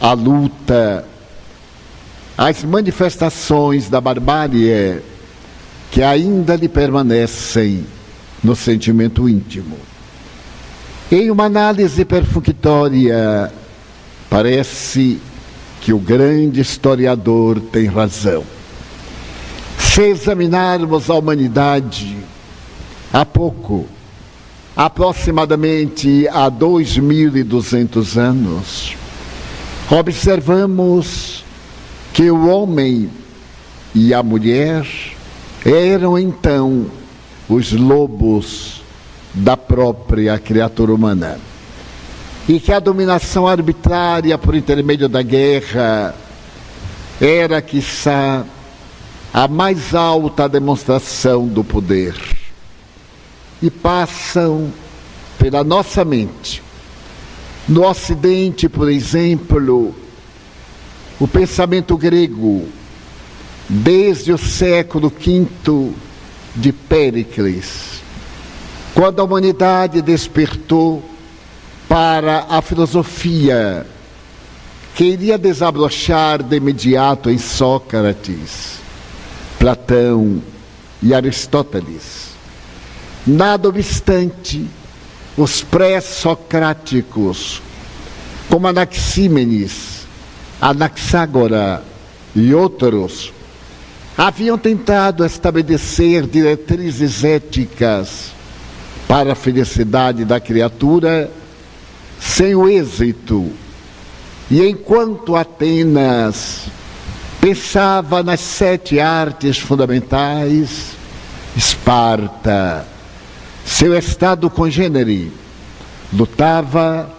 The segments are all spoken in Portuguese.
a luta, as manifestações da barbárie que ainda lhe permanecem no sentimento íntimo. Em uma análise perfunctória, parece que o grande historiador tem razão. Se examinarmos a humanidade há pouco, aproximadamente há 2.200 anos, observamos que o homem e a mulher eram então os lobos da própria criatura humana. E que a dominação arbitrária por intermédio da guerra era, quiçá, a mais alta demonstração do poder. E passam pela nossa mente. No Ocidente, por exemplo, o pensamento grego, desde o século V de Péricles, quando a humanidade despertou para a filosofia, que iria desabrochar de imediato em Sócrates, Platão e Aristóteles. Nada obstante, os pré-socráticos, como Anaxímenes, Anaxágora e outros, haviam tentado estabelecer diretrizes éticas para a felicidade da criatura, sem o êxito. E enquanto Atenas pensava nas 7 artes fundamentais, Esparta, seu estado congênere, lutava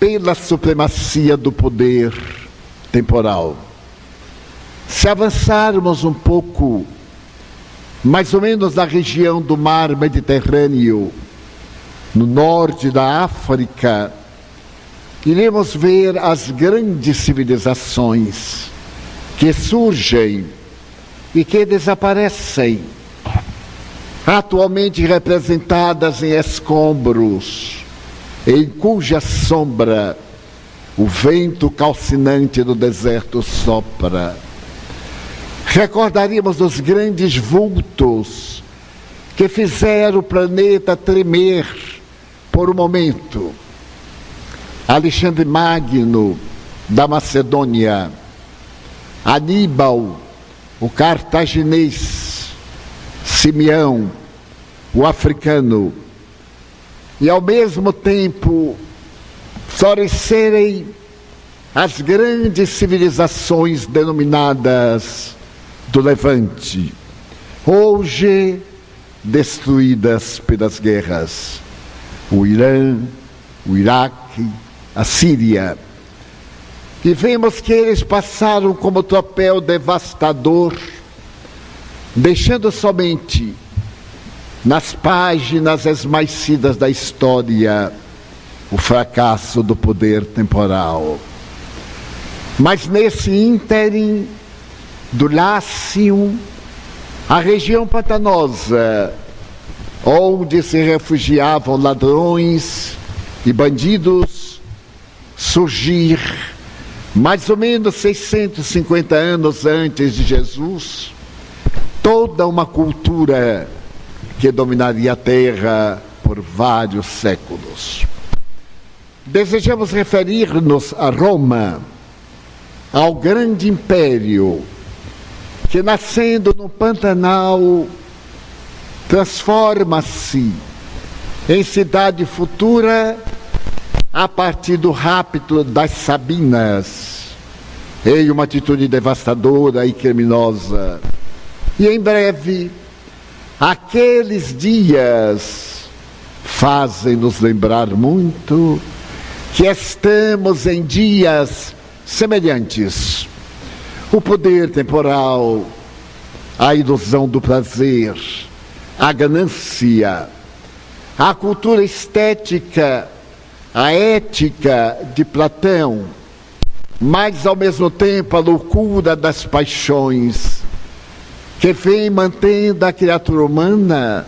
pela supremacia do poder temporal. Se avançarmos um pouco, mais ou menos na região do mar Mediterrâneo, no norte da África, iremos ver as grandes civilizações que surgem e que desaparecem, atualmente representadas em escombros, em cuja sombra o vento calcinante do deserto sopra. Recordaríamos os grandes vultos que fizeram o planeta tremer por um momento. Alexandre Magno, da Macedônia, Aníbal, o cartaginês, Simeão, o africano, e ao mesmo tempo florescerem as grandes civilizações denominadas do Levante, hoje destruídas pelas guerras: o Irã, o Iraque, a Síria. E vemos que eles passaram como tropel devastador, deixando somente nas páginas esmaecidas da história o fracasso do poder temporal. Mas nesse ínterim do Lácio, a região pantanosa, onde se refugiavam ladrões e bandidos, surgir mais ou menos 650 anos antes de Jesus, toda uma cultura que dominaria a terra por vários séculos. Desejamos referir-nos a Roma, ao grande império que, nascendo no Pantanal, transforma-se em cidade futura a partir do rapto das Sabinas, em uma atitude devastadora e criminosa. E em breve, aqueles dias fazem-nos lembrar muito que estamos em dias semelhantes. O poder temporal, a ilusão do prazer, a ganância, a cultura estética, a ética de Platão, mas ao mesmo tempo a loucura das paixões, que vem mantendo a criatura humana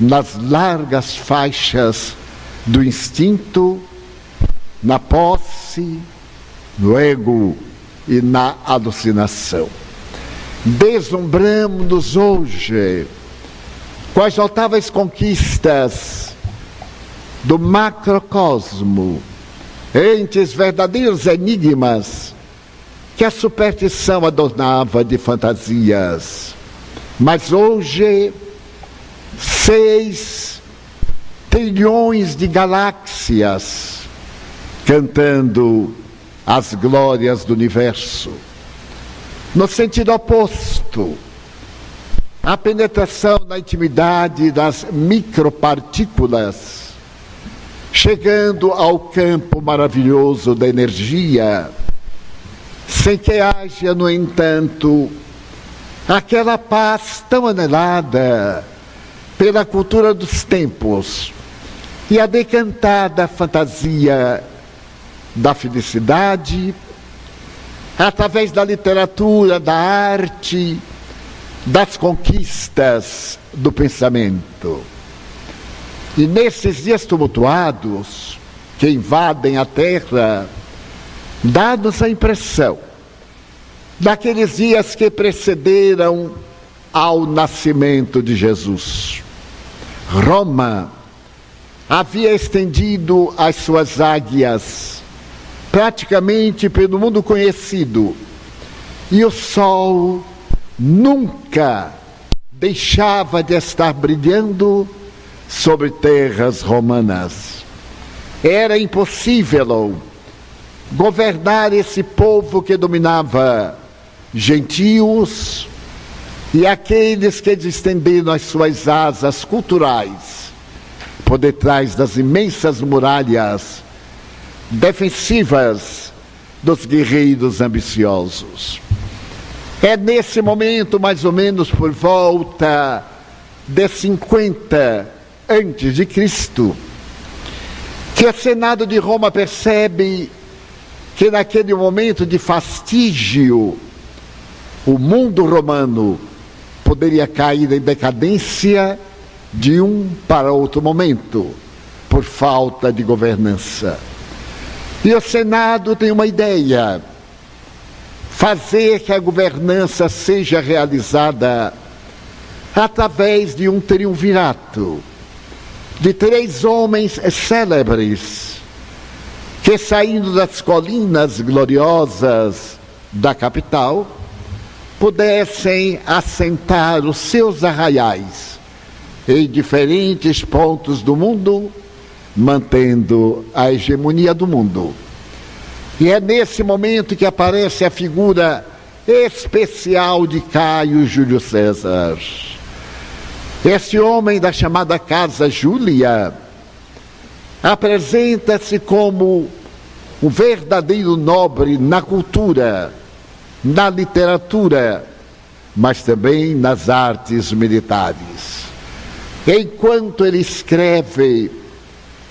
nas largas faixas do instinto, na posse, no ego e na alucinação. Deslumbramos-nos hoje com as notáveis conquistas do macrocosmo, entre os verdadeiros enigmas que a superstição adornava de fantasias. Mas hoje, 6 trilhões de galáxias cantando as glórias do universo. No sentido oposto, a penetração na intimidade das micropartículas, chegando ao campo maravilhoso da energia, sem que haja, no entanto, aquela paz tão anelada pela cultura dos tempos e a decantada fantasia da felicidade, através da literatura, da arte, das conquistas do pensamento. E nesses dias tumultuados que invadem a Terra, dá-nos a impressão daqueles dias que precederam ao nascimento de Jesus. Roma havia estendido as suas águias praticamente pelo mundo conhecido, e o sol nunca deixava de estar brilhando sobre terras romanas. Era impossível governar esse povo que dominava gentios e aqueles que estenderam as suas asas culturais por detrás das imensas muralhas defensivas dos guerreiros ambiciosos. É nesse momento, mais ou menos por volta de 50 antes de Cristo, que o Senado de Roma percebe que naquele momento de fastígio o mundo romano poderia cair em decadência de um para outro momento por falta de governança. E o Senado tem uma ideia: fazer que a governança seja realizada através de um triunvirato, de 3 homens célebres, que saindo das colinas gloriosas da capital, pudessem assentar os seus arraiais em diferentes pontos do mundo, mantendo a hegemonia do mundo. E é nesse momento que aparece a figura especial de Caio Júlio César. Este homem da chamada Casa Júlia apresenta-se como um verdadeiro nobre na cultura, na literatura, mas também nas artes militares. Enquanto ele escreve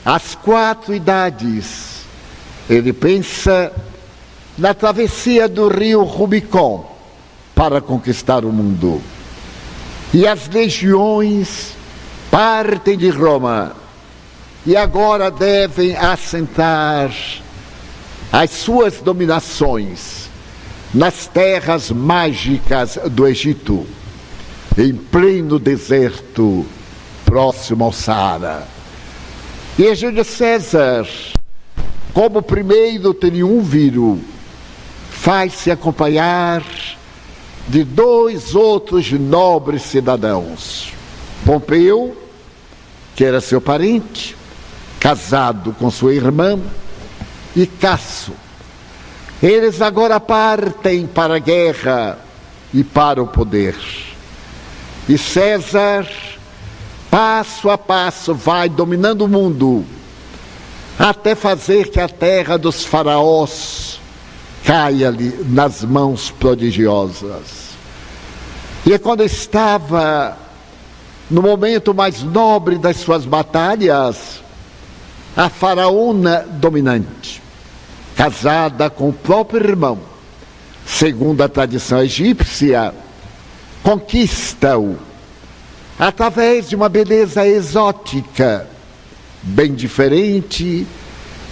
As 4 Idades, ele pensa na travessia do rio Rubicon para conquistar o mundo. E as legiões partem de Roma e agora devem assentar as suas dominações nas terras mágicas do Egito, em pleno deserto, próximo ao Saara. E Júlio César, como primeiro triunviro, faz-se acompanhar de 2 outros nobres cidadãos. Pompeu, que era seu parente, casado com sua irmã, e Casso. Eles agora partem para a guerra e para o poder. E César, passo a passo, vai dominando o mundo, até fazer que a terra dos faraós caia-lhe nas mãos prodigiosas. E quando estava no momento mais nobre das suas batalhas, a faraona dominante, casada com o próprio irmão, segundo a tradição egípcia, conquista-o através de uma beleza exótica, bem diferente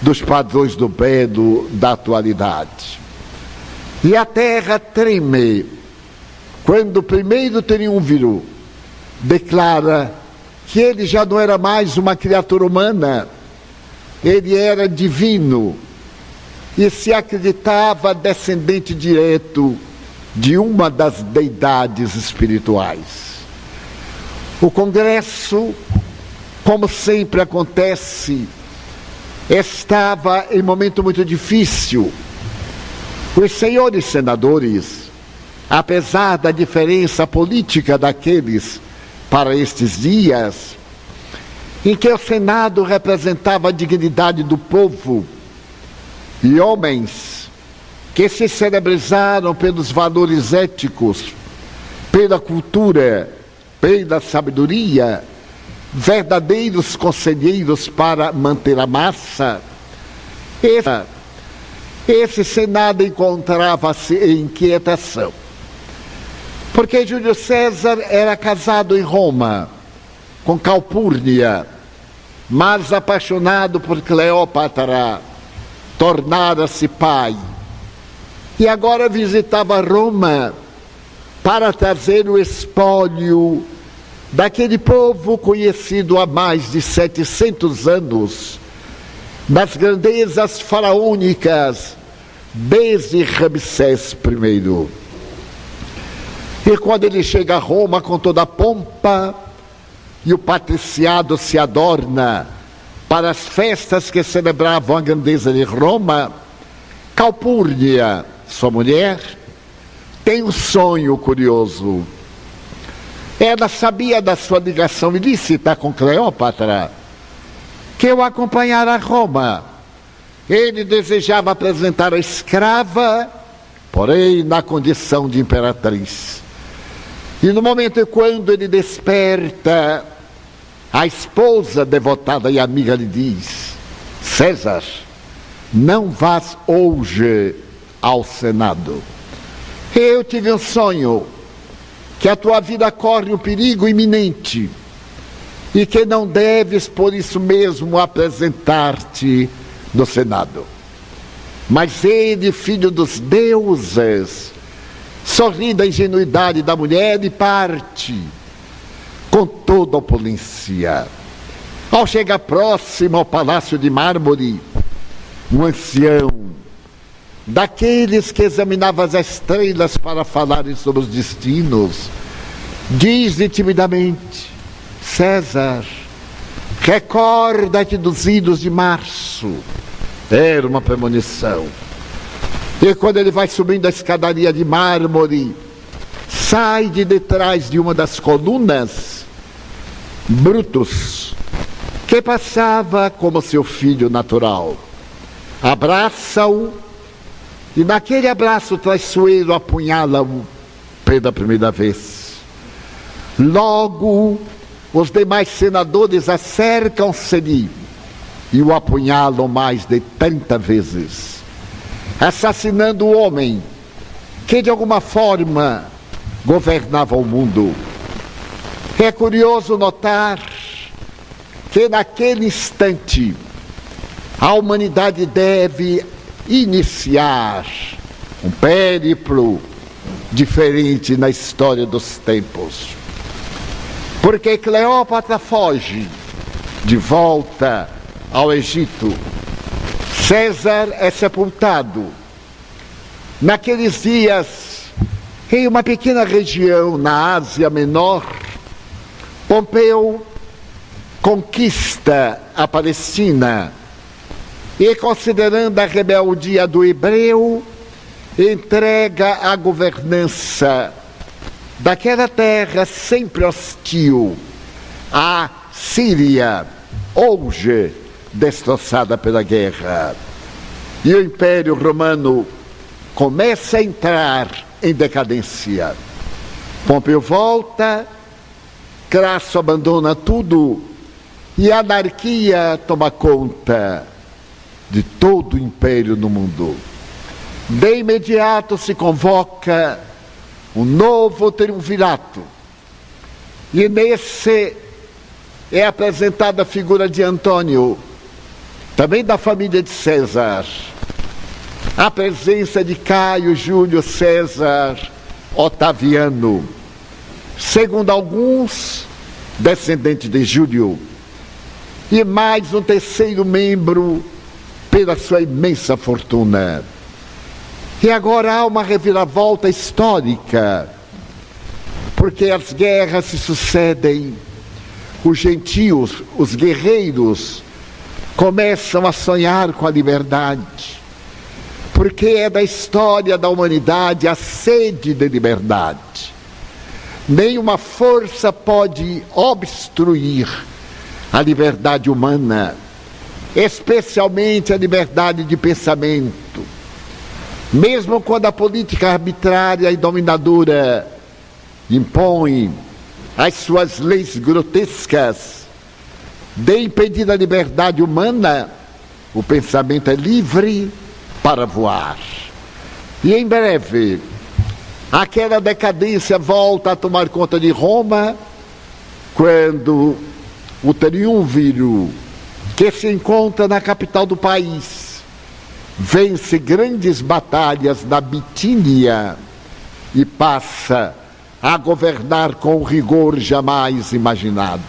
dos padrões do belo da atualidade. E a terra treme quando o primeiro triunviro declara que ele já não era mais uma criatura humana, ele era divino e se acreditava descendente direto de uma das deidades espirituais. O Congresso, como sempre acontece, estava em momento muito difícil. Os senhores senadores, apesar da diferença política daqueles para estes dias, em que o Senado representava a dignidade do povo, e homens que se celebrizaram pelos valores éticos, pela cultura, pela sabedoria, verdadeiros conselheiros para manter a massa, esse Senado encontrava-se em inquietação. Porque Júlio César era casado em Roma, com Calpúrnia, mas apaixonado por Cleópatra, tornara-se pai. E agora visitava Roma para trazer o espólio daquele povo conhecido há mais de 700 anos, das grandezas faraônicas, desde Ramsés I. E quando ele chega a Roma com toda a pompa, e o patriciado se adorna para as festas que celebravam a grandeza de Roma, Calpurnia, sua mulher, tem um sonho curioso. Ela sabia da sua ligação ilícita com Cleópatra, que o acompanhara a Roma. Ele desejava apresentar a escrava, porém na condição de imperatriz. E no momento em quando ele desperta, a esposa devotada e amiga lhe diz: César, não vás hoje ao Senado. Eu tive um sonho, que a tua vida corre um perigo iminente e que não deves por isso mesmo apresentar-te no Senado. Mas ele, filho dos deuses, sorri da ingenuidade da mulher e parte com toda a opulência. Ao chegar próximo ao Palácio de Mármore, um ancião, daqueles que examinavam as estrelas para falarem sobre os destinos, diz-lhe timidamente: César, recorda-te dos idos de março. Era uma premonição. E quando ele vai subindo a escadaria de mármore, sai de detrás de uma das colunas Brutus, que passava como seu filho natural. Abraça-o e naquele abraço traiçoeiro apunhala-o pela primeira vez. Logo, os demais senadores acercam-se-lhe e o apunhalam mais de 30 vezes, assassinando o homem que de alguma forma governava o mundo. É curioso notar que naquele instante a humanidade deve iniciar um périplo diferente na história dos tempos. Porque Cleópatra foge de volta ao Egito. César é sepultado naqueles dias em uma pequena região na Ásia Menor. Pompeu conquista a Palestina e, considerando a rebeldia do hebreu, entrega a governança daquela terra sempre hostil à Síria, hoje destroçada pela guerra. E o Império Romano começa a entrar em decadência. Pompeu volta, Crasso abandona tudo e a anarquia toma conta de todo o império no mundo. De imediato se convoca um novo triunvirato. E nesse é apresentada a figura de Antônio, também da família de César, a presença de Caio Júlio César Otaviano, segundo alguns, descendente de Júlio, e mais um terceiro membro pela sua imensa fortuna. E agora há uma reviravolta histórica, porque as guerras se sucedem, os gentios, os guerreiros, começam a sonhar com a liberdade, porque é da história da humanidade a sede de liberdade. Nenhuma força pode obstruir a liberdade humana, especialmente a liberdade de pensamento. Mesmo quando a política arbitrária e dominadora impõe as suas leis grotescas de impedir a liberdade humana, o pensamento é livre para voar. E em breve, aquela decadência volta a tomar conta de Roma, quando o triunviro que se encontra na capital do país vence grandes batalhas na Bitínia e passa a governar com o rigor jamais imaginado.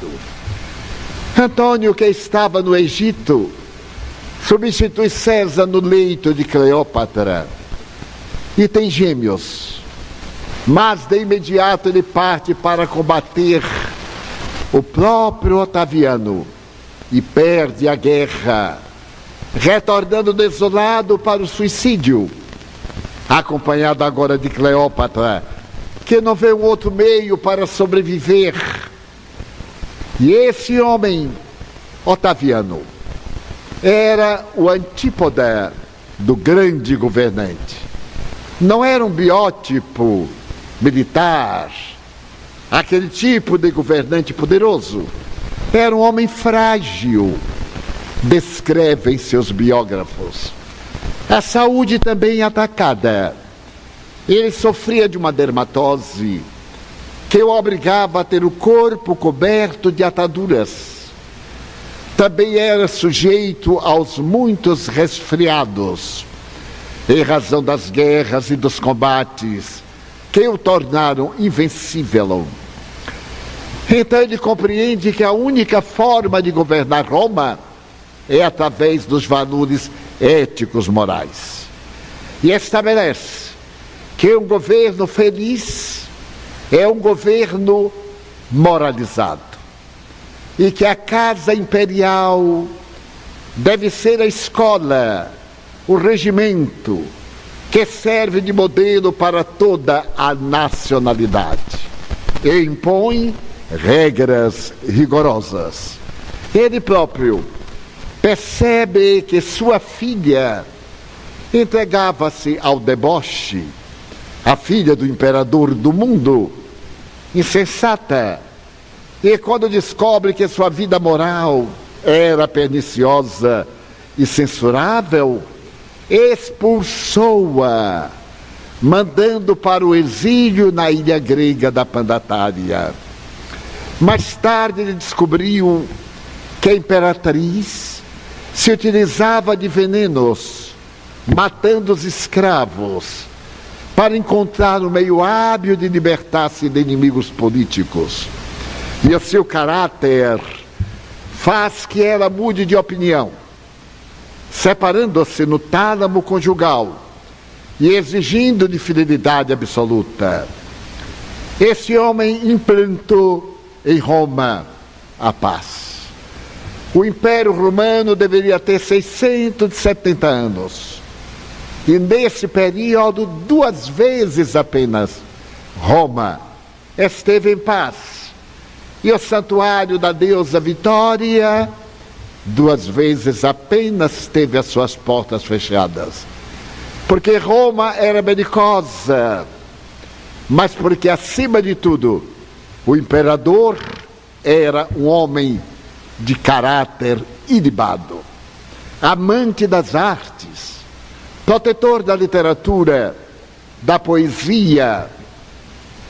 Antônio, que estava no Egito, substitui César no leito de Cleópatra e tem gêmeos. Mas de imediato ele parte para combater o próprio Otaviano e perde a guerra, retornando desolado para o suicídio, acompanhado agora de Cleópatra, que não vê um outro meio para sobreviver. E esse homem, Otaviano, era o antípoda do grande governante. Não era um biótipo militar, aquele tipo de governante poderoso. Era um homem frágil, descrevem seus biógrafos. A saúde também atacada. Ele sofria de uma dermatose que o obrigava a ter o corpo coberto de ataduras. Também era sujeito aos muitos resfriados, em razão das guerras e dos combates que o tornaram invencível. Então ele compreende que a única forma de governar Roma é através dos valores éticos morais. E estabelece que um governo feliz é um governo moralizado. E que a casa imperial deve ser a escola, o regimento, que serve de modelo para toda a nacionalidade e impõe regras rigorosas. Ele próprio percebe que sua filha entregava-se ao deboche, a filha do imperador do mundo, insensata, e quando descobre que sua vida moral era perniciosa e censurável, expulsou-a, mandando para o exílio na ilha grega da Pandatária. Mais tarde ele descobriu que a imperatriz se utilizava de venenos, matando os escravos, para encontrar um meio hábil de libertar-se de inimigos políticos. E o seu caráter faz que ela mude de opinião, separando-se no tálamo conjugal e exigindo-lhe fidelidade absoluta. Esse homem implantou em Roma a paz. O Império Romano deveria ter 670 anos. E nesse período, 2 vezes apenas, Roma esteve em paz. E o santuário da deusa Vitória, 2 vezes apenas teve as suas portas fechadas. Porque Roma era belicosa, mas porque, acima de tudo, o imperador era um homem de caráter ilibado, amante das artes, protetor da literatura, da poesia.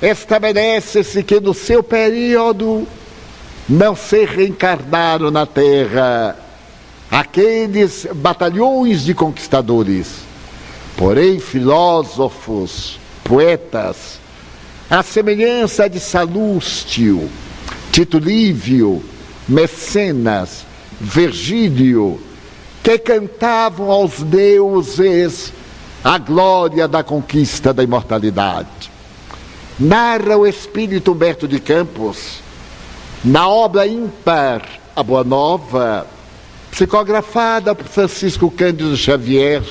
Estabelece-se que no seu período não se reencarnaram na terra aqueles batalhões de conquistadores. Porém, filósofos, poetas, à semelhança de Salústio, Tito Lívio, Mecenas, Virgílio, que cantavam aos deuses a glória da conquista da imortalidade. Narra o espírito Humberto de Campos, na obra ímpar, A Boa Nova, psicografada por Francisco Cândido Xavier,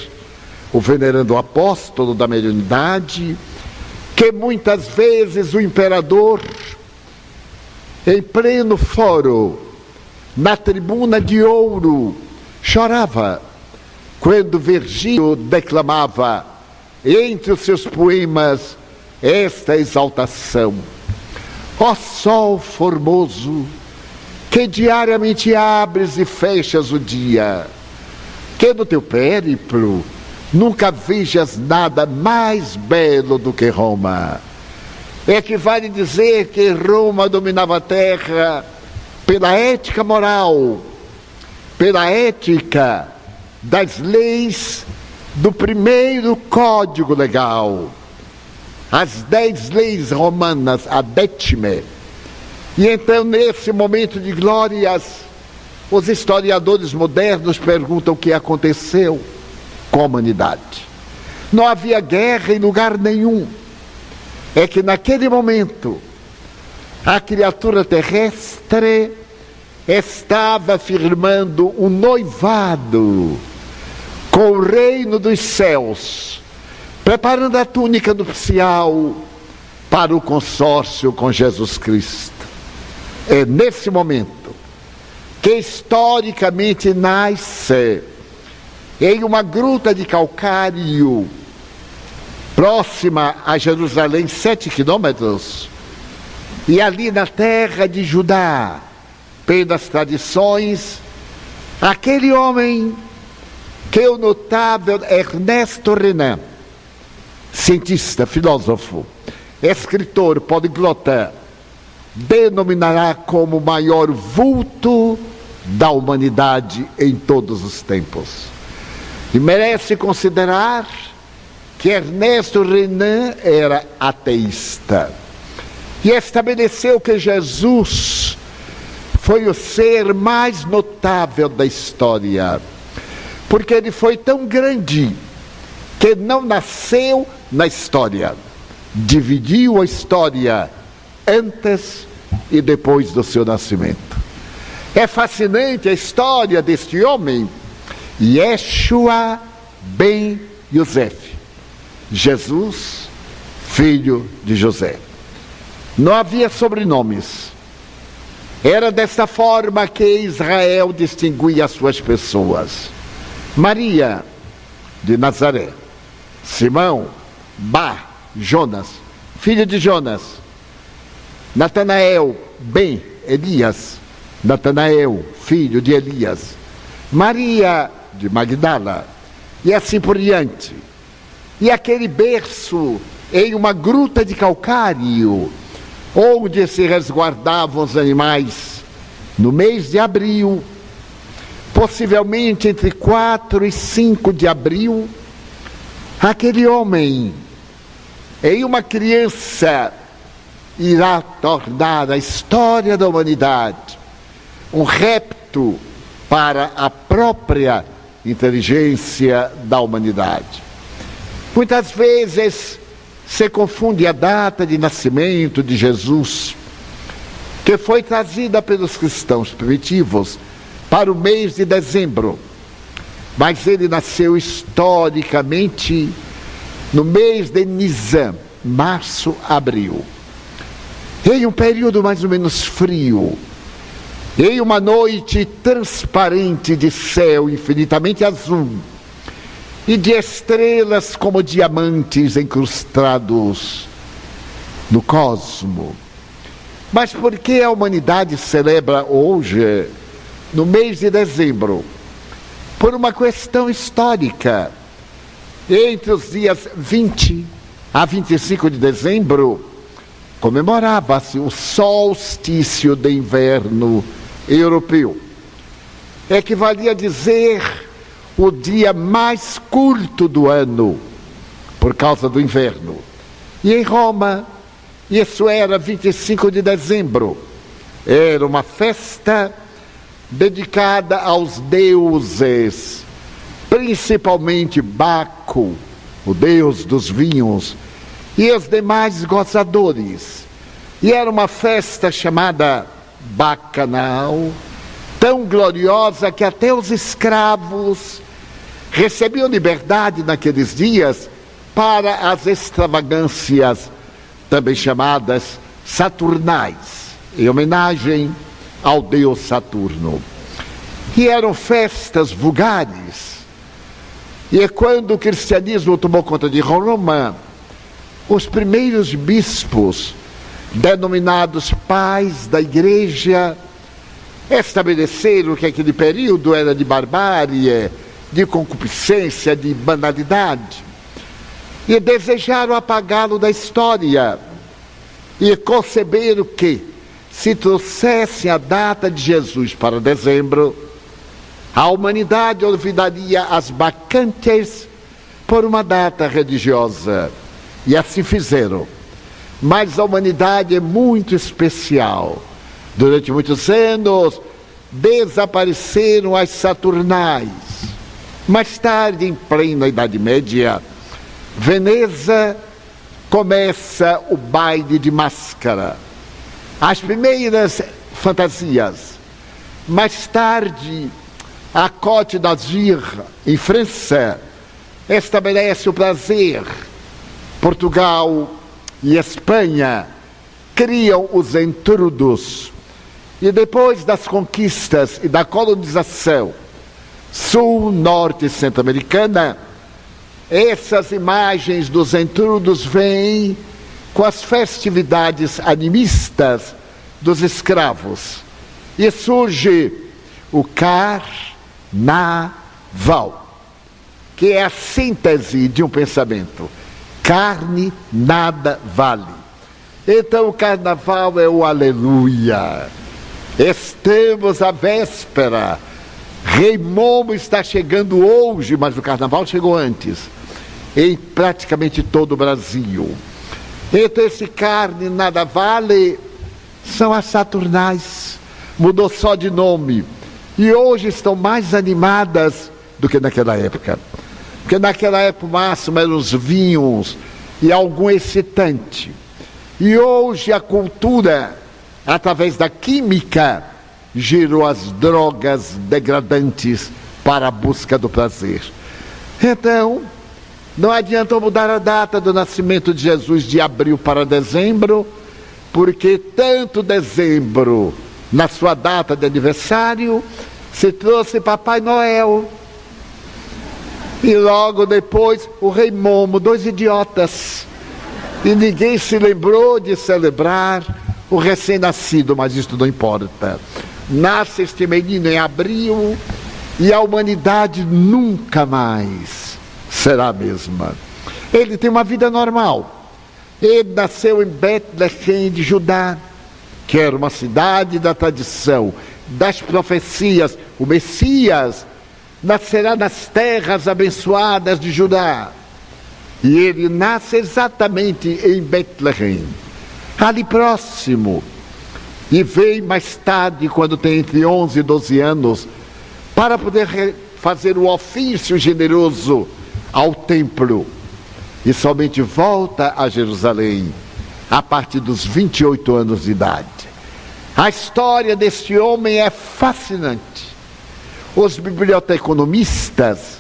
o venerando apóstolo da mediunidade, que muitas vezes o imperador, em pleno fórum, na tribuna de ouro, chorava quando Virgílio declamava, entre os seus poemas, esta exaltação: ó sol formoso, que diariamente abres e fechas o dia, que no teu périplo nunca vejas nada mais belo do que Roma. É que vale dizer que Roma dominava a terra pela ética moral, pela ética das leis do primeiro código legal, as 10 leis romanas, a décime. E então, nesse momento de glórias, os historiadores modernos perguntam o que aconteceu com a humanidade. Não havia guerra em lugar nenhum. É que naquele momento, a criatura terrestre estava firmando um noivado com o reino dos céus, preparando a túnica nupcial para o consórcio com Jesus Cristo. É nesse momento que historicamente nasce em uma gruta de calcário próxima a Jerusalém, 7 quilômetros, e ali na terra de Judá, pelas tradições, aquele homem que o notável Ernesto Renan, cientista, filósofo, escritor, poliglota, denominará como o maior vulto da humanidade em todos os tempos. E merece considerar que Ernesto Renan era ateísta e estabeleceu que Jesus foi o ser mais notável da história, porque ele foi tão grande que não nasceu na história, dividiu a história antes e depois do seu nascimento. É fascinante a história deste homem, Yeshua Ben Yosef, Jesus, filho de José. Não havia sobrenomes. Era desta forma que Israel distinguia as suas pessoas: Maria, de Nazaré; Simão, Bar, Jonas, filho de Jonas; Natanael, Ben, Elias, Natanael, filho de Elias; Maria, de Magdala, e assim por diante. E aquele berço em uma gruta de calcário, onde se resguardavam os animais, no mês de abril, possivelmente entre 4 e 5 de abril, aquele homem, em uma criança, irá tornar a história da humanidade um repto para a própria inteligência da humanidade. Muitas vezes se confunde a data de nascimento de Jesus, que foi trazida pelos cristãos primitivos para o mês de dezembro, mas ele nasceu historicamente no mês de Nisan, março, abril, em um período mais ou menos frio, em uma noite transparente de céu infinitamente azul e de estrelas como diamantes incrustados no cosmo. Mas por que a humanidade celebra hoje, no mês de dezembro? Por uma questão histórica. Entre os dias 20 a 25 de dezembro, comemorava-se o solstício de inverno europeu. equivalia a dizer o dia mais curto do ano, por causa do inverno. E em Roma, isso era 25 de dezembro. Era uma festa dedicada aos deuses, principalmente Baco, o deus dos vinhos, e os demais gozadores. E era uma festa chamada Bacanal, tão gloriosa que até os escravos recebiam liberdade naqueles dias para as extravagâncias, também chamadas saturnais, em homenagem ao deus Saturno. E eram festas vulgares. E é quando o cristianismo tomou conta de Roma, os primeiros bispos, denominados pais da igreja, estabeleceram que aquele período era de barbárie, de concupiscência, de banalidade, e desejaram apagá-lo da história, e conceberam que, se trouxessem a data de Jesus para dezembro, a humanidade olvidaria as bacantes por uma data religiosa. E assim fizeram. Mas a humanidade é muito especial. Durante muitos anos, desapareceram as saturnais. Mais tarde, em plena Idade Média, Veneza começa o baile de máscara, as primeiras fantasias. Mais tarde, a Côte d'Azur, em França, estabelece o prazer. Portugal e Espanha criam os entrudos. E depois das conquistas e da colonização sul, norte e centro-americana, essas imagens dos entrudos vêm com as festividades animistas dos escravos. E surge o carnaval, que é a síntese de um pensamento. Carne nada vale. Então o carnaval é o aleluia. Estamos à véspera. Rei Momo está chegando hoje, mas o carnaval chegou antes, em praticamente todo o Brasil. Então esse carne nada vale são as saturnais. Mudou só de nome. E hoje estão mais animadas do que naquela época. Porque naquela época o máximo eram os vinhos e algum excitante. E hoje a cultura, através da química, girou as drogas degradantes para a busca do prazer. Então, não adianta mudar a data do nascimento de Jesus de abril para dezembro, porque tanto dezembro, na sua data de aniversário, se trouxe Papai Noel. E logo depois, o Rei Momo, dois idiotas. E ninguém se lembrou de celebrar o recém-nascido, mas isso não importa. Nasce este menino em abril e a humanidade nunca mais será a mesma. Ele tem uma vida normal. Ele nasceu em Betlehem de Judá, que era uma cidade da tradição, das profecias. O Messias nascerá nas terras abençoadas de Judá. E ele nasce exatamente em Betlehem, ali próximo. E vem mais tarde, quando tem entre 11 e 12 anos, para poder fazer o ofício generoso ao templo. E somente volta a Jerusalém a partir dos 28 anos de idade. A história deste homem é fascinante. Os biblioteconomistas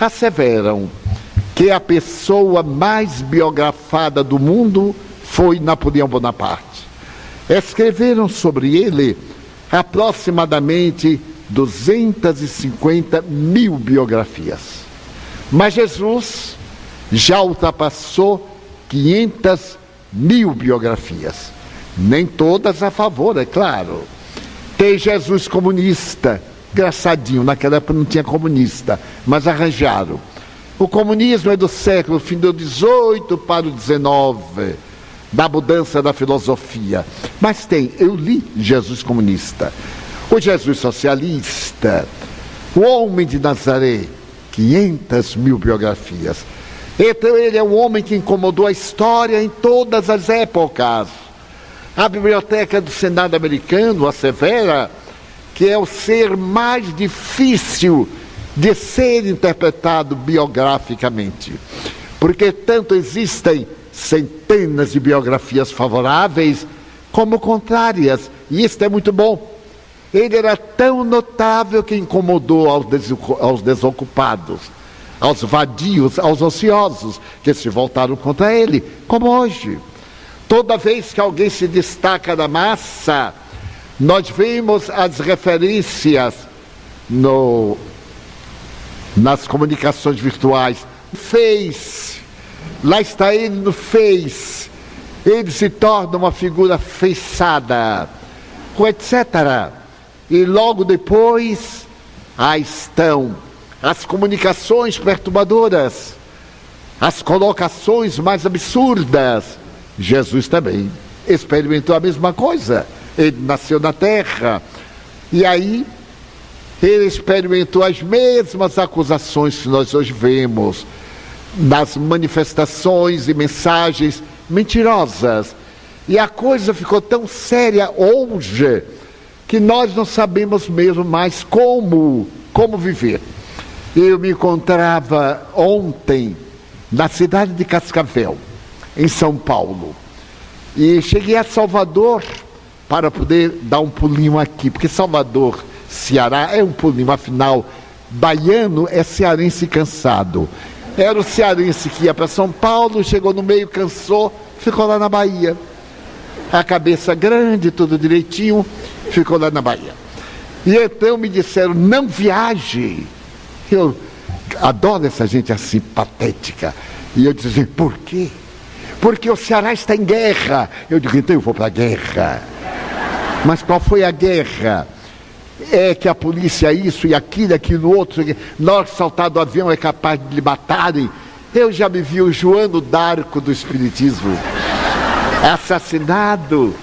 asseveram que a pessoa mais biografada do mundo foi Napoleão Bonaparte. Escreveram sobre ele aproximadamente 250 mil biografias. Mas Jesus já ultrapassou 500 mil biografias. Nem todas a favor, é claro. Tem Jesus comunista. Engraçadinho, naquela época não tinha comunista, mas arranjaram. O comunismo é do século, fim do 18 para o 19, da mudança da filosofia. Mas tem, eu li Jesus comunista. o Jesus socialista, o homem de Nazaré, 500.000 biografias. Então ele é um homem que incomodou a história em todas as épocas. A biblioteca do Senado americano assevera que é o ser mais difícil de ser interpretado biograficamente, porque tanto existem centenas de biografias favoráveis como contrárias, e isto é muito bom. Ele era tão notável que incomodou aos desocupados, aos vadios, aos ociosos, que se voltaram contra ele, como hoje. Toda vez que alguém se destaca da massa, nós vimos as referências nas comunicações virtuais. Face, lá está ele no Face. Ele se torna uma figura feiçada, etc. E logo depois, aí estão as comunicações perturbadoras, as colocações mais absurdas. Jesus também experimentou a mesma coisa. Ele nasceu na terra, e aí ele experimentou as mesmas acusações que nós hoje vemos nas manifestações e mensagens mentirosas. E a coisa ficou tão séria hoje que nós não sabemos mesmo mais como viver. Eu me encontrava ontem na cidade de Cascavel, em São Paulo, e cheguei a Salvador para poder dar um pulinho aqui, porque Salvador, Ceará, é um pulinho. Afinal, baiano é cearense cansado. Era o cearense que ia para São Paulo, chegou no meio, cansou, ficou lá na Bahia. A cabeça grande, tudo direitinho, ficou lá na Bahia. E então me disseram, não viaje. Eu adoro essa gente assim, patética. E eu dizia, por quê? Porque o Ceará está em guerra. Eu digo, então eu vou para a guerra. Mas qual foi a guerra? É que a polícia isso e aquilo, aquilo outro. Na hora de saltar do avião é capaz de lhe matarem. Eu já me vi o Joano d'Arco do espiritismo assassinado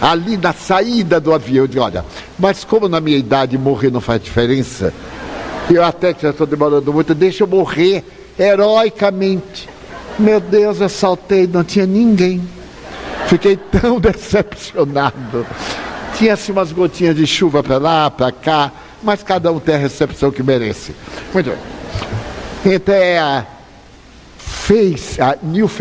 ali na saída do avião. Eu digo, olha, mas como na minha idade morrer não faz diferença, eu até que já estou demorando muito, deixa eu morrer heroicamente. Meu Deus, eu saltei, não tinha ninguém. Fiquei tão decepcionado. Tinha assim umas gotinhas de chuva para lá, para cá, mas cada um tem a recepção que merece. Muito bem. Então é a fake news,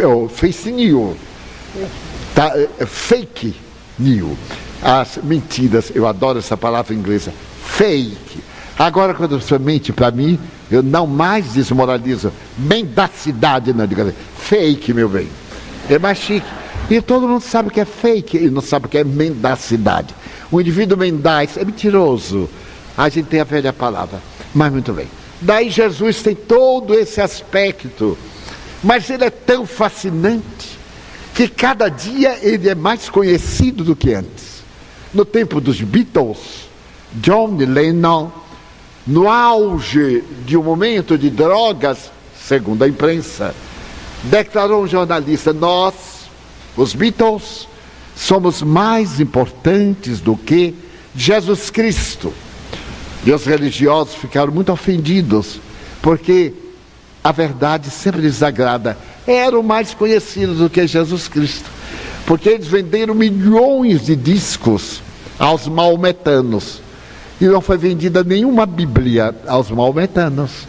tá? Fake news, as mentiras. Eu adoro essa palavra inglesa, fake. Agora quando você mente para mim, eu não mais desmoralizo, bem da cidade, não digo fake, meu bem, é mais chique. E todo mundo sabe que é fake e não sabe que é mendacidade. O indivíduo mendaz é mentiroso. A gente tem a velha palavra, mas muito bem. Daí Jesus tem todo esse aspecto, mas ele é tão fascinante que cada dia ele é mais conhecido do que antes. No tempo dos Beatles, John Lennon, no auge de um momento de drogas, segundo a imprensa, declarou um jornalista, nós, os Beatles, somos mais importantes do que Jesus Cristo. E os religiosos ficaram muito ofendidos, porque a verdade sempre lhes agrada. Eram mais conhecidos do que Jesus Cristo, porque eles venderam milhões de discos aos maometanos, e não foi vendida nenhuma Bíblia aos maometanos.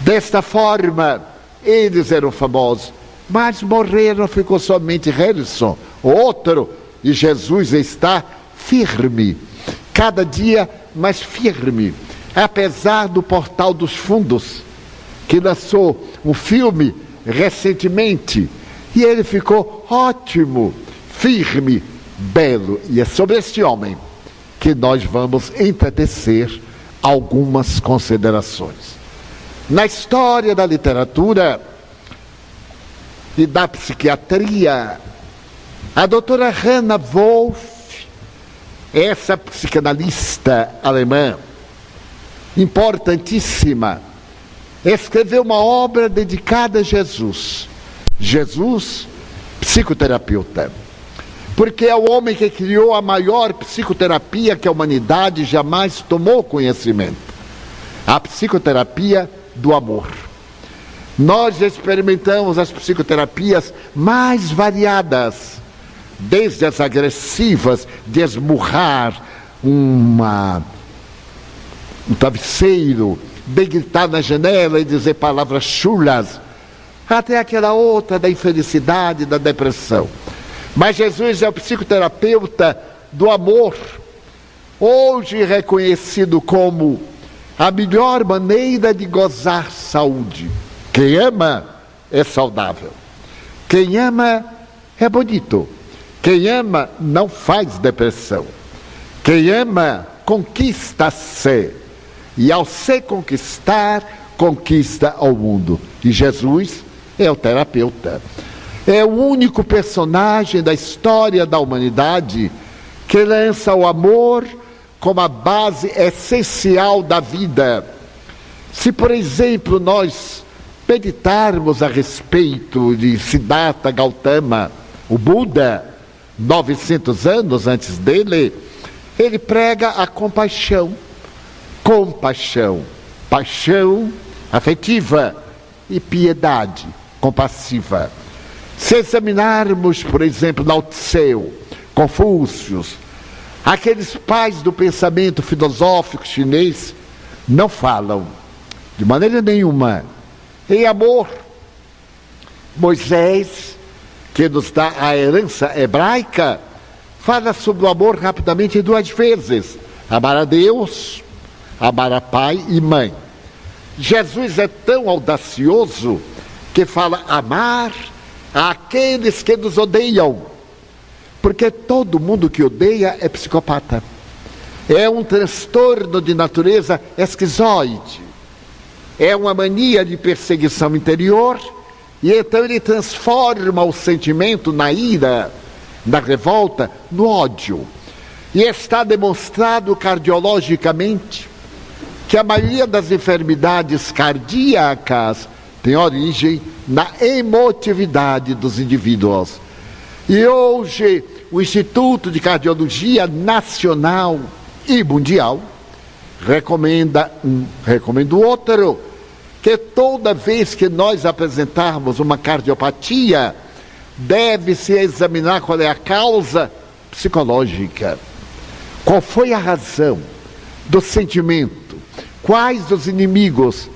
Desta forma, eles eram famosos. Mas morreram, ficou somente Harrison, outro, e Jesus está firme, cada dia mais firme, apesar do Portal dos Fundos, que lançou um filme recentemente, e ele ficou ótimo, firme, belo, e é sobre este homem que nós vamos entretecer algumas considerações. Na história da literatura e da psiquiatria, a doutora Hannah Wolff, essa psicanalista alemã importantíssima, escreveu uma obra dedicada a Jesus, psicoterapeuta. porque é o homem que criou a maior psicoterapia que a humanidade jamais tomou conhecimento, a psicoterapia do amor. Nós experimentamos as psicoterapias mais variadas, desde as agressivas de esmurrar um travesseiro, de gritar na janela e dizer palavras chulas, até aquela outra da infelicidade, da depressão. Mas Jesus é o psicoterapeuta do amor, hoje reconhecido como a melhor maneira de gozar saúde. Quem ama é saudável, quem ama é bonito, quem ama não faz depressão, quem ama conquista-se, e ao se conquistar, conquista ao mundo. E Jesus é o terapeuta. É o único personagem da história da humanidade que lança o amor como a base essencial da vida. Se, por exemplo, nós meditarmos a respeito de Siddhartha Gautama, o Buda, 900 anos antes dele, ele prega a compaixão. Compaixão, paixão afetiva e piedade compassiva. Se examinarmos, por exemplo, Lao Tse, Confúcio, aqueles pais do pensamento filosófico chinês, não falam de maneira nenhuma em amor. Moisés, que nos dá a herança hebraica, fala sobre o amor rapidamente duas vezes: amar a Deus, amar a pai e mãe. Jesus é tão audacioso que fala amar àqueles que nos odeiam, porque todo mundo que odeia é psicopata, é um transtorno de natureza esquizoide, é uma mania de perseguição interior, e então ele transforma o sentimento na ira, na revolta, no ódio. E está demonstrado cardiologicamente que a maioria das enfermidades cardíacas tem origem na emotividade dos indivíduos. E hoje o Instituto de Cardiologia Nacional e Mundial recomenda recomenda o outro, que toda vez que nós apresentarmos uma cardiopatia, deve-se examinar qual é a causa psicológica. Qual foi a razão do sentimento? Quais os inimigos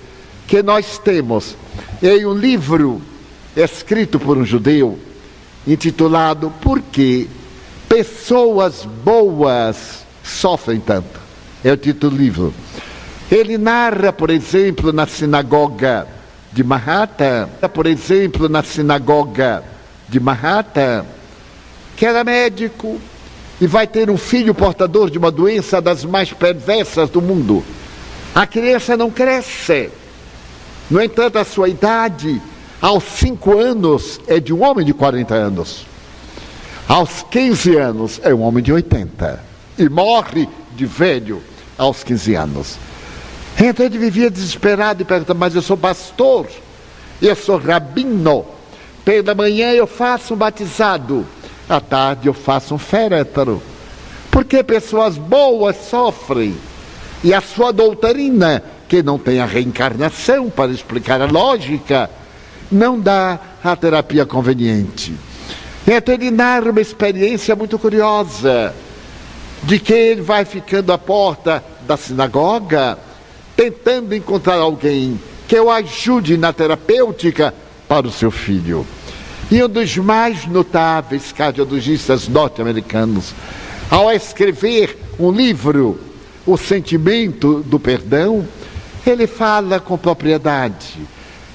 que nós temos? Em um livro escrito por um judeu, intitulado Por que pessoas boas sofrem tanto? É o título do livro. Ele narra, por exemplo, na sinagoga de Manhattan, que era médico e vai ter um filho portador de uma doença das mais perversas do mundo. A criança não cresce. No entanto, a sua idade, aos 5 anos, é de um homem de 40 anos. Aos 15 anos, é um homem de 80. E morre de velho aos 15 anos. Então ele vivia desesperado e perguntava: mas eu sou pastor, eu sou rabino. Pela manhã eu faço um batizado, à tarde eu faço um féretro. Porque pessoas boas sofrem. E a sua doutrina, que não tem a reencarnação para explicar a lógica, não dá a terapia conveniente. Então ele narra uma experiência muito curiosa, de que ele vai ficando à porta da sinagoga, tentando encontrar alguém que o ajude na terapêutica para o seu filho. E um dos mais notáveis cardiologistas norte-americanos, ao escrever um livro, O Sentimento do Perdão, ele fala com propriedade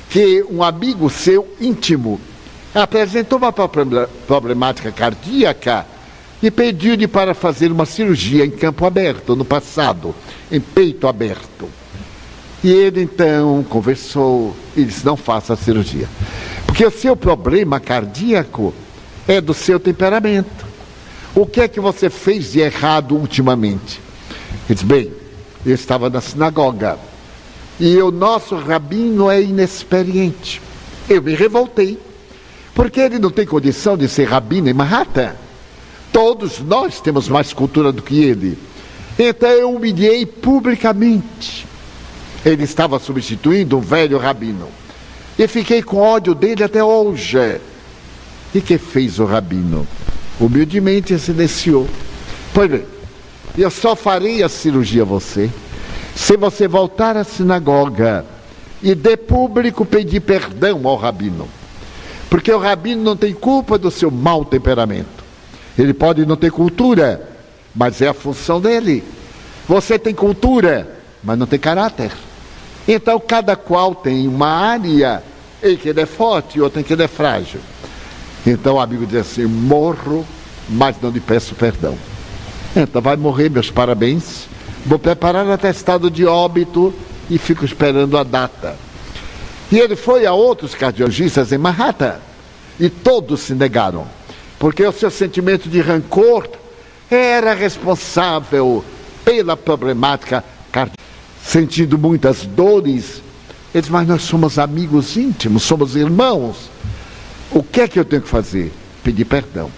que um amigo seu íntimo apresentou uma problemática cardíaca e pediu-lhe para fazer uma cirurgia em campo aberto, no passado, em peito aberto. E ele então conversou e disse: não faça a cirurgia, porque o seu problema cardíaco é do seu temperamento. O que é que você fez de errado ultimamente? Ele disse: bem, eu estava na sinagoga e o nosso rabino é inexperiente. Eu me revoltei, porque ele não tem condição de ser rabino em Manhattan. Todos nós temos mais cultura do que ele. Então eu humilhei publicamente. Ele estava substituindo um velho rabino. E fiquei com ódio dele até hoje. E que fez o rabino? Humildemente silenciou. Pois bem, eu só farei a cirurgia a você se você voltar à sinagoga e de público pedir perdão ao rabino. Porque o rabino não tem culpa do seu mau temperamento. Ele pode não ter cultura, mas é a função dele. Você tem cultura, mas não tem caráter. Então cada qual tem uma área em que ele é forte e outra em que ele é frágil. Então o amigo diz assim: morro, mas não lhe peço perdão. Então vai morrer, meus parabéns. Vou preparar o atestado de óbito e fico esperando a data. E ele foi a outros cardiologistas em Manhattan e todos se negaram, porque o seu sentimento de rancor era responsável pela problemática cardíaca. Sentindo muitas dores, ele disse: mas nós somos amigos íntimos, somos irmãos. O que é que eu tenho que fazer? Pedir perdão.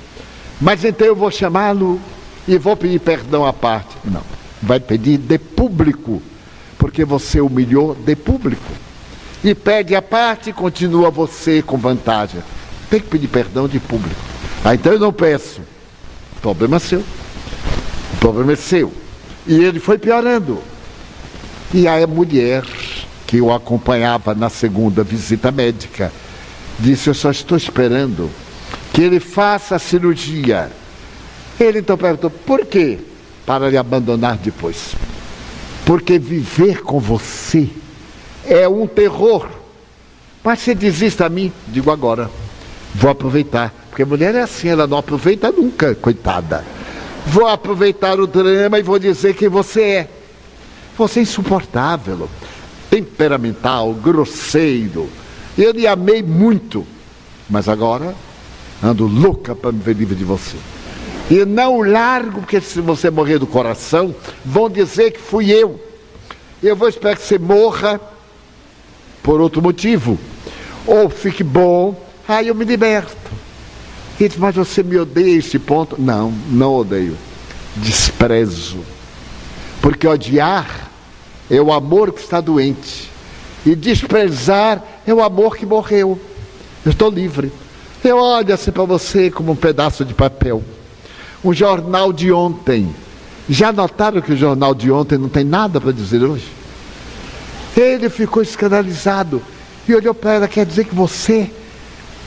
Mas então eu vou chamá-lo e vou pedir perdão à parte. Não, vai pedir de público, porque você humilhou de público. E pede à parte e continua você com vantagem. Tem que pedir perdão de público. Ah, então eu não peço. O problema é seu. O problema é seu. E ele foi piorando. E aí a mulher que o acompanhava na segunda visita médica disse: eu só estou esperando que ele faça a cirurgia. Ele então perguntou: por quê? Para lhe abandonar depois. Porque viver com você é um terror. Mas se desista a mim, digo agora, vou aproveitar. Porque a mulher é assim, ela não aproveita nunca, coitada. Vou aproveitar o drama e vou dizer quem você é. Você é insuportável, temperamental, grosseiro. Eu lhe amei muito, mas agora ando louca para me ver livre de você. E não largo, porque se você morrer do coração, vão dizer que fui eu. Eu vou esperar que você morra por outro motivo, ou fique bom, aí eu me liberto. Ele diz: mas você me odeia a este ponto? Não, não odeio, desprezo, porque odiar é o amor que está doente, e desprezar é o amor que morreu. Eu estou livre. Eu olho assim para você como um pedaço de papel, um jornal de ontem. Já notaram que o jornal de ontem não tem nada para dizer hoje? Ele ficou escandalizado e olhou para ela: quer dizer que você?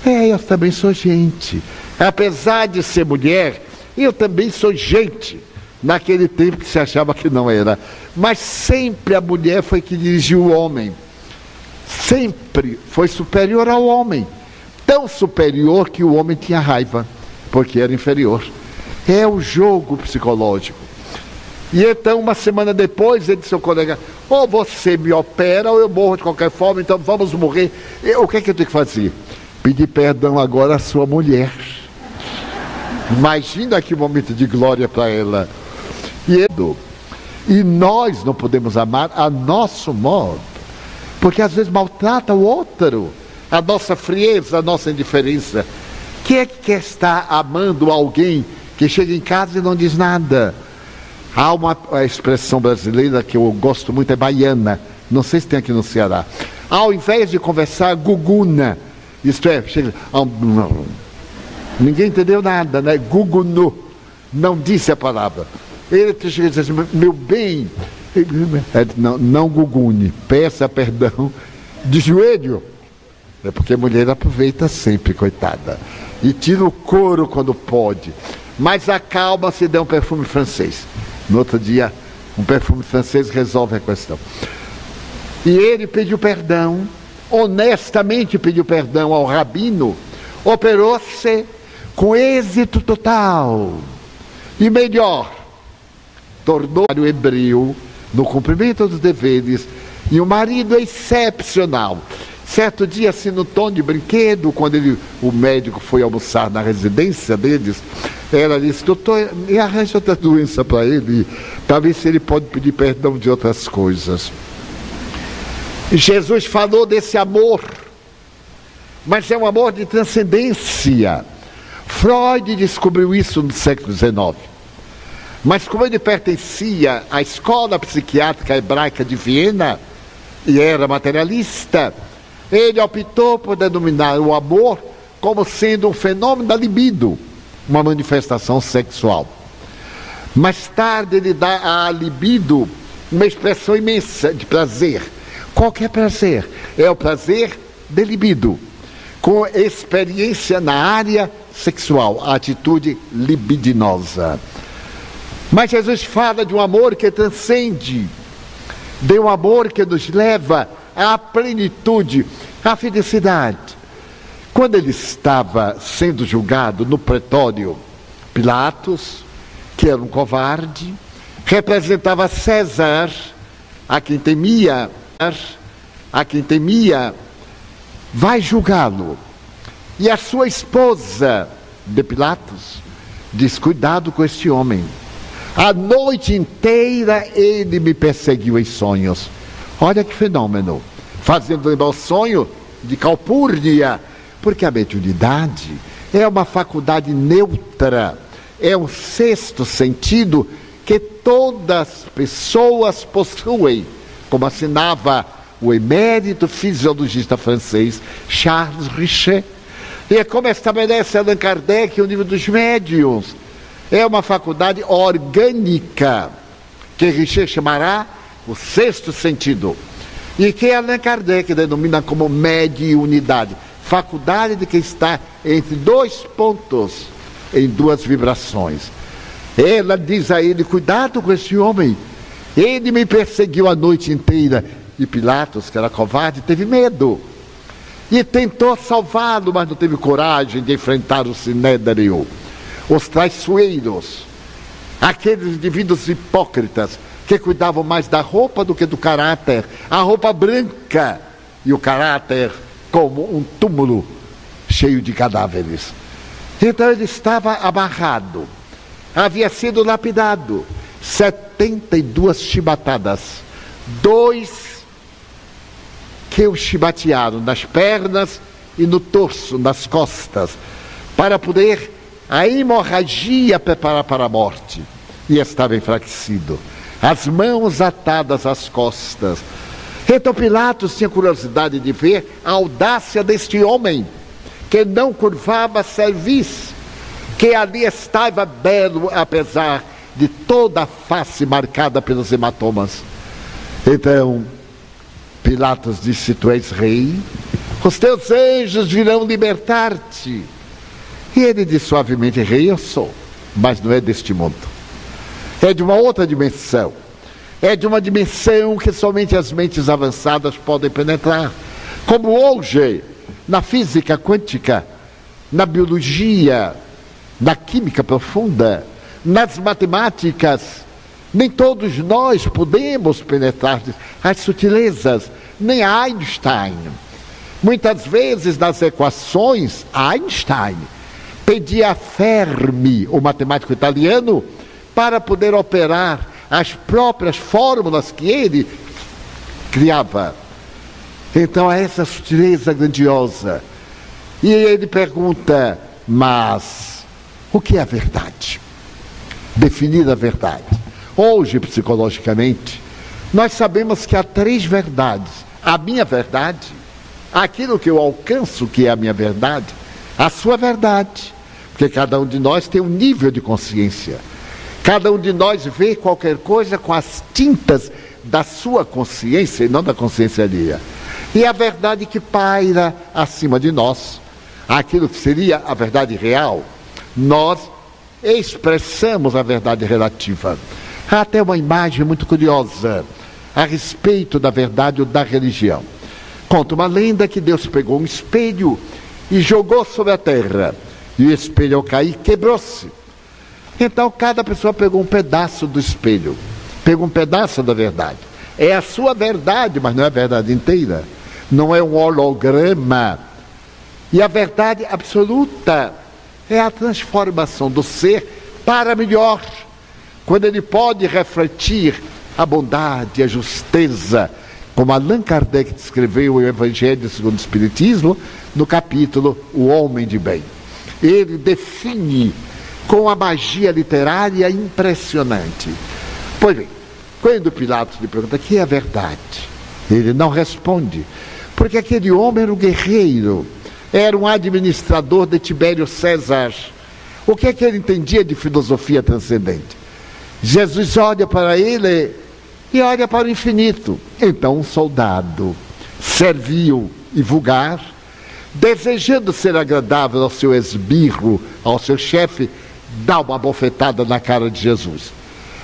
Eu também sou gente. Apesar de ser mulher, eu também sou gente. Naquele tempo que se achava que não era. Mas sempre a mulher foi que dirigiu o homem. Sempre foi superior ao homem. Tão superior que o homem tinha raiva, porque era inferior. É o jogo psicológico. E então, uma semana depois, ele disse ao colega: ou você me opera ou eu morro de qualquer forma, então vamos morrer. O que é que eu tenho que fazer? Pedir perdão agora à sua mulher. Imagina aqui um momento de glória para ela. E nós não podemos amar a nosso modo, porque às vezes maltrata o outro, a nossa frieza, a nossa indiferença. Quem é que quer estar amando alguém que chega em casa e não diz nada? Há uma expressão brasileira que eu gosto muito, é baiana, não sei se tem aqui no Ceará. Ao invés de conversar, guguna. Isto é, chega... Ninguém entendeu nada, né? Gugunu, não disse a palavra. Ele chega e diz assim: meu bem, não gugune, peça perdão de joelho. É porque a mulher aproveita sempre, coitada, e tira o couro quando pode. Mas acalma-se e dá um perfume francês. No outro dia, um perfume francês resolve a questão. E ele pediu perdão, honestamente pediu perdão ao rabino, operou-se com êxito total. E melhor, tornou o hebreu no cumprimento dos deveres, e o marido é excepcional. Certo dia, assim, no tom de brinquedo, quando o médico foi almoçar na residência deles, ela disse: doutor, me arranja outra doença para ele, para ver se ele pode pedir perdão de outras coisas. Jesus falou desse amor, mas é um amor de transcendência. Freud descobriu isso no século XIX. Mas como ele pertencia à escola psiquiátrica hebraica de Viena e era materialista, ele optou por denominar o amor como sendo um fenômeno da libido, uma manifestação sexual. Mais tarde ele dá à libido uma expressão imensa de prazer. Qualquer prazer é o prazer de libido, com experiência na área sexual, a atitude libidinosa. Mas Jesus fala de um amor que transcende, de um amor que nos leva à plenitude, à felicidade. Quando ele estava sendo julgado no pretório, Pilatos, que era um covarde, representava César, a quem temia, vai julgá-lo. E a sua esposa de Pilatos diz: cuidado com este homem. A noite inteira ele me perseguiu em sonhos. Olha que fenômeno, fazendo lembrar o sonho de Calpúrnia, porque a mediunidade é uma faculdade neutra, é um sexto sentido que todas as pessoas possuem, como assinava o emérito fisiologista francês Charles Richer. E é como estabelece Allan Kardec o nível dos médiuns. É uma faculdade orgânica, que Richer chamará o sexto sentido, e que Allan Kardec denomina como mediunidade, faculdade de quem está entre dois pontos, em duas vibrações. Ela diz a ele: cuidado com esse homem, ele me perseguiu a noite inteira. E Pilatos, que era covarde, teve medo, e tentou salvá-lo, mas não teve coragem de enfrentar o sinédrio, os traiçoeiros, aqueles indivíduos hipócritas que cuidavam mais da roupa do que do caráter, a roupa branca e o caráter como um túmulo cheio de cadáveres. Então ele estava amarrado, havia sido lapidado, 72 chibatadas, 2 que o chibatearam nas pernas e no torso, nas costas, para poder a hemorragia preparar para a morte, e estava enfraquecido, as mãos atadas às costas. Então Pilatos tinha curiosidade de ver a audácia deste homem, que não curvava cerviz, que ali estava belo, apesar de toda a face marcada pelos hematomas. Então Pilatos disse: tu és rei, os teus anjos virão libertar-te. E ele diz suavemente: rei eu sou, mas não é deste mundo. É de uma outra dimensão. É de uma dimensão que somente as mentes avançadas podem penetrar. Como hoje, na física quântica, na biologia, na química profunda, nas matemáticas, nem todos nós podemos penetrar as sutilezas, nem Einstein. Muitas vezes nas equações, Einstein pedia a Fermi, o matemático italiano, para poder operar as próprias fórmulas que ele criava. Então há essa sutileza grandiosa. E ele pergunta: mas o que é a verdade? Definir a verdade. Hoje, psicologicamente, nós sabemos que há 3 verdades: a minha verdade, aquilo que eu alcanço, que é a minha verdade, a sua verdade, porque cada um de nós tem um nível de consciência, cada um de nós vê qualquer coisa com as tintas da sua consciência e não da consciência alheia, e a verdade que paira acima de nós, aquilo que seria a verdade real. Nós expressamos a verdade relativa. Há até uma imagem muito curiosa a respeito da verdade ou da religião. Conta uma lenda que Deus pegou um espelho e jogou sobre a terra, e o espelho, ao cair, quebrou-se. Então cada pessoa pegou um pedaço do espelho, pegou um pedaço da verdade. É a sua verdade, mas não é a verdade inteira, não é um holograma. E a verdade absoluta é a transformação do ser para melhor, quando ele pode refletir a bondade, a justeza, como Allan Kardec descreveu o Evangelho segundo o Espiritismo, no capítulo O Homem de Bem. Ele define com a magia literária impressionante. Pois bem, quando Pilatos lhe pergunta o que é a verdade, ele não responde, porque aquele homem era um guerreiro, era um administrador de Tibério César. O que é que ele entendia de filosofia transcendente? Jesus olha para ele e olha para o infinito. Então um soldado servil e vulgar, desejando ser agradável ao seu esbirro, ao seu chefe, dá uma bofetada na cara de Jesus.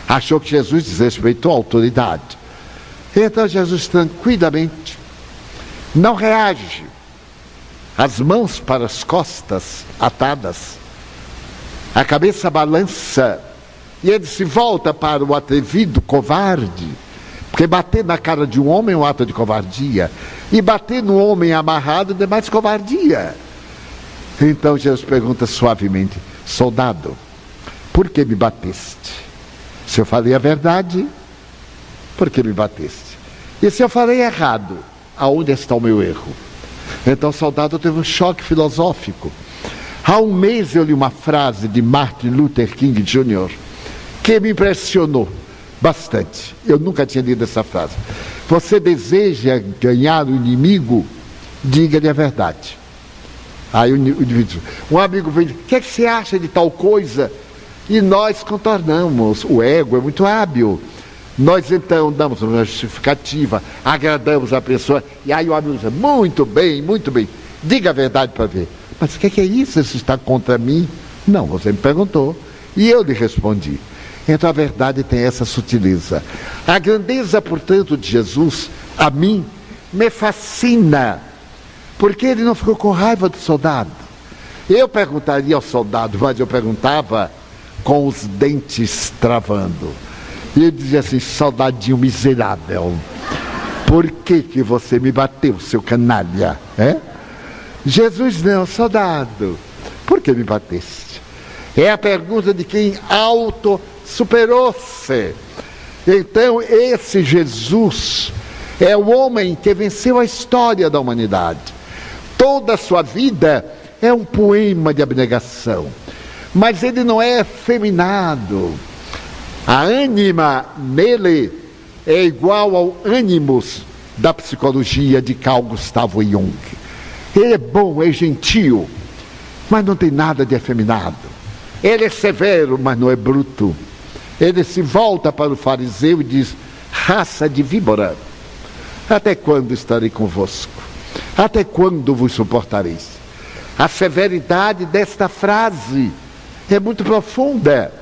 Achou que Jesus desrespeitou a autoridade. Então Jesus tranquilamente não reage, as mãos para as costas atadas, a cabeça balança, e ele se volta para o atrevido covarde, porque bater na cara de um homem é um ato de covardia, e bater no homem amarrado é mais covardia. Então Jesus pergunta suavemente: soldado, por que me bateste? Se eu falei a verdade, por que me bateste? E se eu falei errado, aonde está o meu erro? Então o soldado teve um choque filosófico. Há um mês eu li uma frase de Martin Luther King Jr. que me impressionou bastante. Eu nunca tinha lido essa frase. Você deseja ganhar o inimigo? Diga-lhe a verdade. Aí o indivíduo, um amigo veio, o que é que você acha de tal coisa? E nós contornamos, o ego é muito hábil. Nós então damos uma justificativa, agradamos a pessoa, e aí o amigo diz, muito bem, diga a verdade para ver. Mas o que é isso? Isso está contra mim? Não, você me perguntou, e eu lhe respondi. Então a verdade tem essa sutileza. A grandeza, portanto, de Jesus, a mim, me fascina, porque ele não ficou com raiva do soldado. Eu perguntaria ao soldado, mas eu perguntava com os dentes travando. E ele dizia assim: soldadinho miserável, por que que você me bateu, seu canalha? É? Jesus não, soldado, por que me bateste? É a pergunta de quem auto-superou-se. Então esse Jesus é o homem que venceu a história da humanidade. Toda a sua vida é um poema de abnegação. Mas ele não é efeminado. A ânima nele é igual ao ânimos da psicologia de Carl Gustavo Jung. Ele é bom, é gentil, mas não tem nada de efeminado. Ele é severo, mas não é bruto. Ele se volta para o fariseu e diz: raça de víbora, até quando estarei convosco? Até quando vos suportareis? A severidade desta frase é muito profunda.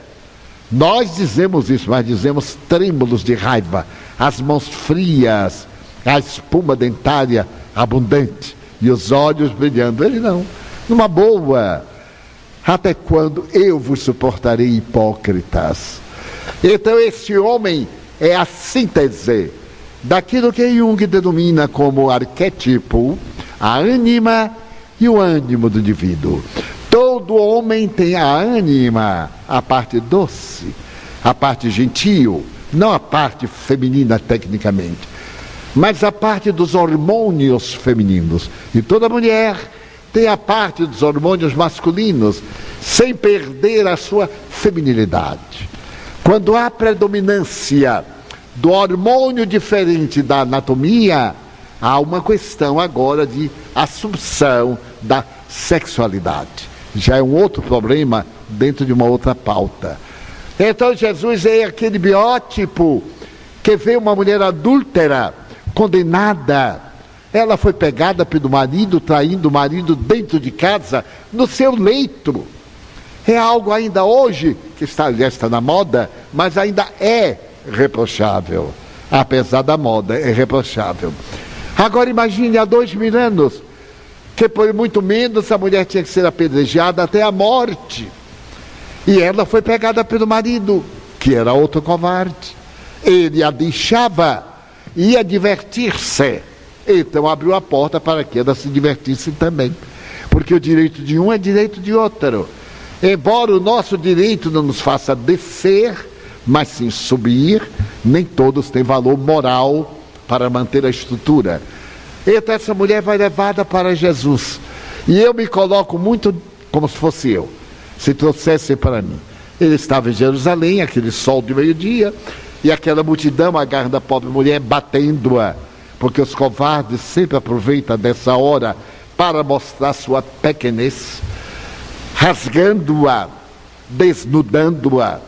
Nós dizemos isso, mas dizemos trêmulos de raiva, as mãos frias, a espuma dentária abundante e os olhos brilhando. Ele não, numa boa. Até quando eu vos suportarei, hipócritas? Então esse homem é a síntese daquilo que Jung denomina como arquétipo, a ânima e o ânimo do indivíduo. Todo homem tem a ânima, a parte doce, a parte gentil, não a parte feminina tecnicamente, mas a parte dos hormônios femininos. E toda mulher tem a parte dos hormônios masculinos, sem perder a sua feminilidade. Quando há predominância do hormônio diferente da anatomia, há uma questão agora de assunção da sexualidade. Já é um outro problema dentro de uma outra pauta. Então Jesus é aquele biótipo que vê uma mulher adúltera, condenada. Ela foi pegada pelo marido, traindo o marido dentro de casa, no seu leito. É algo ainda hoje, que já está na moda, mas ainda é reprochável. Apesar da moda, é reprochável. Agora imagine há 2000 anos, que por muito menos a mulher tinha que ser apedrejada até a morte. E ela foi pegada pelo marido, que era outro covarde. Ele a deixava, ia divertir-se. Então abriu a porta para que ela se divertisse também. Porque o direito de um é direito de outro. Embora o nosso direito não nos faça descer, mas sim subir, nem todos têm valor moral para manter a estrutura. Então essa mulher vai levada para Jesus, e eu me coloco muito como se fosse eu, se trouxessem para mim. Ele estava em Jerusalém, aquele sol de meio-dia, e aquela multidão agarra a pobre mulher, batendo-a, porque os covardes sempre aproveitam dessa hora para mostrar sua pequenez, rasgando-a, desnudando-a,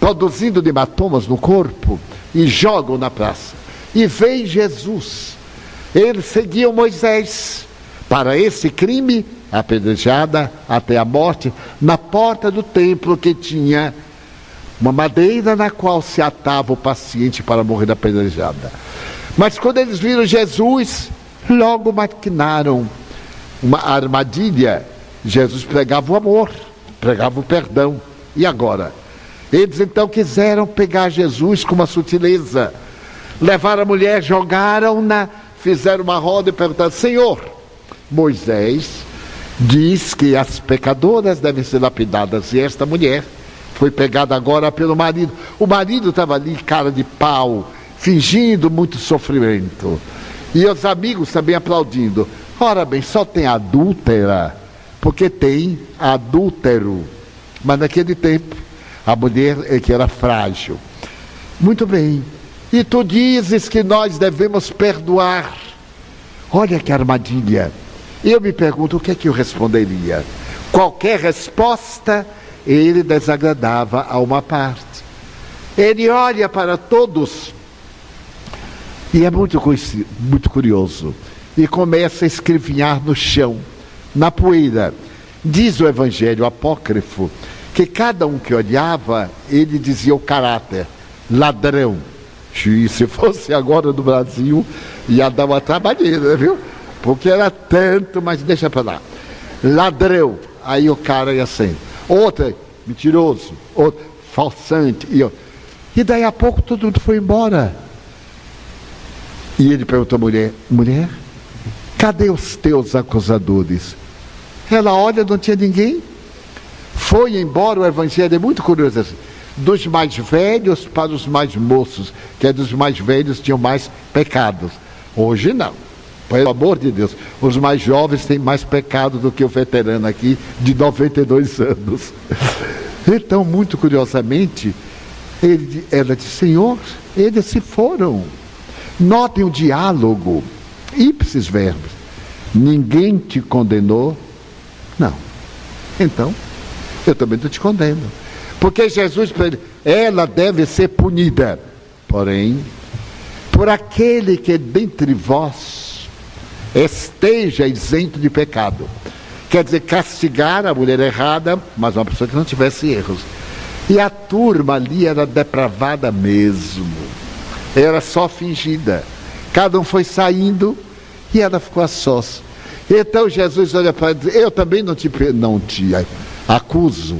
produzindo hematomas no corpo, e jogam na praça. E vem Jesus. Ele seguia Moisés para esse crime, apedrejada até a morte, na porta do templo, que tinha uma madeira na qual se atava o paciente para morrer apedrejada. Mas quando eles viram Jesus, logo maquinaram uma armadilha. Jesus pregava o amor, pregava o perdão. E agora? Eles então quiseram pegar Jesus com uma sutileza. Levaram a mulher, jogaram-na, fizeram uma roda e perguntaram: Senhor, Moisés diz que as pecadoras devem ser lapidadas, e esta mulher foi pegada agora pelo marido. O marido estava ali, cara de pau, fingindo muito sofrimento. E os amigos também aplaudindo. Ora bem, só tem adúltera, porque tem adúltero. Mas naquele tempo, a mulher é que era frágil. Muito bem. E tu dizes que nós devemos perdoar. Olha que armadilha. Eu me pergunto, o que é que eu responderia? Qualquer resposta, ele desagradava a uma parte. Ele olha para todos. E é muito curioso. E começa a escrevinhar no chão, na poeira. Diz o evangelho apócrifo que cada um que olhava, ele dizia o caráter: ladrão. E se fosse agora no Brasil, ia dar uma trabalheira, viu? Porque era tanto, mas deixa para lá. Ladrão. Aí o cara ia sendo. Outra, mentiroso. Outra, falsante. E daí a pouco todo mundo foi embora. E ele perguntou à mulher: mulher, cadê os teus acusadores? Ela olha, não tinha ninguém. Foi embora. O evangelho é muito curioso assim. Dos mais velhos para os mais moços, que é dos mais velhos tinham mais pecados. Hoje não. Pelo amor de Deus, os mais jovens têm mais pecado do que o veterano aqui de 92 anos. Então, muito curiosamente, ela disse: Senhor, eles se foram. Notem o diálogo, ipsis verbis. Ninguém te condenou? Não. Então, eu também não te condeno. Porque Jesus, para ele, ela deve ser punida. Porém, por aquele que dentre vós esteja isento de pecado. Quer dizer, castigar a mulher errada, mas uma pessoa que não tivesse erros. E a turma ali era depravada mesmo. Era só fingida. Cada um foi saindo e ela ficou a sós. Então Jesus olha para ela e diz: eu também não te acuso.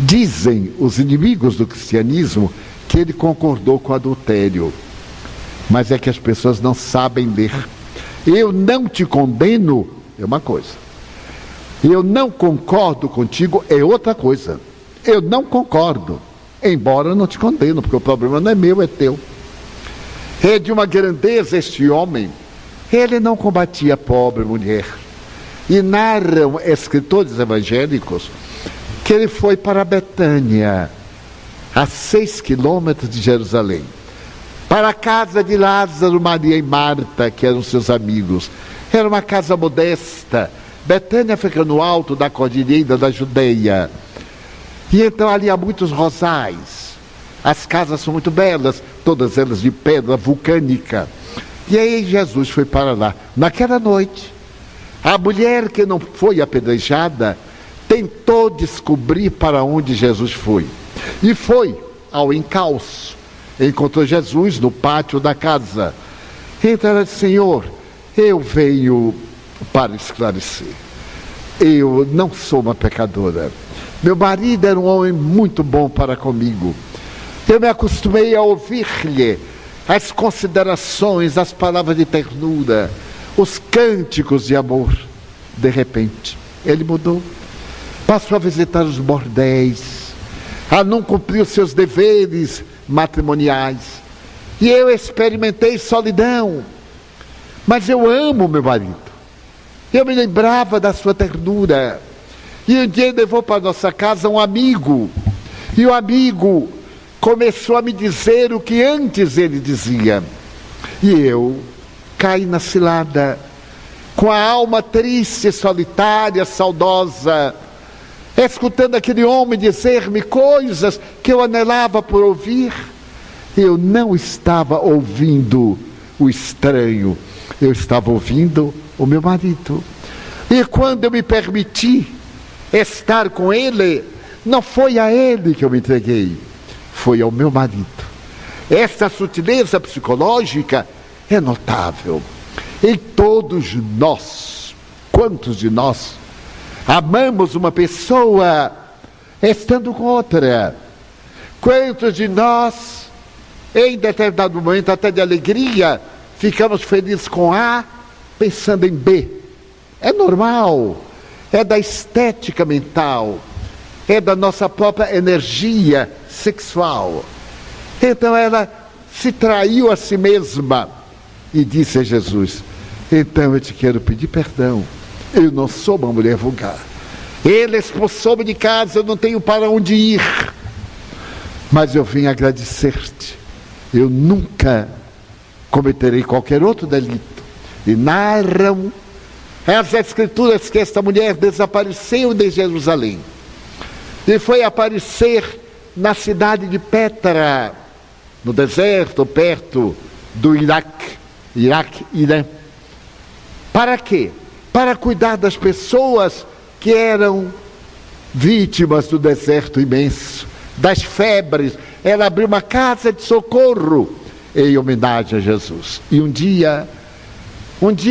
Dizem os inimigos do cristianismo que ele concordou com o adultério. Mas é que as pessoas não sabem ler. Eu não te condeno é uma coisa. Eu não concordo contigo é outra coisa. Eu não concordo, embora eu não te condeno, porque o problema não é meu, é teu. É de uma grandeza este homem. Ele não combatia a pobre mulher. E narram escritores evangélicos que ele foi para Betânia, a 6 quilômetros de Jerusalém, para a casa de Lázaro, Maria e Marta, que eram seus amigos. Era uma casa modesta. Betânia fica no alto da cordilheira da Judeia. E então ali há muitos rosais. As casas são muito belas, todas elas de pedra vulcânica. E aí Jesus foi para lá. Naquela noite, a mulher que não foi apedrejada tentou descobrir para onde Jesus foi. E foi ao encalço. Encontrou Jesus no pátio da casa. Então ela disse: Senhor, eu venho para esclarecer. Eu não sou uma pecadora. Meu marido era um homem muito bom para comigo. Eu me acostumei a ouvir-lhe as considerações, as palavras de ternura, os cânticos de amor. De repente, ele mudou. Passou a visitar os bordéis, a não cumprir os seus deveres matrimoniais. E eu experimentei solidão. Mas eu amo meu marido. Eu me lembrava da sua ternura. E um dia ele levou para nossa casa um amigo. E o amigo começou a me dizer o que antes ele dizia. E eu caí na cilada, com a alma triste, solitária, saudosa, escutando aquele homem dizer-me coisas que eu anelava por ouvir. Eu não estava ouvindo o estranho, eu estava ouvindo o meu marido. E quando eu me permiti estar com ele, não foi a ele que eu me entreguei, foi ao meu marido. Essa sutileza psicológica é notável em todos nós. Quantos de nós amamos uma pessoa estando com outra? Quantos de nós, em determinado momento, até de alegria, ficamos felizes com A, pensando em B? É normal, é da estética mental, é da nossa própria energia sexual. Então ela se traiu a si mesma e disse a Jesus: então eu te quero pedir perdão, eu não sou uma mulher vulgar. Ele expulsou-me de casa, eu não tenho para onde ir, mas eu vim agradecer-te. Eu nunca cometerei qualquer outro delito. E narram as escrituras que esta mulher desapareceu de Jerusalém e foi aparecer na cidade de Petra, no deserto, perto do Iraque, Irã. Para quê? Para cuidar das pessoas que eram vítimas do deserto imenso, das febres. Ela abriu uma casa de socorro em homenagem a Jesus. E um dia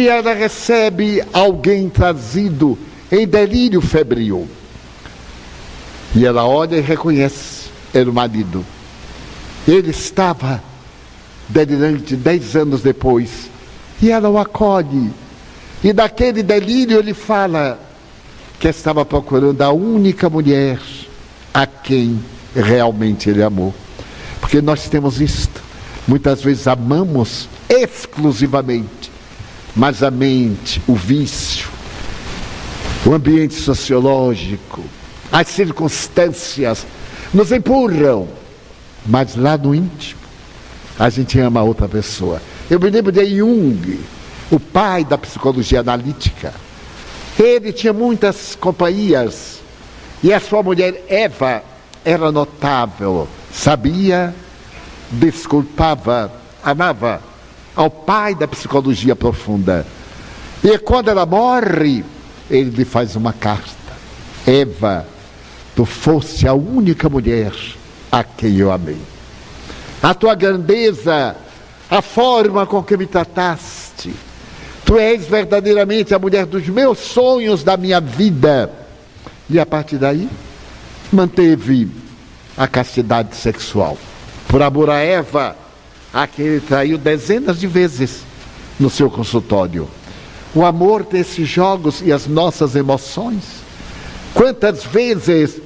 ela recebe alguém trazido em delírio febril. E ela olha e reconhece, era o marido. Ele estava delirante 10 anos depois. E ela o acolhe. E daquele delírio ele fala que estava procurando a única mulher a quem realmente ele amou. Porque nós temos isto. Muitas vezes amamos exclusivamente. Mas a mente, o vício, o ambiente sociológico, as circunstâncias nos empurram. Mas lá no íntimo, a gente ama a outra pessoa. Eu me lembro de Jung, o pai da psicologia analítica. Ele tinha muitas companhias. E a sua mulher Eva era notável. Sabia, desculpava, amava ao pai da psicologia profunda. E quando ela morre, ele lhe faz uma carta: Eva, tu foste a única mulher a quem eu amei. A tua grandeza, a forma com que me trataste, tu és verdadeiramente a mulher dos meus sonhos, da minha vida. E a partir daí, manteve a castidade sexual. Por amor a Eva, a que ele traiu dezenas de vezes no seu consultório. O amor desses jogos e as nossas emoções. Quantas vezes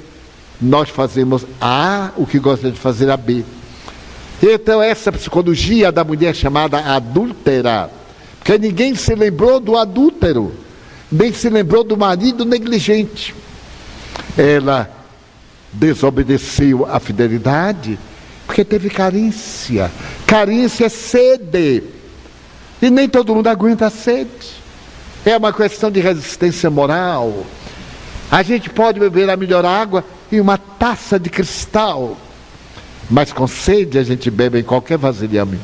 nós fazemos A, o que gosta de fazer a B. Então essa psicologia da mulher chamada adúltera, porque ninguém se lembrou do adúltero, nem se lembrou do marido negligente. Ela desobedeceu à fidelidade, porque teve carência. Carência é sede. E nem todo mundo aguenta a sede. É uma questão de resistência moral. A gente pode beber a melhor água em uma taça de cristal. Mas com sede a gente bebe em qualquer vasilhame.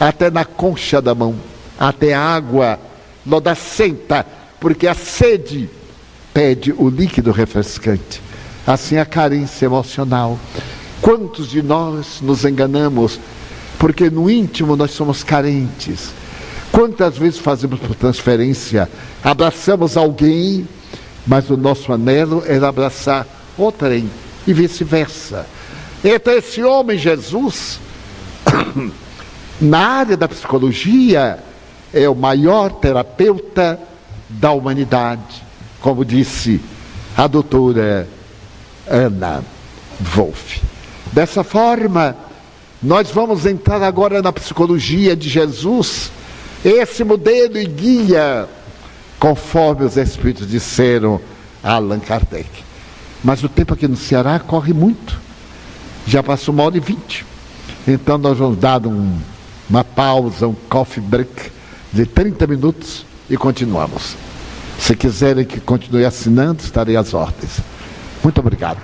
Até na concha da mão. Até a água lodacenta. Porque a sede pede o líquido refrescante. Assim a carência emocional. Quantos de nós nos enganamos, porque no íntimo nós somos carentes. Quantas vezes fazemos por transferência, abraçamos alguém, mas o nosso anelo era abraçar outrem e vice-versa. Então esse homem Jesus, na área da psicologia, é o maior terapeuta da humanidade, como disse a doutora Ana Wolff. Dessa forma, nós vamos entrar agora na psicologia de Jesus, esse modelo e guia, conforme os Espíritos disseram Allan Kardec. Mas o tempo aqui no Ceará corre muito. Já passou 1h20. Então nós vamos dar uma pausa, coffee break de 30 minutos e continuamos. Se quiserem que continue assinando, estarei às ordens. Muito obrigado.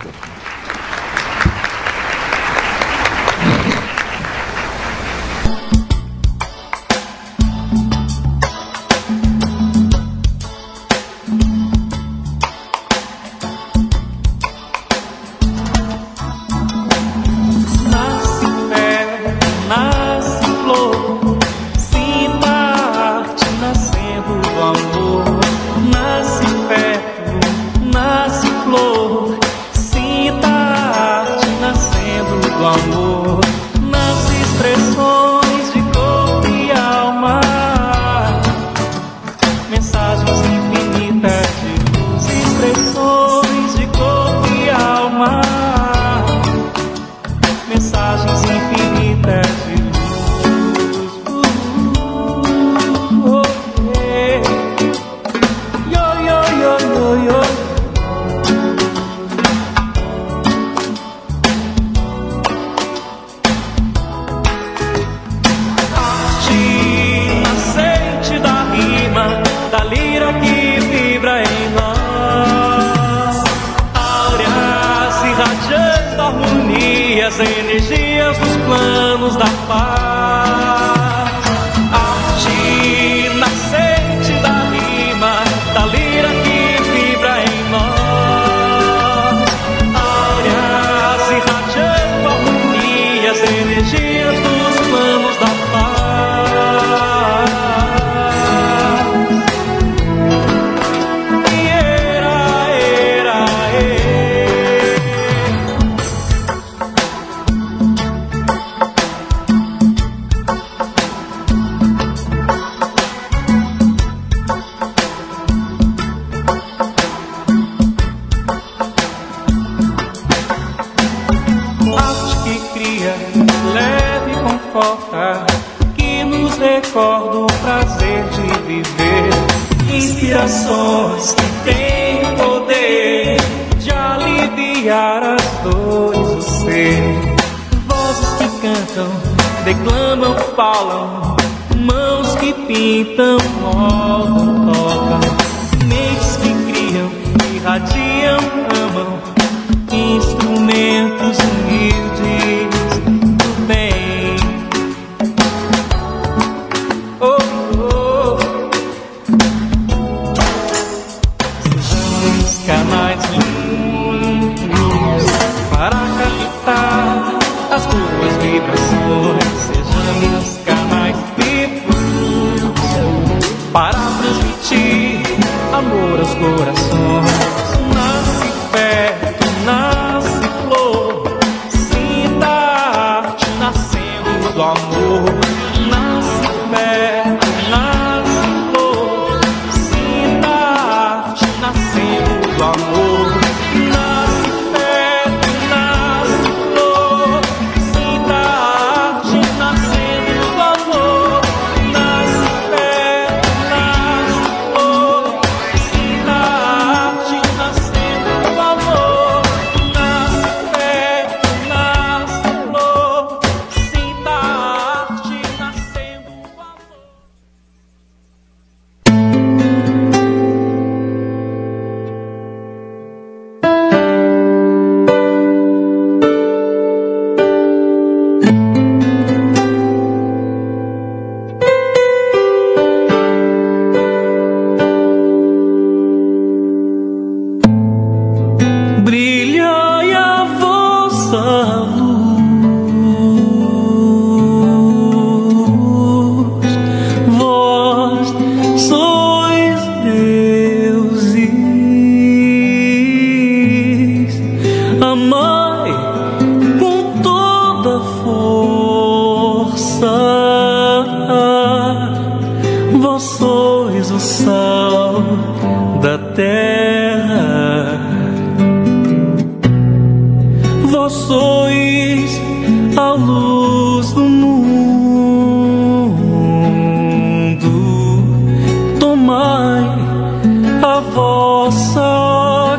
A vossa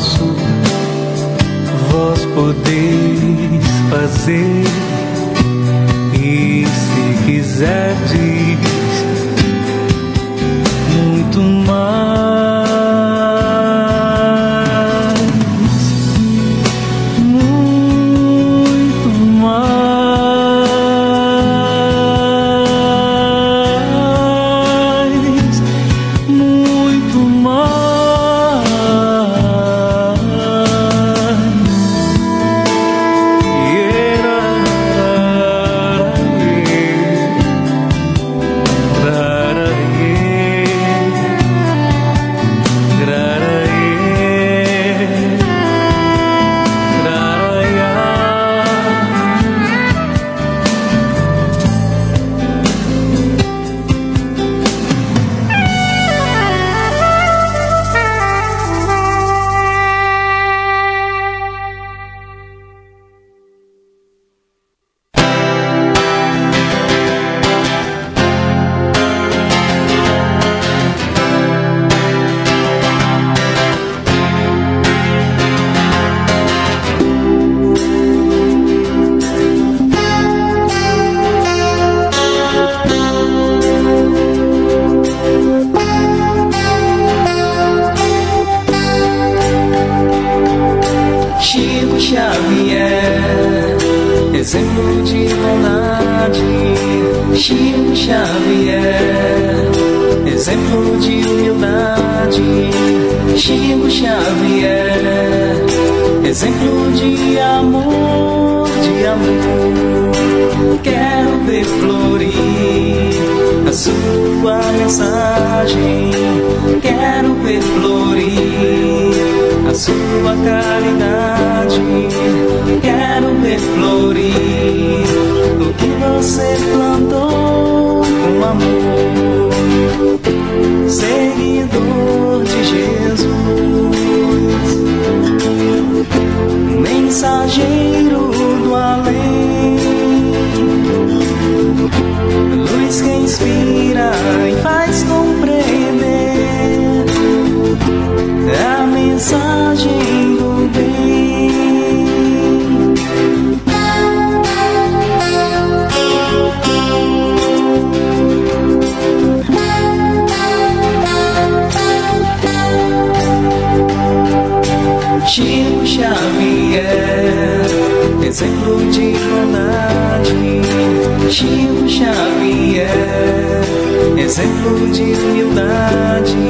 faço, vós podeis fazer. E se quiserdes, muito mais, muito mais, muito mais. Chico Xavier, exemplo de humildade. Chico Xavier, exemplo de amor, de amor. Quero ver florir a sua mensagem. Quero ver florir a sua caridade. Quero ver florir o que você plantou com amor, seguidor de Jesus, mensageiro do além, luz que inspira e faz compreender a mensagem do bem. Chico Xavier, exemplo de bondade. Chico Xavier, exemplo de humildade.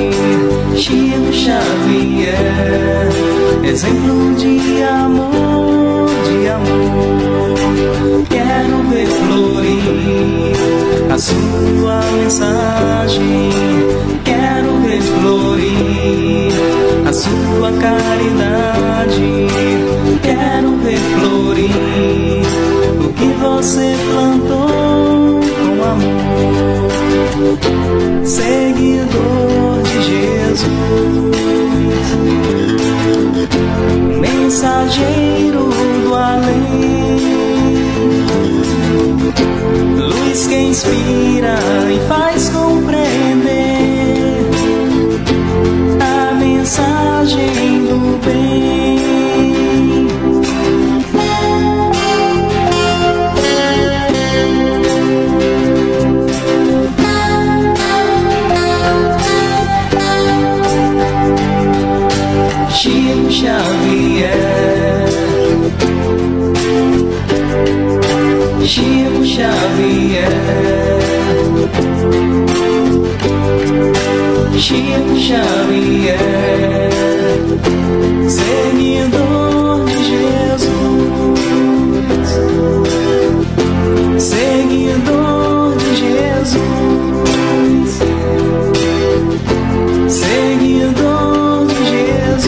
Chico Xavier, exemplo de amor, de amor. Quero ver florir a sua mensagem. Quero ver florir a sua caridade. Quero ver florir o que você plantou com amor, seguidor de Jesus, mensageiro do além, luz que inspira e faz compreender mensagem do bem. Chico Xavier, Chico Xavier, Chico Xavier, seguidor de Jesus, seguidor de Jesus, seguidor de Jesus.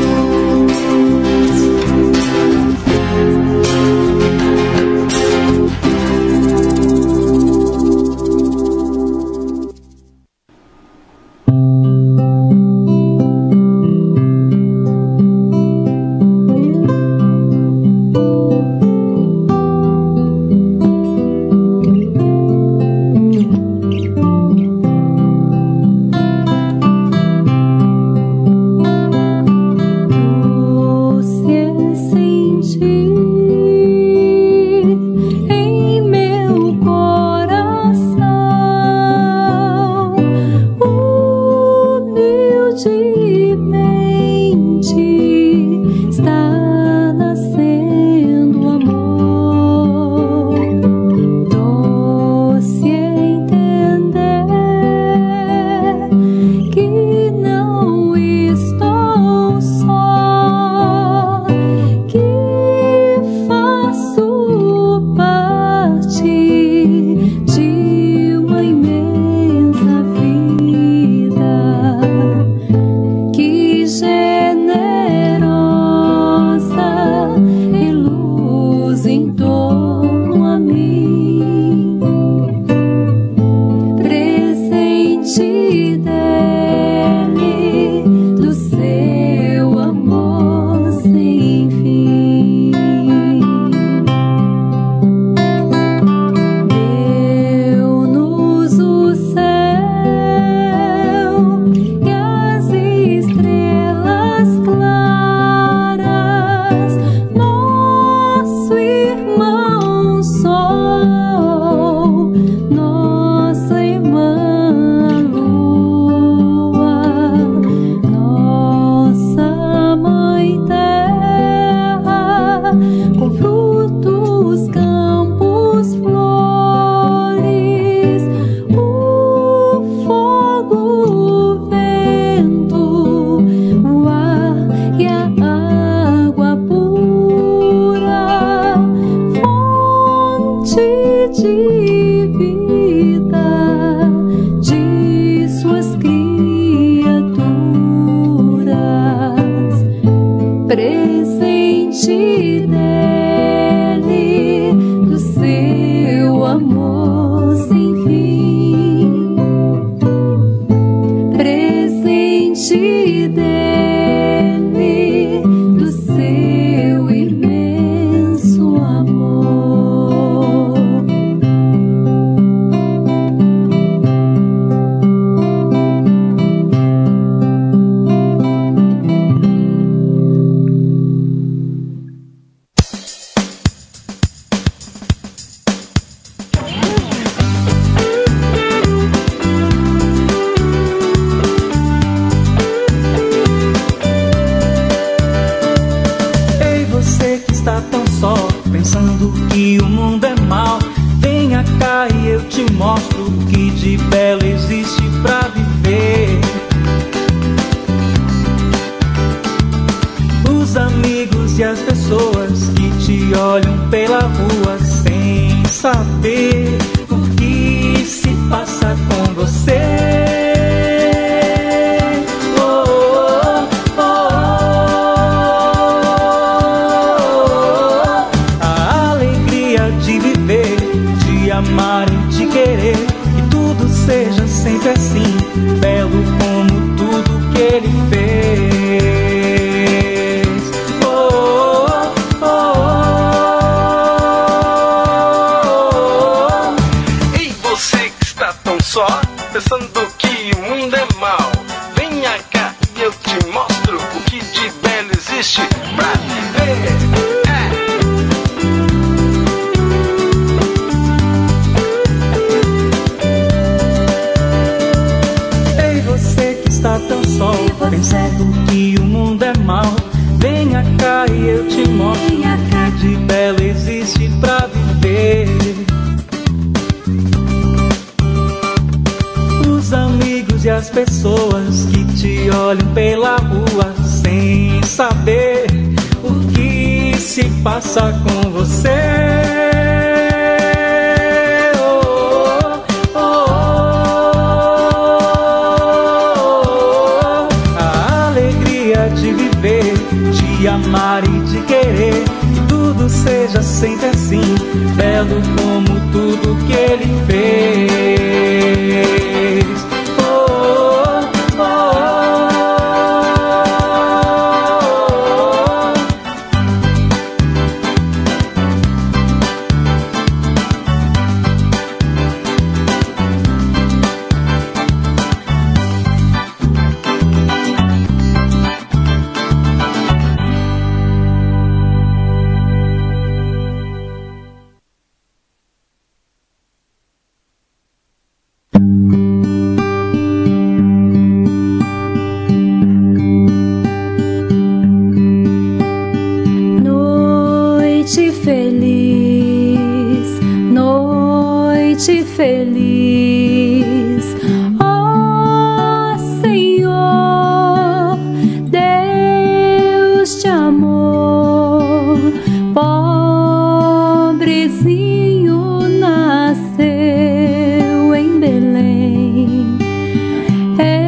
presente nele, do seu amor sem fim, presente nele, do seu imenso amor. Feliz,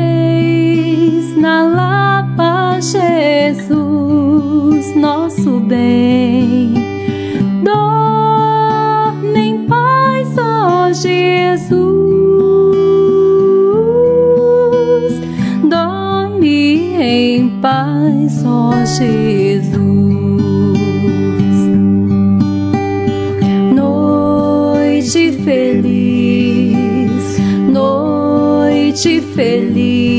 noite feliz.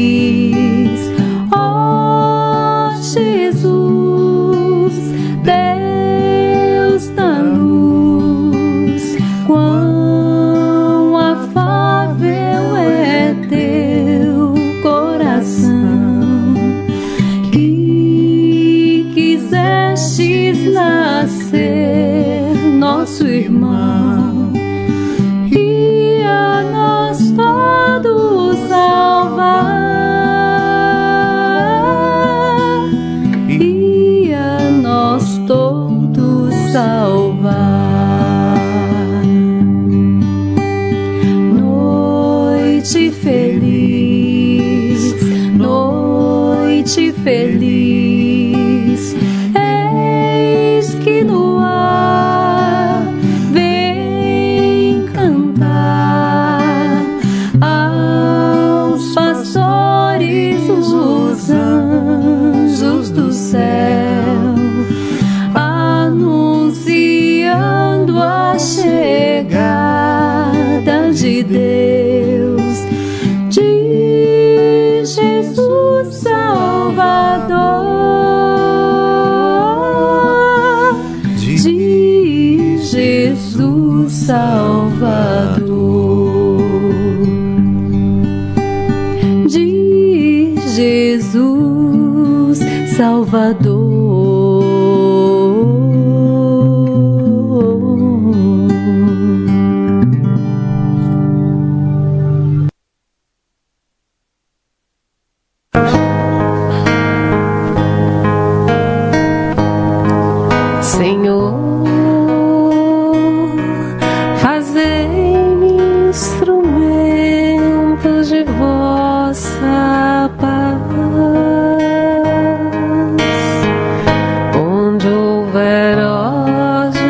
Salvador. Diz Jesus, Salvador. Senhor, fazei-me instrumentos de vossa paz. Onde houver ódio,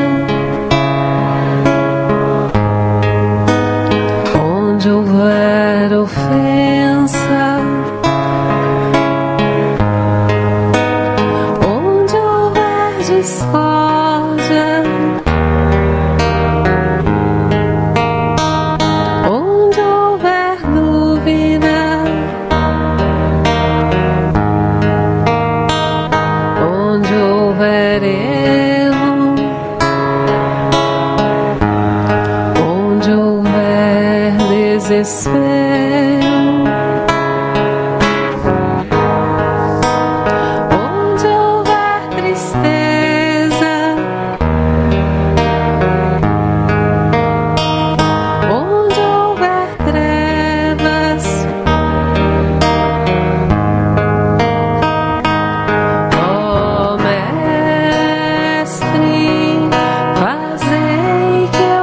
onde houver ofensa, onde houver discórdia, onde houver tristeza, onde houver trevas, ó Mestre, fazei que eu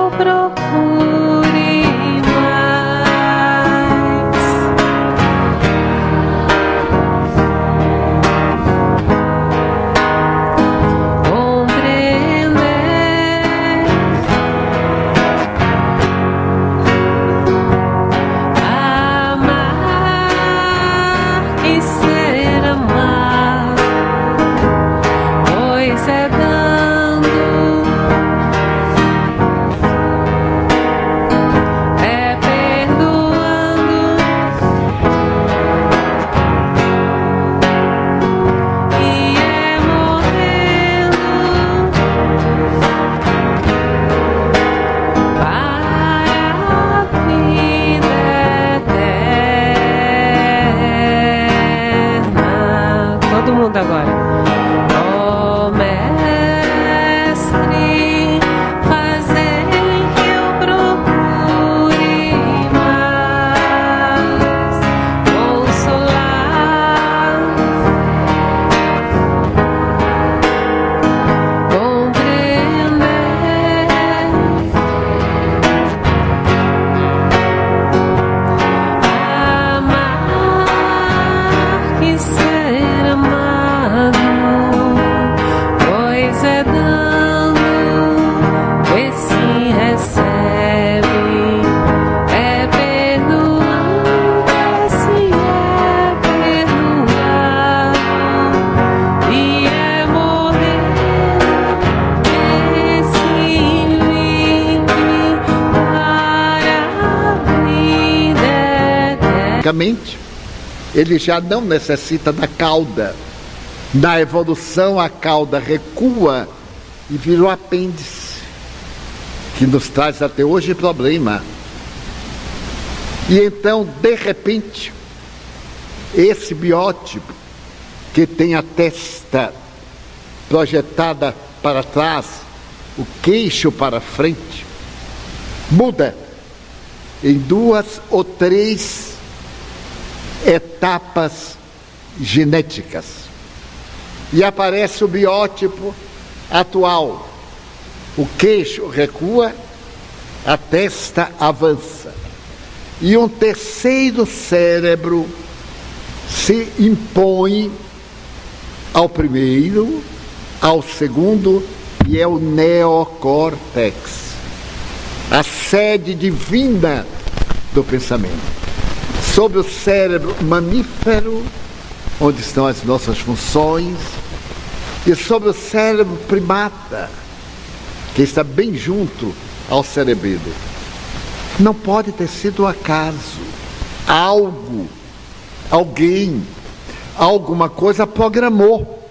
ele já não necessita da cauda. Na evolução, a cauda recua e vira o apêndice, que nos traz até hoje problema. E então, de repente, esse biótipo, que tem a testa projetada para trás, o queixo para frente, muda em 2 ou 3 etapas genéticas e aparece o biótipo atual. O queixo recua, a testa avança e um terceiro cérebro se impõe ao primeiro, ao segundo, e é o neocórtex, a sede divina do pensamento. Sobre o cérebro mamífero, onde estão as nossas funções, e sobre o cérebro primata, que está bem junto ao cerebelo. Não pode ter sido um acaso. Algo, alguém, alguma coisa programou.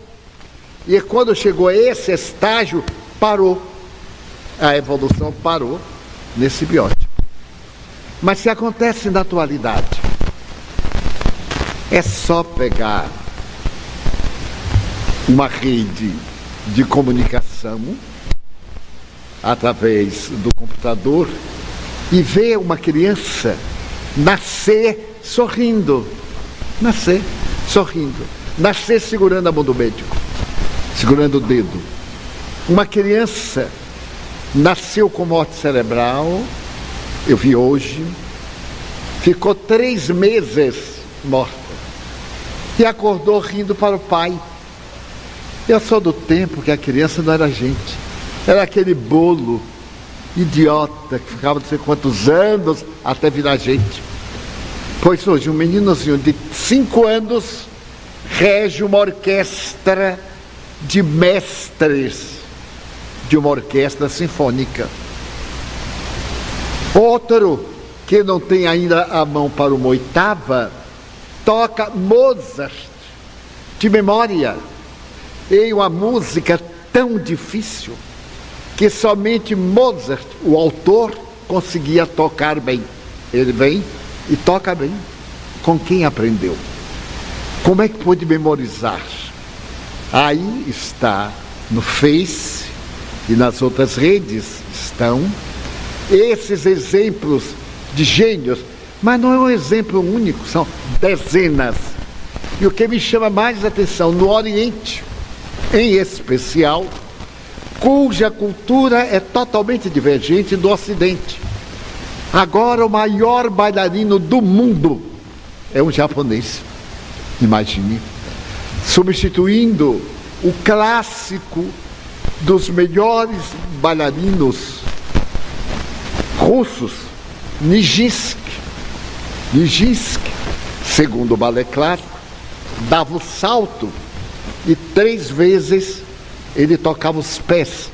E quando chegou a esse estágio, parou. A evolução parou nesse biótipo. Mas se acontece na atualidade, é só pegar uma rede de comunicação através do computador e ver uma criança nascer sorrindo. Nascer sorrindo. Nascer segurando a mão do médico, segurando o dedo. Uma criança nasceu com morte cerebral, eu vi hoje, ficou 3 meses morta e acordou rindo para o pai. Eu sou do tempo que a criança não era gente, era aquele bolo idiota que ficava não sei quantos anos até virar gente. Pois hoje um meninozinho de 5 anos rege uma orquestra de mestres, de uma orquestra sinfônica. Outro que não tem ainda a mão para uma oitava toca Mozart de memória, em uma música tão difícil que somente Mozart, o autor, conseguia tocar bem. Ele vem e toca bem. Com quem aprendeu? Como é que pôde memorizar? Aí está no Face e nas outras redes estão esses exemplos de gênios. Mas não é um exemplo único, são dezenas. E o que me chama mais atenção, no Oriente, em especial, cuja cultura é totalmente divergente do Ocidente. Agora o maior bailarino do mundo é um japonês, imagine, substituindo o clássico dos melhores bailarinos russos, Nijinsky. Nijinsky, segundo o balé clássico, dava o salto e 3 vezes ele tocava os pés.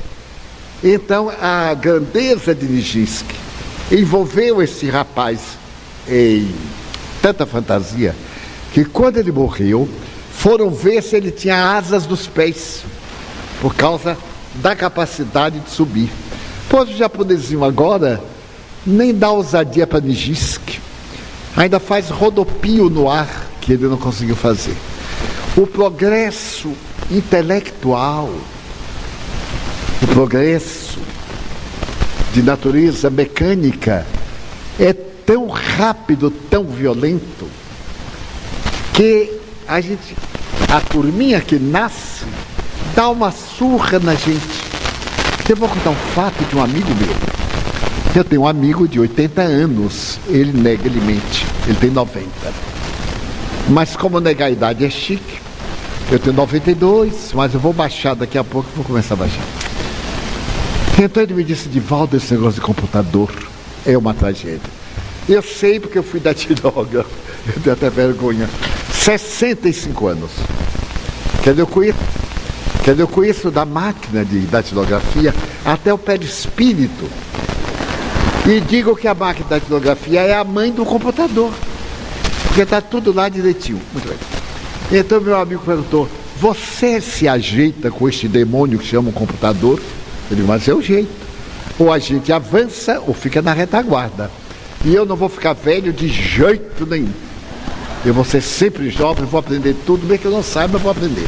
Então a grandeza de Nijinsky envolveu esse rapaz em tanta fantasia que quando ele morreu foram ver se ele tinha asas dos pés, por causa da capacidade de subir. Pois o japonesinho agora nem dá ousadia para Nijinsky, ainda faz rodopio no ar, que ele não conseguiu fazer. O progresso intelectual, o progresso de natureza mecânica é tão rápido, tão violento, que a turminha que nasce dá uma surra na gente. Eu vou contar um fato de um amigo meu. Eu tenho um amigo de 80 anos, ele nega, ele mente, ele tem 90. Mas como negar a idade é chique, eu tenho 92, mas eu vou baixar daqui a pouco, vou começar a baixar. Então ele me disse: Divaldo, esse negócio de computador é uma tragédia. Eu sei porque eu fui datilógrafo, eu tenho até vergonha. 65 anos. Quer dizer, eu conheço da máquina de datilografia até o perispírito. E digo que a máquina de datilografia é a mãe do computador, porque está tudo lá direitinho. Muito bem. Então meu amigo perguntou: você se ajeita com este demônio que chama um computador? Ele disse: mas é o jeito. Ou a gente avança ou fica na retaguarda. E eu não vou ficar velho de jeito nenhum. Eu vou ser sempre jovem, vou aprender tudo, bem que eu não saiba, eu vou aprender.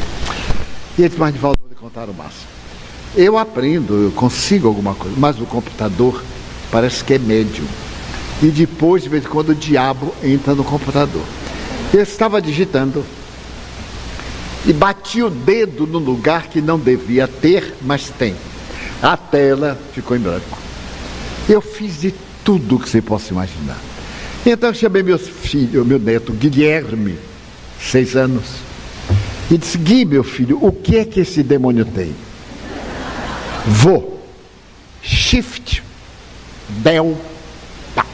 E ele disse: mas Divaldo, vou lhe contar o máximo. Eu aprendo, eu consigo alguma coisa, mas o computador parece que é médium. E depois, de vez em quando, o diabo entra no computador. Eu estava digitando e bati o dedo no lugar que não devia ter, mas tem. A tela ficou em branco. Eu fiz de tudo que você possa imaginar. Então eu chamei meus filhos, meu neto Guilherme, 6 anos, e disse: Gui, meu filho, o que é que esse demônio tem? Vou. Shift. Del. Pá.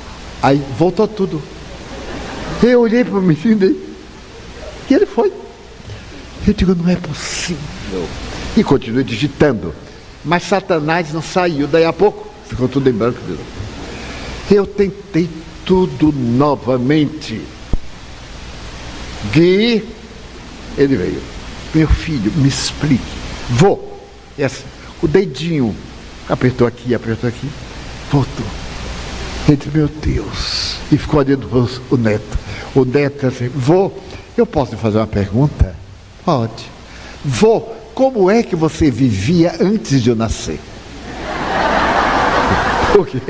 Aí voltou tudo. Eu olhei para o menino e ele foi. Eu digo: não é possível. E continuei digitando. Mas Satanás não saiu. Daí a pouco ficou tudo em branco de novo. Eu tentei tudo novamente. Gui, ele veio. Meu filho, me explique. Vou. Essa. O dedinho apertou aqui, voltou. Gente, meu Deus. E ficou olhando o neto. O neto assim, vô, eu posso lhe fazer uma pergunta? Pode. Vô, como é que você vivia antes de eu nascer? Porque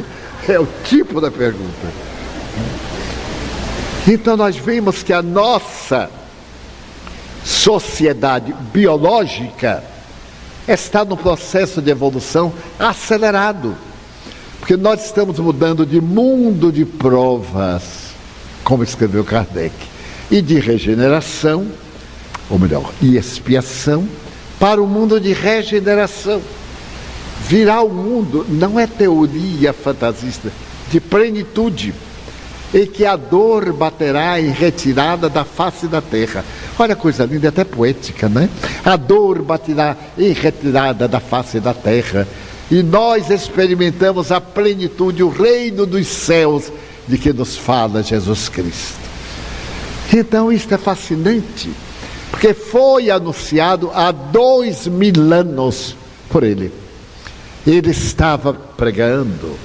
é o tipo da pergunta. Então nós vemos que a nossa sociedade biológica está num processo de evolução acelerado, porque nós estamos mudando de mundo de provas, como escreveu Kardec, e de regeneração, ou melhor, e expiação, para o mundo de regeneração. Virar o mundo não é teoria fantasista, de plenitude, e que a dor baterá em retirada da face da terra. Olha a coisa linda, até poética, né? A dor baterá em retirada da face da terra, e nós experimentamos a plenitude, o reino dos céus, de que nos fala Jesus Cristo. Então isto é fascinante, porque foi anunciado há 2000 anos por ele. Ele estava pregando,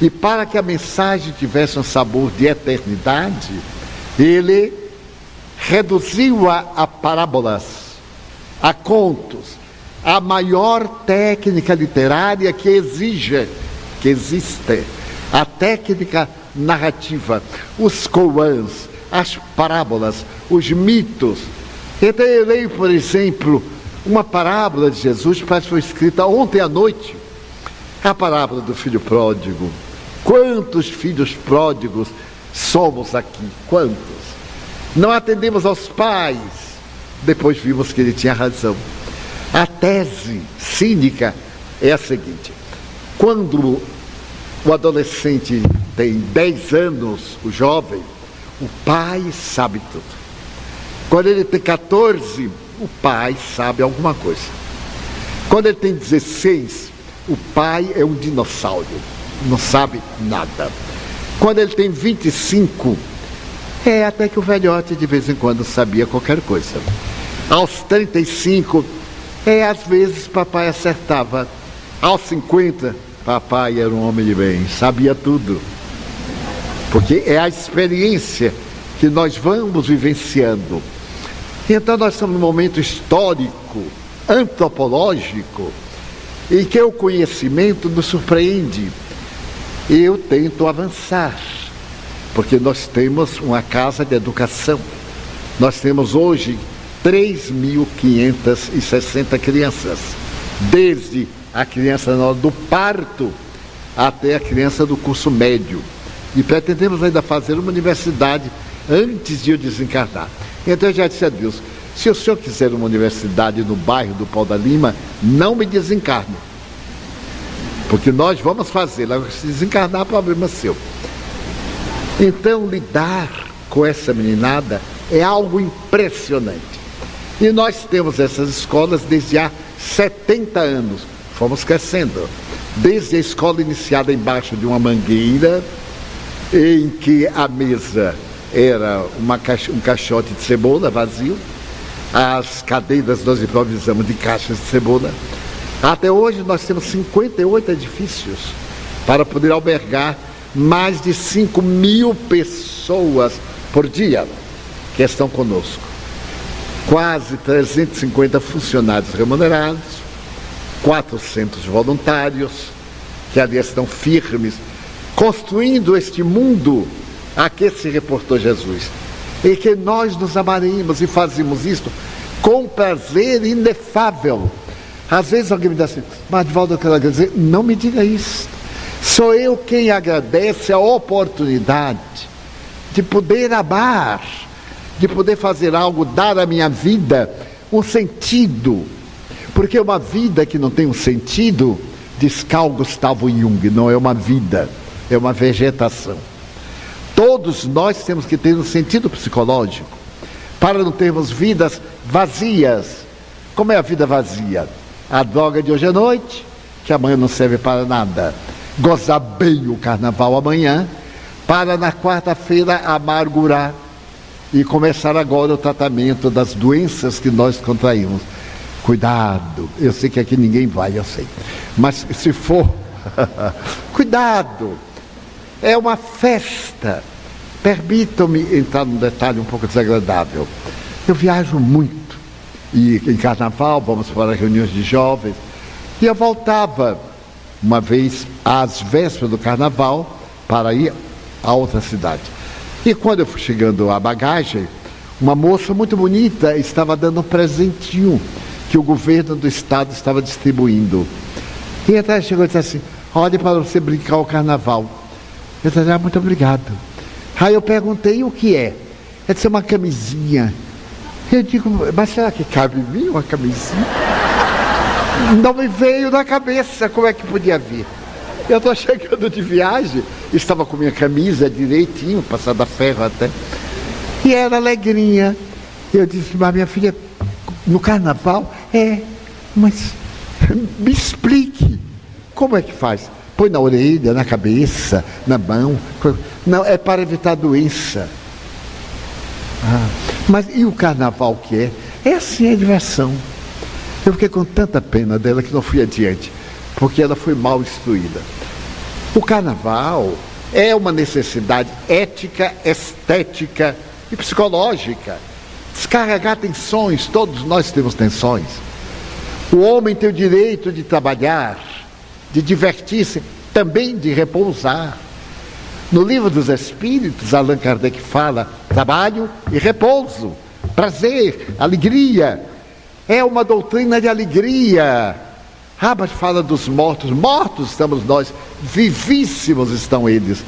e para que a mensagem tivesse um sabor de eternidade, ele reduziu-a a parábolas, a contos, a maior técnica literária que exige, que existe, a técnica narrativa, os koans, as parábolas, os mitos. Então eu leio, por exemplo, uma parábola de Jesus, parece que foi escrita ontem à noite, a parábola do filho pródigo. Quantos filhos pródigos somos aqui? Quantos? Não atendemos aos pais. Depois vimos que ele tinha razão. A tese cínica é a seguinte: quando o adolescente tem 10 anos, o jovem, o pai sabe tudo. Quando ele tem 14, o pai sabe alguma coisa. Quando ele tem 16, o pai é um dinossauro, não sabe nada. Quando ele tem 25, é até que o velhote de vez em quando sabia qualquer coisa. Aos 35, às vezes papai acertava. Aos 50, papai era um homem de bem, sabia tudo. Porque é a experiência que nós vamos vivenciando. Então nós estamos num momento histórico, antropológico, em que o conhecimento nos surpreende. Eu tento avançar, porque nós temos uma casa de educação. Nós temos hoje 3.560 crianças, desde a criança na hora do parto até a criança do curso médio. E pretendemos ainda fazer uma universidade antes de eu desencarnar. Então eu já disse a Deus: se o senhor quiser uma universidade no bairro do Pau da Lima, não me desencarne, porque nós vamos fazê-la. Se desencarnar, problema seu. Então lidar com essa meninada é algo impressionante. E nós temos essas escolas desde há 70 anos. Fomos crescendo. Desde a escola iniciada embaixo de uma mangueira, em que a mesa era um caixote de cebola vazio, as cadeiras nós improvisamos de caixas de cebola. Até hoje nós temos 58 edifícios para poder albergar mais de 5.000 pessoas por dia que estão conosco. Quase 350 funcionários remunerados, 400 voluntários que ali estão firmes, construindo este mundo a que se reportou Jesus. E que nós nos amaremos e fazemos isto com prazer inefável. Às vezes alguém me diz assim: mas Divaldo, eu quero agradecer. Não me diga isso. Sou eu quem agradece a oportunidade de poder amar, de poder fazer algo, dar à minha vida um sentido. Porque uma vida que não tem um sentido, diz Carl Gustavo Jung, não é uma vida, é uma vegetação. Todos nós temos que ter um sentido psicológico, para não termos vidas vazias. Como é a vida vazia? A droga de hoje à noite, que amanhã não serve para nada. Gozar bem o carnaval amanhã, para na quarta-feira amargurar e começar agora o tratamento das doenças que nós contraímos. Cuidado, eu sei que aqui ninguém vai, eu sei. Mas se for, cuidado. É uma festa. Permitam-me entrar num detalhe um pouco desagradável. Eu viajo muito. E em carnaval, vamos para reuniões de jovens. E eu voltava, uma vez, às vésperas do carnaval, para ir a outra cidade. E quando eu fui chegando à bagagem, uma moça muito bonita estava dando um presentinho que o governo do estado estava distribuindo. E até chegou e disse assim: olha, para você brincar o carnaval. Eu disse: ah, muito obrigado. Aí eu perguntei o que é. Ela disse: uma camisinha. Eu digo: mas será que cabe em mim uma camisinha? Não me veio na cabeça como é que podia vir. Eu estou chegando de viagem, estava com minha camisa direitinho, passada a ferro até, e era alegrinha. Eu disse: mas minha filha, no carnaval? É, mas me explique, como é que faz? Põe na orelha, na cabeça, na mão? Não, é para evitar doença. Ah, mas e o carnaval que é? É assim a diversão. Eu fiquei com tanta pena dela que não fui adiante, porque ela foi mal instruída. O carnaval é uma necessidade ética, estética e psicológica. Descarregar tensões, todos nós temos tensões. O homem tem o direito de trabalhar, de divertir-se, também de repousar. No livro dos Espíritos, Allan Kardec fala: trabalho e repouso, prazer, alegria. É uma doutrina de alegria. Mas fala dos mortos. Mortos estamos nós, vivíssimos estão eles.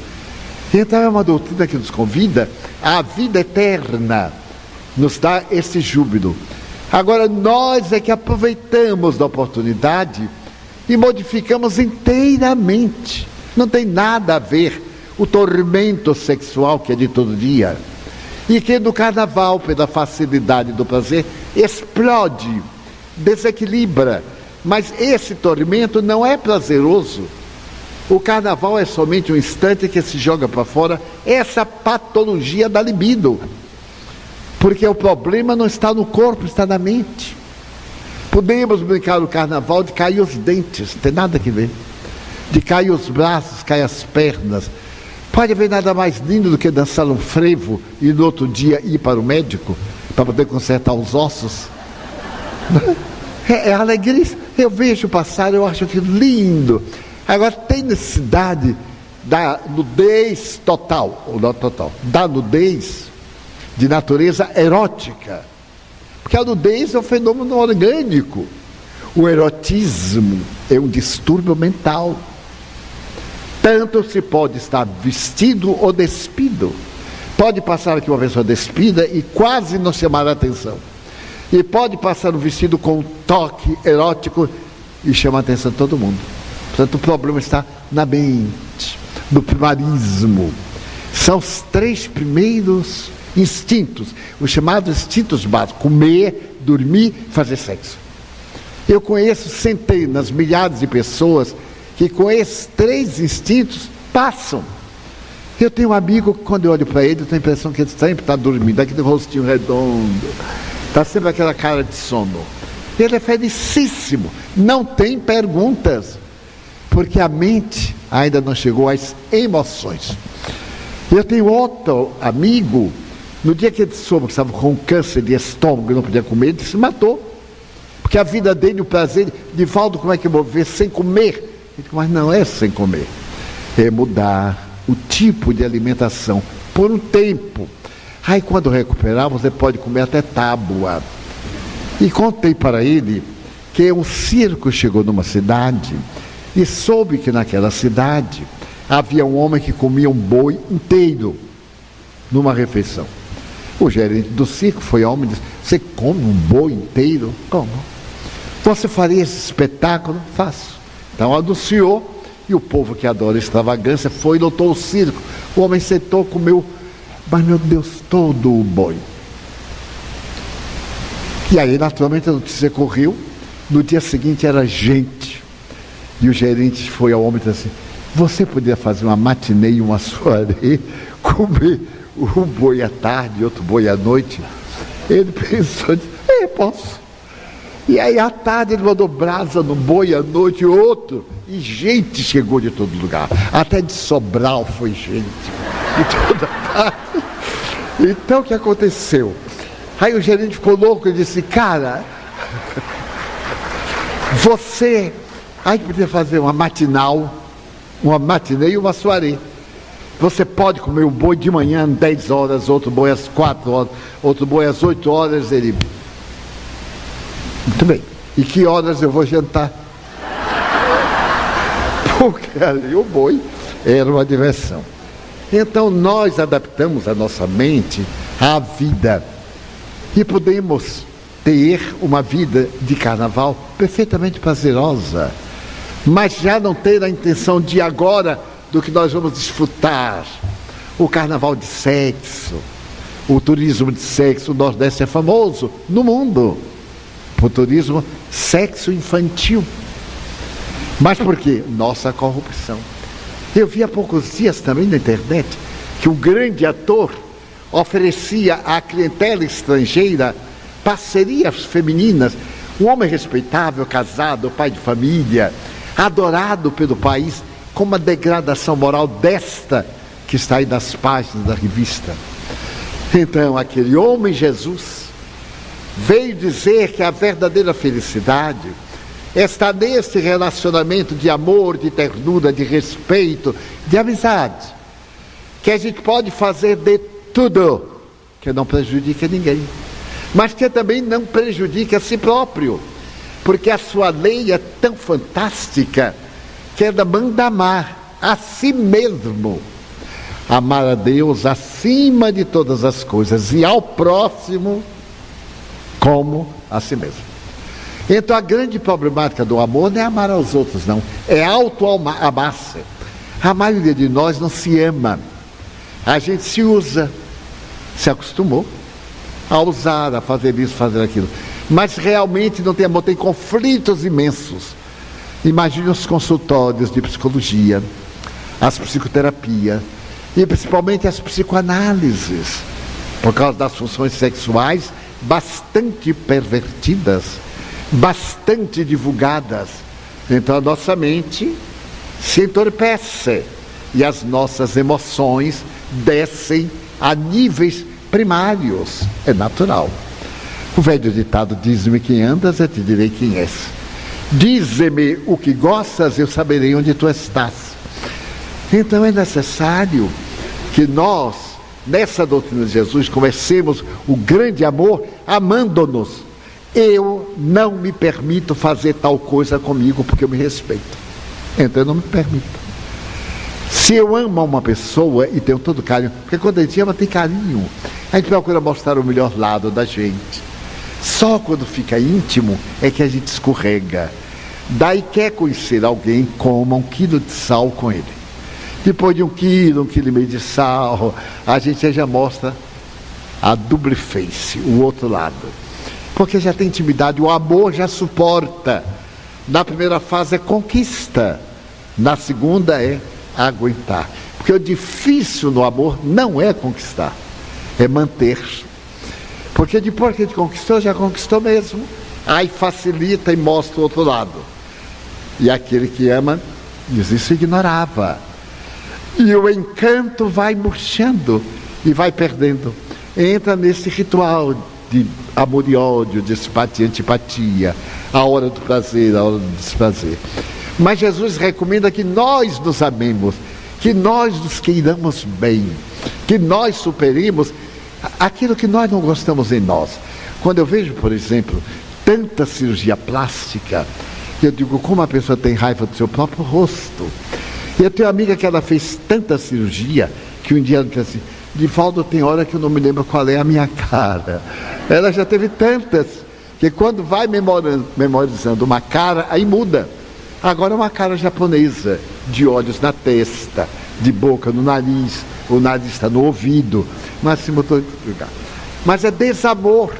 Então é uma doutrina que nos convida à vida eterna, nos dá esse júbilo. Agora nós é que aproveitamos da oportunidade e modificamos inteiramente. Não tem nada a ver o tormento sexual que é de todo dia, e que no carnaval, pela facilidade do prazer, explode, desequilibra. Mas esse tormento não é prazeroso. O carnaval é somente um instante que se joga para fora essa patologia da libido. Porque o problema não está no corpo, está na mente. Podemos brincar no carnaval de cair os dentes, não tem nada que ver. De cair os braços, cair as pernas. Pode haver nada mais lindo do que dançar um frevo e no outro dia ir para o médico para poder consertar os ossos. É alegria. Eu vejo passar, eu acho que lindo. Agora tem necessidade da nudez total, ou não total, da nudez de natureza erótica. Porque a nudez é um fenômeno orgânico. O erotismo é um distúrbio mental. Tanto se pode estar vestido ou despido. Pode passar aqui uma pessoa despida e quase não chamar a atenção. E pode passar um vestido com um toque erótico e chamar a atenção de todo mundo. Portanto, o problema está na mente, no primarismo. São os três primeiros instintos, os chamados instintos básicos: comer, dormir, fazer sexo. Eu conheço centenas, milhares de pessoas que com esses três instintos passam. Eu tenho um amigo que, quando eu olho para ele, eu tenho a impressão que ele sempre está dormindo, aquele rostinho redondo, está sempre aquela cara de sono. Ele é felicíssimo, não tem perguntas, porque a mente ainda não chegou às emoções. Eu tenho outro amigo, no dia que ele soube que estava com um câncer de estômago e não podia comer, ele se matou. Porque a vida dele, o prazer, Divaldo, como é que eu vou viver sem comer? Ele disse: mas não é sem comer, é mudar o tipo de alimentação por um tempo. Aí quando recuperar, você pode comer até tábua. E contei para ele que um circo chegou numa cidade e soube que naquela cidade havia um homem que comia um boi inteiro numa refeição. O gerente do circo foi ao homem e disse: você come um boi inteiro? Como? Você faria esse espetáculo? Faço. Então anunciou, e o povo que adora extravagância foi e lotou o circo. O homem sentou, comeu, mas, meu Deus, todo o boi. E aí, naturalmente, a notícia correu. No dia seguinte era gente. E o gerente foi ao homem e disse assim: você podia fazer uma matinê e uma soirée, comer um boi à tarde e outro boi à noite? Ele pensou: posso. E aí à tarde ele mandou brasa no boi, à noite outro, e gente chegou de todo lugar, até de Sobral foi gente, de toda parte. Então o que aconteceu? Aí o gerente ficou louco e disse, cara, você, aí que podia fazer uma matinal, uma matinê e uma soirée. Você pode comer um boi de manhã às 10 horas, outro boi às 4 horas, outro boi às 8 horas, ele... Muito bem. E que horas eu vou jantar? Porque ali o boi era uma diversão. Então nós adaptamos a nossa mente à vida. E podemos ter uma vida de carnaval perfeitamente prazerosa. Mas já não ter a intenção de agora... do que nós vamos desfrutar, o carnaval de sexo, o turismo de sexo. O Nordeste é famoso no mundo por turismo sexo infantil. Mas por quê? Nossa corrupção. Eu vi há poucos dias também na internet que o grande ator oferecia à clientela estrangeira parcerias femininas. Um homem respeitável, casado, pai de família, adorado pelo país. Com uma degradação moral desta que está aí nas páginas da revista. Então, aquele homem Jesus veio dizer que a verdadeira felicidade está nesse relacionamento de amor, de ternura, de respeito, de amizade, que a gente pode fazer de tudo que não prejudica ninguém, mas que também não prejudica a si próprio, porque a sua lei é tão fantástica que é da manda amar a si mesmo, amar a Deus acima de todas as coisas e ao próximo como a si mesmo. Então a grande problemática do amor não é amar aos outros, não, é auto-amar-se. A maioria de nós não se ama, a gente se usa, se acostumou a usar, a fazer isso, fazer aquilo, mas realmente não tem amor, tem conflitos imensos. Imagine os consultórios de psicologia, as psicoterapias e principalmente as psicoanálises, por causa das funções sexuais bastante pervertidas, bastante divulgadas. Então a nossa mente se entorpece e as nossas emoções descem a níveis primários. É natural. O velho ditado diz-me quem andas, eu te direi quem és. Dize-me o que gostas, eu saberei onde tu estás. Então é necessário que nós, nessa doutrina de Jesus, comecemos o grande amor amando-nos. Eu não me permito fazer tal coisa comigo porque eu me respeito. Então eu não me permito. Se eu amo uma pessoa e tenho todo carinho, porque quando a gente ama tem carinho, a gente procura mostrar o melhor lado da gente. Só quando fica íntimo é que a gente escorrega. Daí quer conhecer alguém, coma 1 quilo de sal com ele. Depois de 1 quilo, 1,5 quilo de sal, a gente já mostra a double face, o outro lado. Porque já tem intimidade, o amor já suporta. Na primeira fase é conquista, na segunda é aguentar. Porque o difícil no amor não é conquistar, é manter. Porque depois que a gente conquistou, já conquistou mesmo. Aí facilita e mostra o outro lado. E aquele que ama, diz isso, ignorava. E o encanto vai murchando e vai perdendo. Entra nesse ritual de amor e ódio, de simpatia e antipatia. A hora do prazer, a hora do desprazer. Mas Jesus recomenda que nós nos amemos, que nós nos queiramos bem, que nós superemos aquilo que nós não gostamos em nós. Quando eu vejo, por exemplo, tanta cirurgia plástica, eu digo, como a pessoa tem raiva do seu próprio rosto. E eu tenho uma amiga que ela fez tanta cirurgia, que um dia ela disse assim, Divaldo, tem hora que eu não me lembro qual é a minha cara. Ela já teve tantas, que quando vai memorizando uma cara, aí muda. Agora é uma cara japonesa, de olhos na testa, de boca no nariz, o nariz está no ouvido, mas se botou em lugar. Mas é desamor.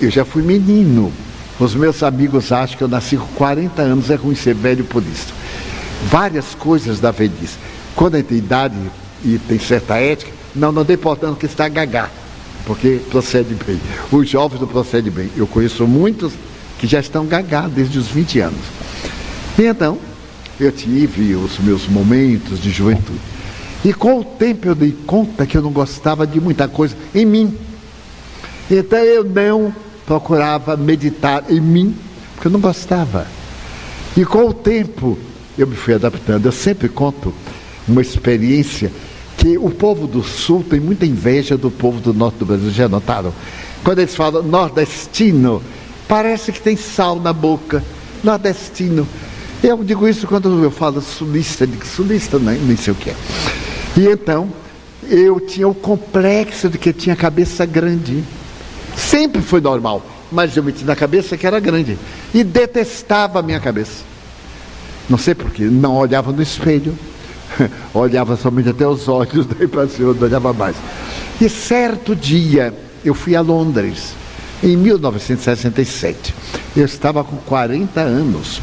Eu já fui menino. Os meus amigos acham que eu nasci com 40 anos, é ruim ser velho por isso. Várias coisas da velhice. Quando a gente tem idade e tem certa ética, não dê importância que está gagá. porque procede bem. Os jovens não procedem bem. Eu conheço muitos que já estão gagados desde os 20 anos. E então, eu tive os meus momentos de juventude. E com o tempo eu dei conta que eu não gostava de muita coisa em mim. Então eu não procurava meditar em mim, porque eu não gostava. E com o tempo eu me fui adaptando. Eu sempre conto uma experiência que o povo do Sul tem muita inveja do povo do Norte do Brasil. Já notaram? Quando eles falam nordestino, parece que tem sal na boca. Nordestino. Eu digo isso quando eu falo sulista, eu digo sulista, nem sei o que é. E então, eu tinha o complexo de que eu tinha cabeça grande. Sempre foi normal, mas eu meti na cabeça que era grande. E detestava a minha cabeça. Não sei porquê, não olhava no espelho. Olhava somente até os olhos, daí para cima, não olhava mais. E certo dia, eu fui a Londres, em 1967. Eu estava com 40 anos.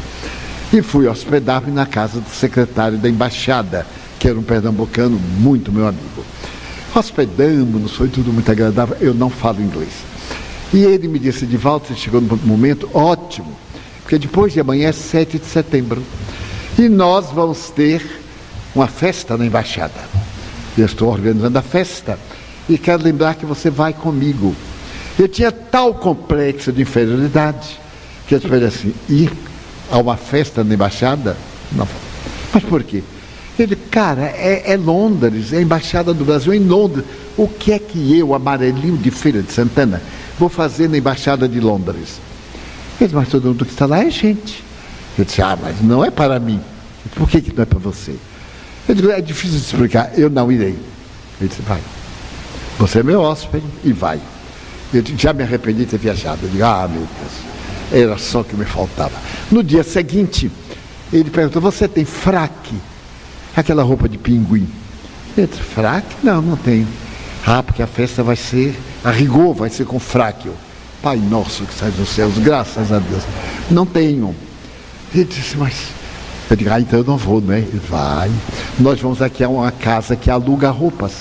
E fui hospedar-me na casa do secretário da embaixada, que era um pernambucano muito meu amigo. Hospedamos-nos, foi tudo muito agradável, eu não falo inglês. E ele me disse, Divaldo, você chegou num momento ótimo, porque depois de amanhã é 7 de setembro, e nós vamos ter uma festa na embaixada. Eu estou organizando a festa, e quero lembrar que você vai comigo. Eu tinha tal complexo de inferioridade, que eu te falei assim, a uma festa na embaixada? Não. Mas por quê? Ele, cara, é Londres, é a embaixada do Brasil em Londres. O que é que eu, amarelinho de Feira de Santana, vou fazer na embaixada de Londres? Ele, mas todo mundo que está lá é gente. Eu disse, mas não é para mim. Por que que não é para você? Eu digo, é difícil de explicar, eu não irei. Ele disse, vai. Você é meu hóspede e vai. Eu disse, já me arrependi de ter viajado. Eu digo, meu Deus. Era só o que me faltava. No dia seguinte, ele perguntou, você tem fraque? Aquela roupa de pinguim. Eu disse, fraque? Não tenho. Porque a festa vai ser, a rigor vai ser com fraque. Pai nosso que sai dos céus, graças a Deus. Não tenho. Ele disse, mas... Eu digo, então eu não vou, né? Ele, vai. Nós vamos aqui a uma casa que aluga roupas.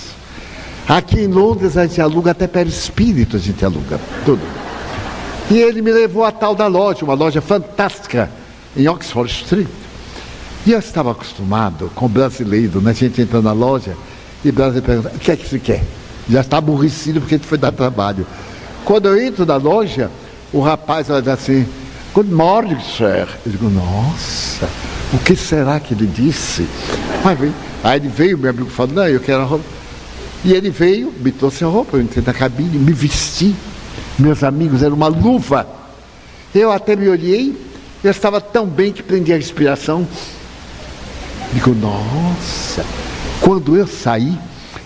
Aqui em Londres a gente aluga até perispírito, a gente aluga tudo. E ele me levou a tal da loja, uma loja fantástica, em Oxford Street. E eu estava acostumado com brasileiro, né? A gente entrou na loja e o brasileiro pergunta, o que é que você quer? Já está aborrecido porque a gente foi dar trabalho. Quando eu entro na loja, o rapaz olha assim, good morning, sir. Eu digo, nossa, o que será que ele disse? Aí ele veio, meu amigo falou, não, eu quero a roupa. E ele veio, me trouxe a roupa, eu entrei na cabine, me vesti. Meus amigos, era uma luva. Eu até me olhei, eu estava tão bem que prendi a respiração. Digo, nossa. Quando eu saí,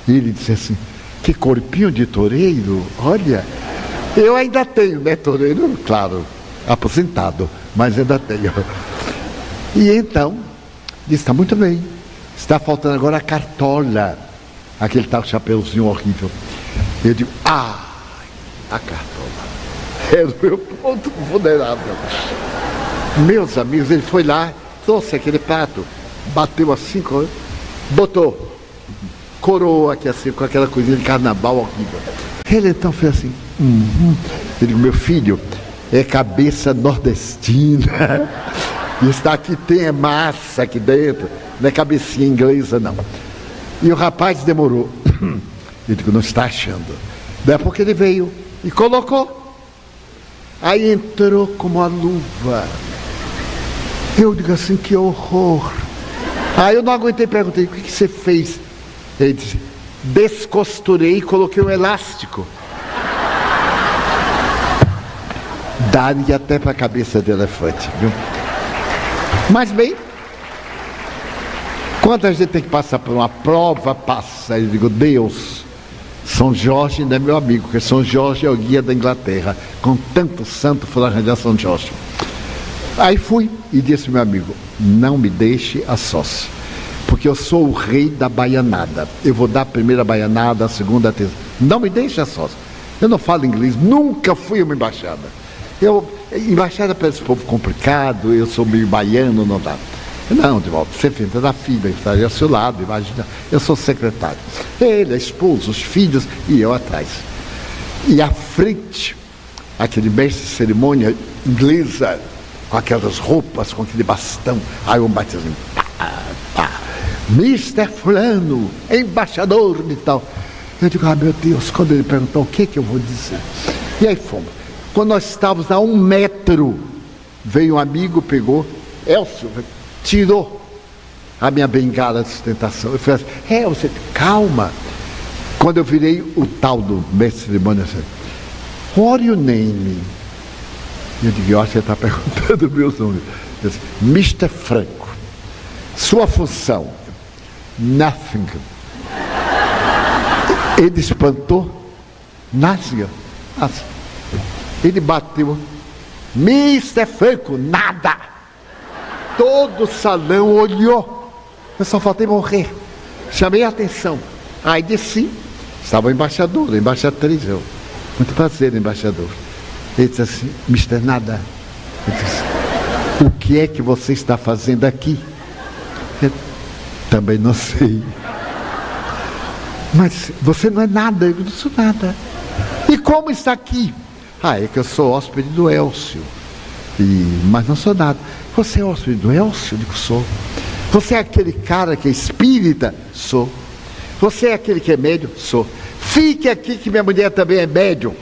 ele disse assim, que corpinho de toureiro, olha. Eu ainda tenho, né, toureiro? Claro, aposentado, mas ainda tenho. E então, disse, está muito bem. Está faltando agora a cartola. Aquele tal chapeuzinho horrível. Eu digo, a cartola. Era o meu ponto vulnerável. Meus amigos, ele foi lá, trouxe aquele prato, bateu assim, botou, coroou aqui assim, com aquela coisinha de carnaval horrível. Ele então fez assim, Ele, meu filho, é cabeça nordestina. Isso daqui tem massa aqui dentro, não é cabecinha inglesa, não. E o rapaz demorou. Ele disse, não está achando. Daí a pouco ele veio. E colocou. Aí entrou como a luva. Eu digo assim, que horror. Aí eu não aguentei, perguntei, o que você fez? Ele disse, descosturei e coloquei um elástico. Daria até para a cabeça de elefante, viu? Mas bem, quando a gente tem que passar por uma prova, passa. Eu digo, Deus... São Jorge ainda é meu amigo, porque São Jorge é o guia da Inglaterra. Com tanto santo, fui arranjar São Jorge. Aí fui e disse ao meu amigo, não me deixe a sós, porque eu sou o rei da baianada. Eu vou dar a primeira baianada, a segunda, a terceira. Não me deixe a sós. Eu não falo inglês, nunca fui a uma embaixada. Embaixada para esse povo complicado, eu sou meio baiano, não dá. Não, Divaldo, você fica da filha, estaria ao seu lado, imagina, eu sou secretário. Ele, a esposa, os filhos e eu atrás. E à frente, aquele mestre de cerimônia inglesa, com aquelas roupas, com aquele bastão, aí um batismo, Mr. Fulano, embaixador de tal. Eu digo, ah, meu Deus, quando ele perguntou o que que eu vou dizer. E aí fomos. Quando nós estávamos a 1 metro, veio um amigo, pegou, Elcio, tirou a minha bengala de sustentação. Eu falei assim, você, calma. Quando eu virei o tal do mestre de cerimônia, assim, what your name? Eu digo, ó, você está perguntando meus nomes. Eu disse, Mr. Franco, sua função, nothing. Ele espantou, nasceu. Ele bateu, Mr. Franco, nada. Todo o salão olhou, eu só faltei morrer. Chamei a atenção. Aí desci, estava o embaixador, a embaixatriz, eu, muito prazer, embaixador. Ele disse assim, Mr. Nada, ele disse, o que é que você está fazendo aqui? Eu também não sei. Mas você não é nada, eu não sou nada. E como está aqui? Ah, é que eu sou hóspede do Elcio, mas não sou nada. Você é hóspede do Elcio? Eu digo, sou. Você é aquele cara que é espírita? Sou. Você é aquele que é médium? Sou. Fique aqui que minha mulher também é médium.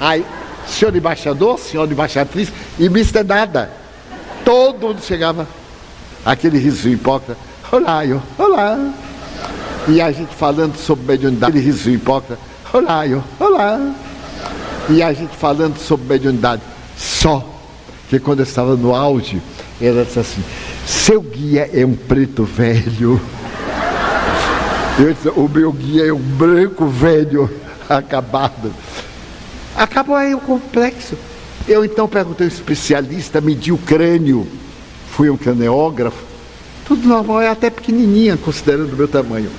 Aí, senhor embaixador, senhora embaixatriz, e Mr. Nada. Todo mundo chegava. Aquele riso hipócrita. Olá, eu, olá. E a gente falando sobre mediunidade. Aquele riso hipócrita. Olá, eu, olá. E a gente falando sobre mediunidade. Só que quando eu estava no auge, ela disse assim, seu guia é um preto velho. Eu disse, o meu guia é um branco velho acabado. Acabou aí o complexo. Eu então perguntei a um especialista, medi o crânio, fui um craniógrafo. Tudo normal, é até pequenininha, considerando o meu tamanho.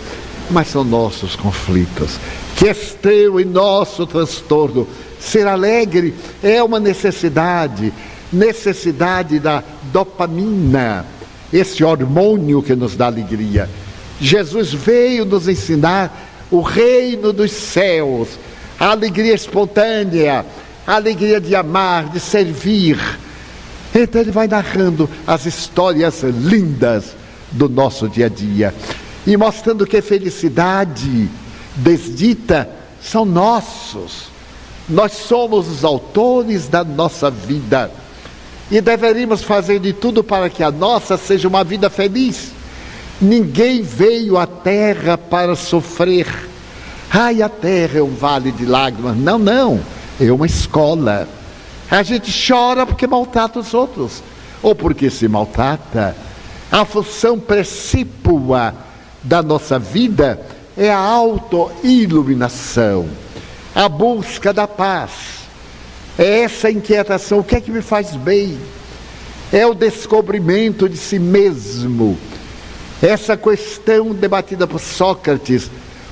Mas são nossos conflitos. Que esteu em nosso transtorno. Ser alegre é uma necessidade. Necessidade da dopamina. Esse hormônio que nos dá alegria. Jesus veio nos ensinar o reino dos céus, a alegria espontânea, a alegria de amar, de servir. Então ele vai narrando as histórias lindas do nosso dia a dia e mostrando que felicidade, desdita, são nossos. Nós somos os autores da nossa vida e deveríamos fazer de tudo para que a nossa seja uma vida feliz. Ninguém veio à terra para sofrer. Ai, a terra é um vale de lágrimas. Não, não. É uma escola. A gente chora porque maltrata os outros. Ou porque se maltrata. A função precípua da nossa vida é a autoiluminação. A busca da paz. É essa inquietação. O que é que me faz bem? É o descobrimento de si mesmo. Essa questão debatida por Sócrates,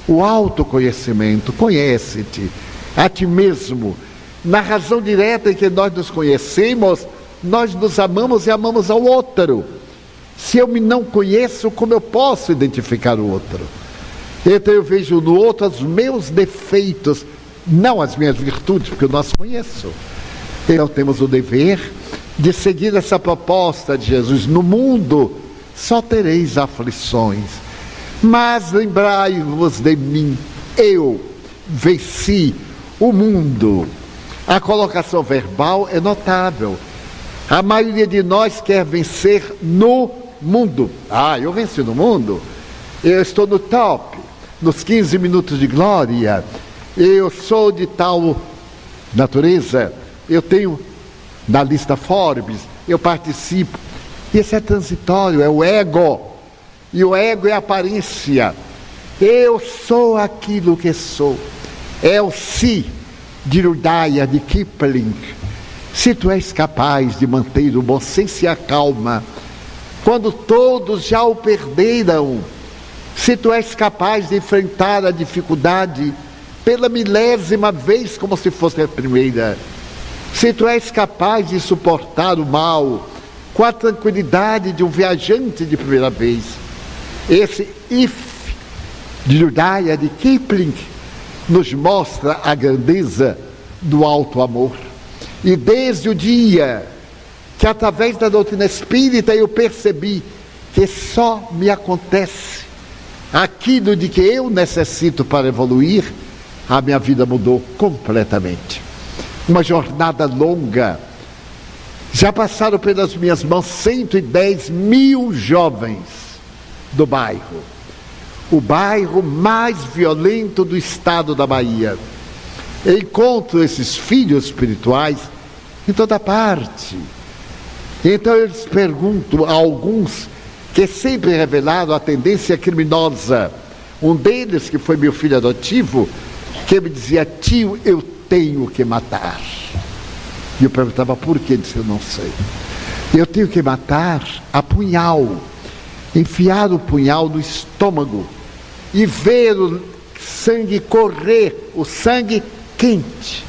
o autoconhecimento, conhece-te a ti mesmo. Na razão direta em que nós nos conhecemos, nós nos amamos e amamos ao outro. Se eu me não conheço, como eu posso identificar o outro? Então eu vejo no outro os meus defeitos, não as minhas virtudes, porque eu não as conheço. Então temos o dever de seguir essa proposta de Jesus no mundo. Só tereis aflições, mas lembrai-vos de mim, eu venci o mundo. A colocação verbal é notável. A maioria de nós quer vencer no mundo. Ah, eu venci no mundo, eu estou no top, nos 15 minutos de glória, eu sou de tal natureza, eu tenho na lista Forbes, eu participo. Isso é transitório, é o ego. E o ego é a aparência. Eu sou aquilo que sou. É o si de Rudyard, de Kipling. Se tu és capaz de manter o bom senso e a calma, quando todos já o perderam, se tu és capaz de enfrentar a dificuldade pela 1000ª vez como se fosse a primeira, se tu és capaz de suportar o mal com a tranquilidade de um viajante de primeira vez. Esse if de Judaia, de Kipling, nos mostra a grandeza do alto amor. E desde o dia que, através da doutrina espírita, eu percebi que só me acontece aquilo de que eu necessito para evoluir, a minha vida mudou completamente. Uma jornada longa. Já passaram pelas minhas mãos 110 mil jovens do bairro. O bairro mais violento do estado da Bahia. Eu encontro esses filhos espirituais em toda parte. Então eu lhes pergunto a alguns que sempre revelaram a tendência criminosa. Um deles, que foi meu filho adotivo, que me dizia: tio, eu tenho que matar. E eu perguntava por que. Ele disse: eu não sei. Eu tenho que matar a punhal. Enfiar o punhal no estômago e ver o sangue correr, o sangue quente.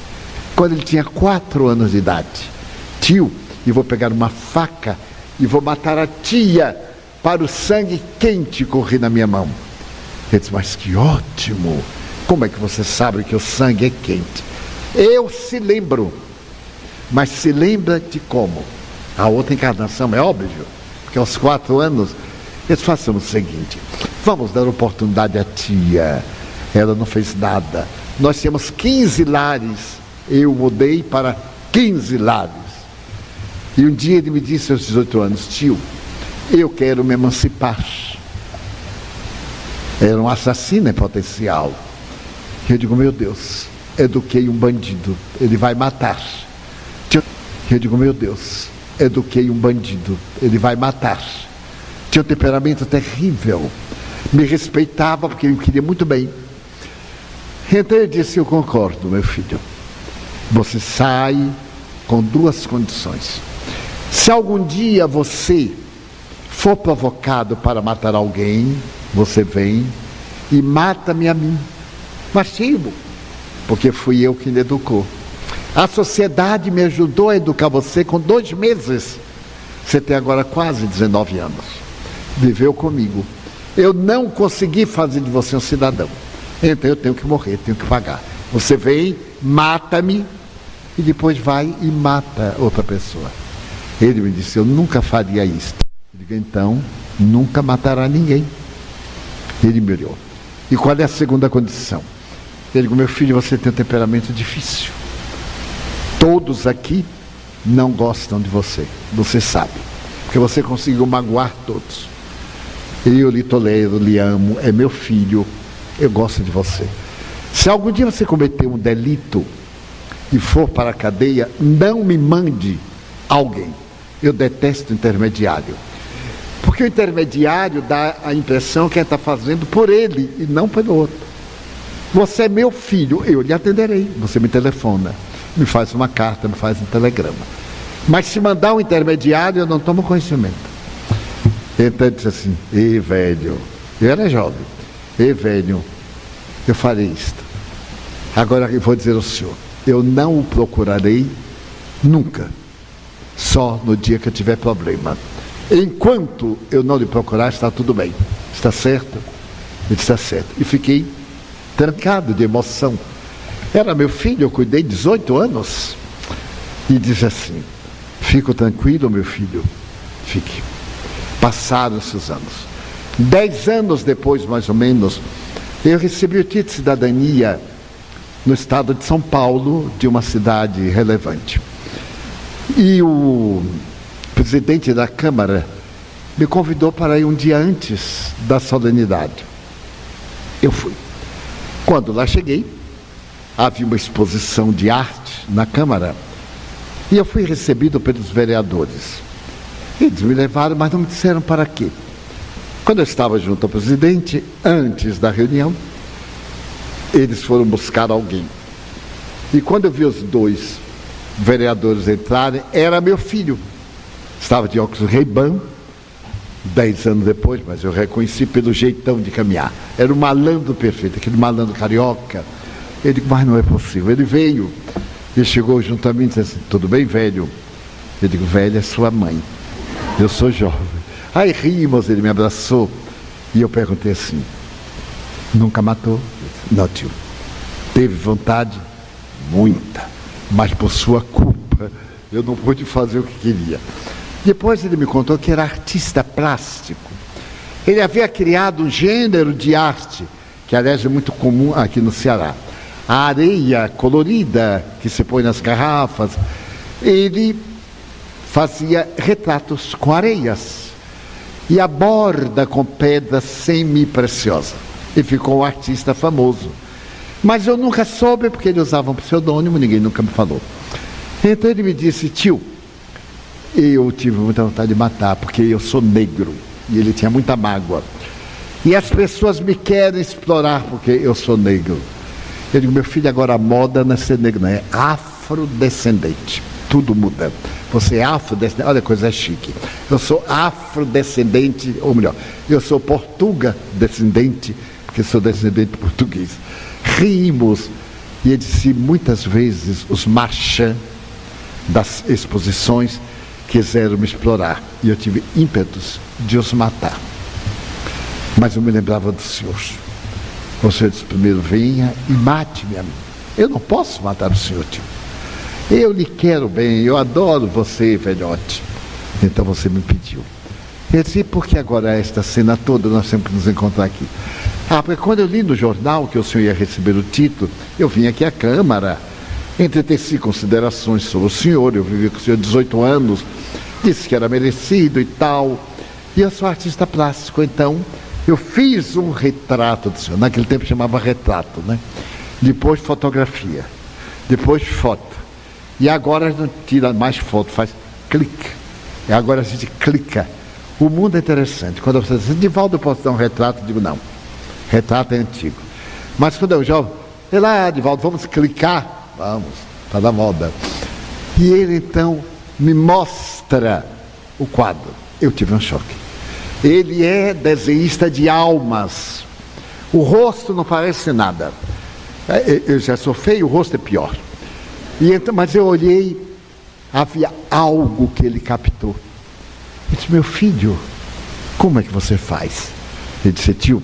Quando ele tinha 4 anos de idade: tio, eu vou pegar uma faca e vou matar a tia para o sangue quente correr na minha mão. Ele disse: mas que ótimo! Como é que você sabe que o sangue é quente? Eu se lembro. Mas se lembra de como? A outra encarnação, é óbvio, porque aos 4 anos, eles façam o seguinte: vamos dar oportunidade à tia. Ela não fez nada. Nós tínhamos 15 lares, eu mudei para 15 lares. E um dia ele me disse aos 18 anos: tio, eu quero me emancipar. Era um assassino em potencial. E eu digo: meu Deus, eduquei um bandido, ele vai matar. Eu digo: meu Deus, eduquei um bandido, ele vai matar. Tinha um temperamento terrível. Me respeitava porque eu queria muito bem. Então eu disse: eu concordo, meu filho. Você sai com 2 condições. Se algum dia você for provocado para matar alguém, você vem e mata-me a mim. Machismo, porque fui eu que lhe educou. A sociedade me ajudou a educar você com 2 meses. Você tem agora quase 19 anos. Viveu comigo. Eu não consegui fazer de você um cidadão. Então eu tenho que morrer, tenho que pagar. Você vem, mata-me, e depois vai e mata outra pessoa. Ele me disse: eu nunca faria isto. Eu digo: então, nunca matará ninguém. Ele me olhou: e qual é a segunda condição? Ele digo: meu filho, você tem um temperamento difícil. Todos aqui não gostam de você, você sabe, porque você conseguiu magoar todos. Eu lhe tolero, lhe amo, é meu filho, eu gosto de você. Se algum dia você cometer um delito e for para a cadeia, não me mande alguém. Eu detesto o intermediário, porque o intermediário dá a impressão que ele está fazendo por ele e não pelo outro. Você é meu filho, eu lhe atenderei, você me telefona, me faz uma carta, me faz um telegrama. Mas se mandar um intermediário, eu não tomo conhecimento. Então ele disse assim: ei, velho, eu era jovem. Ei, velho, eu farei isto. Agora eu vou dizer ao senhor: eu não o procurarei nunca. Só no dia que eu tiver problema. Enquanto eu não lhe procurar, está tudo bem. Está certo? Ele está certo. E fiquei trancado de emoção. Era meu filho, eu cuidei 18 anos. E disse assim: fico tranquilo, meu filho, fique. Passaram-se os anos. 10 anos depois, mais ou menos, eu recebi o título de cidadania no estado de São Paulo, de uma cidade relevante. E o presidente da Câmara me convidou para ir um dia antes da solenidade. Eu fui. Quando lá cheguei, havia uma exposição de arte na Câmara e eu fui recebido pelos vereadores. Eles me levaram, mas não me disseram para quê. Quando eu estava junto ao presidente, antes da reunião, eles foram buscar alguém. E quando eu vi os 2 vereadores entrarem, era meu filho. Estava de óculos Ray-Ban, 10 anos depois, mas eu reconheci pelo jeitão de caminhar. Era um malandro perfeito, aquele malandro carioca. Ele disse: mas não é possível. Ele veio e chegou junto a mim e disse assim: tudo bem, velho? Eu digo: velho é sua mãe, eu sou jovem. Aí rimos, ele me abraçou e eu perguntei assim: nunca matou? Não, tio. Teve vontade? Muita. Mas por sua culpa, eu não pude fazer o que queria. Depois ele me contou que era artista plástico. Ele havia criado um gênero de arte, que aliás é muito comum aqui no Ceará. A areia colorida que se põe nas garrafas, ele fazia retratos com areias e a borda com pedra semi-preciosa. E ficou um artista famoso. Mas eu nunca soube, porque ele usava um pseudônimo, ninguém nunca me falou. Então ele me disse: tio, eu tive muita vontade de matar, porque eu sou negro. E ele tinha muita mágoa. E as pessoas me querem explorar porque eu sou negro. Eu digo: meu filho, agora a moda não é ser negro, não, é afrodescendente. Tudo muda. Você é afrodescendente, olha a coisa chique. Eu sou afrodescendente, ou melhor, eu sou portuga-descendente, porque sou descendente português. Rimos. E ele disse: muitas vezes os marchands das exposições quiseram me explorar. E eu tive ímpetos de os matar. Mas eu me lembrava do senhor. O senhor disse: primeiro venha e mate-me a mim. Eu não posso matar o senhor, tio. Eu lhe quero bem, eu adoro você, velhote. Então você me pediu. Ele disse: por que agora esta cena toda, nós temos que nos encontrar aqui? Ah, porque quando eu li no jornal que o senhor ia receber o título, eu vim aqui à Câmara, entreteci considerações sobre o senhor, eu vivi com o senhor 18 anos, disse que era merecido e tal. E eu sou artista plástico, então eu fiz um retrato do senhor. Naquele tempo chamava retrato, né? Depois fotografia, depois foto. E agora não tira mais foto, faz clique. E agora a gente clica. O mundo é interessante. Quando você diz: Divaldo, eu posso dar um retrato? Eu digo: não, retrato é antigo. Mas quando eu jogo, sei lá, Divaldo, vamos clicar? Vamos, está na moda. E ele então me mostra o quadro. Eu tive um choque. Ele é desenhista de almas. O rosto não parece nada. Eu já sou feio, o rosto é pior. E então, mas eu olhei, havia algo que ele captou. Eu disse: meu filho, como é que você faz? Ele disse: tio,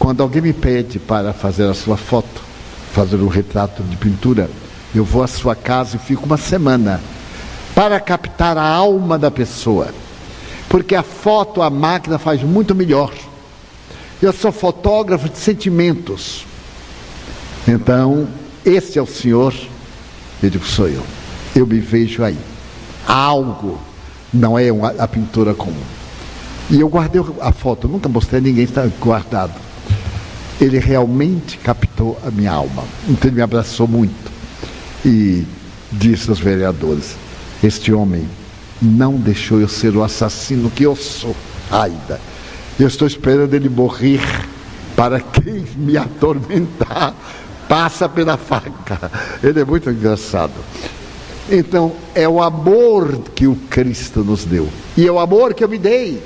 quando alguém me pede para fazer a sua foto, fazer um retrato de pintura, eu vou à sua casa e fico uma semana para captar a alma da pessoa, porque a foto, a máquina faz muito melhor. Eu sou fotógrafo de sentimentos. Então, esse é o senhor? Eu digo: sou eu. Eu me vejo aí. Algo. Não é a pintura comum. E eu guardei a foto, nunca mostrei a ninguém, está guardado. Ele realmente captou a minha alma. Então ele me abraçou muito e disse aos vereadores: este homem não deixou eu ser o assassino que eu sou ainda. Eu estou esperando ele morrer para quem me atormentar passa pela faca. Ele é muito engraçado. Então é o amor que o Cristo nos deu. E é o amor que eu me dei,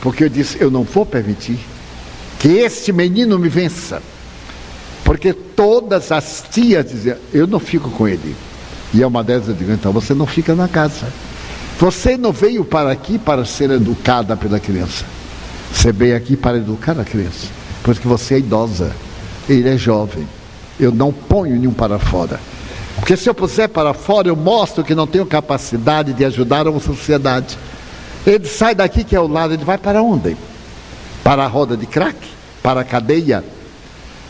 porque eu disse: eu não vou permitir que este menino me vença. Porque todas as tias diziam: eu não fico com ele. E é uma delas, eu digo: então você não fica na casa. Você não veio para aqui para ser educada pela criança. Você veio aqui para educar a criança. Porque você é idosa, ele é jovem. Eu não ponho nenhum para fora. Porque se eu puser para fora, eu mostro que não tenho capacidade de ajudar uma sociedade. Ele sai daqui, que é o lado, ele vai para onde? Para a roda de crack, para a cadeia.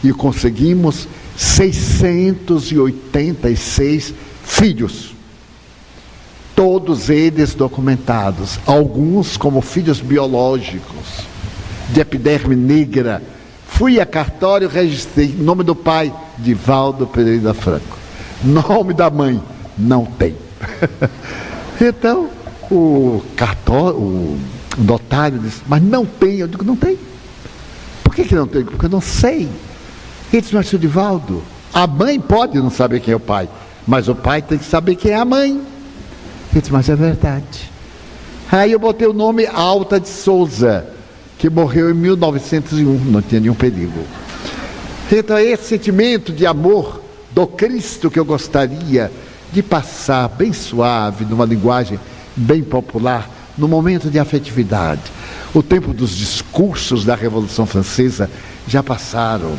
E conseguimos 686 filhos, todos eles documentados, alguns como filhos biológicos, de epiderme negra. Fui a cartório, registrei nome do pai: Divaldo Pereira Franco. Nome da mãe: não tem. Então o notário disse: mas não tem. Eu digo: não tem. Por que não tem? Porque eu não sei. Ele disse: mas seu Divaldo, a mãe pode não saber quem é o pai, mas o pai tem que saber quem é a mãe. Ele disse: mas é verdade. Aí eu botei o nome Alta de Souza, que morreu em 1901, não tinha nenhum perigo. Então é esse sentimento de amor do Cristo que eu gostaria de passar bem suave, numa linguagem bem popular, no momento de afetividade. O tempo dos discursos da Revolução Francesa já passaram.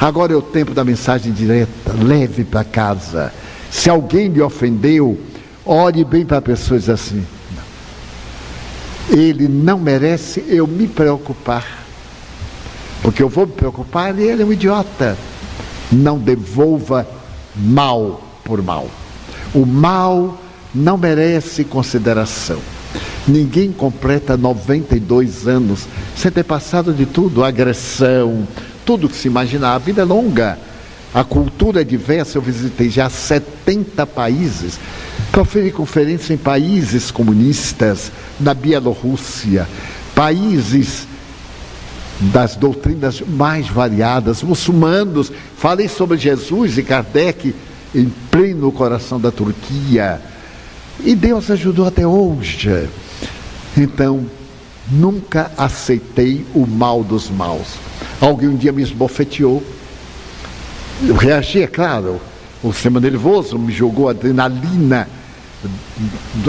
Agora é o tempo da mensagem direta, leve para casa. Se alguém me ofendeu, olhe bem para a pessoa e diz assim: não. Ele não merece eu me preocupar. Porque eu vou me preocupar e ele é um idiota. Não devolva mal por mal. O mal não merece consideração. Ninguém completa 92 anos sem ter passado de tudo, agressão, tudo que se imaginar. A vida é longa, a cultura é diversa. Eu visitei já 70 países, proferi conferência em países comunistas, na Bielorrússia, países das doutrinas mais variadas, muçulmanos. Falei sobre Jesus e Kardec em pleno coração da Turquia, e Deus ajudou até hoje. Então, nunca aceitei o mal dos maus. Alguém um dia me esbofeteou, eu reagi, é claro, o sistema nervoso me jogou adrenalina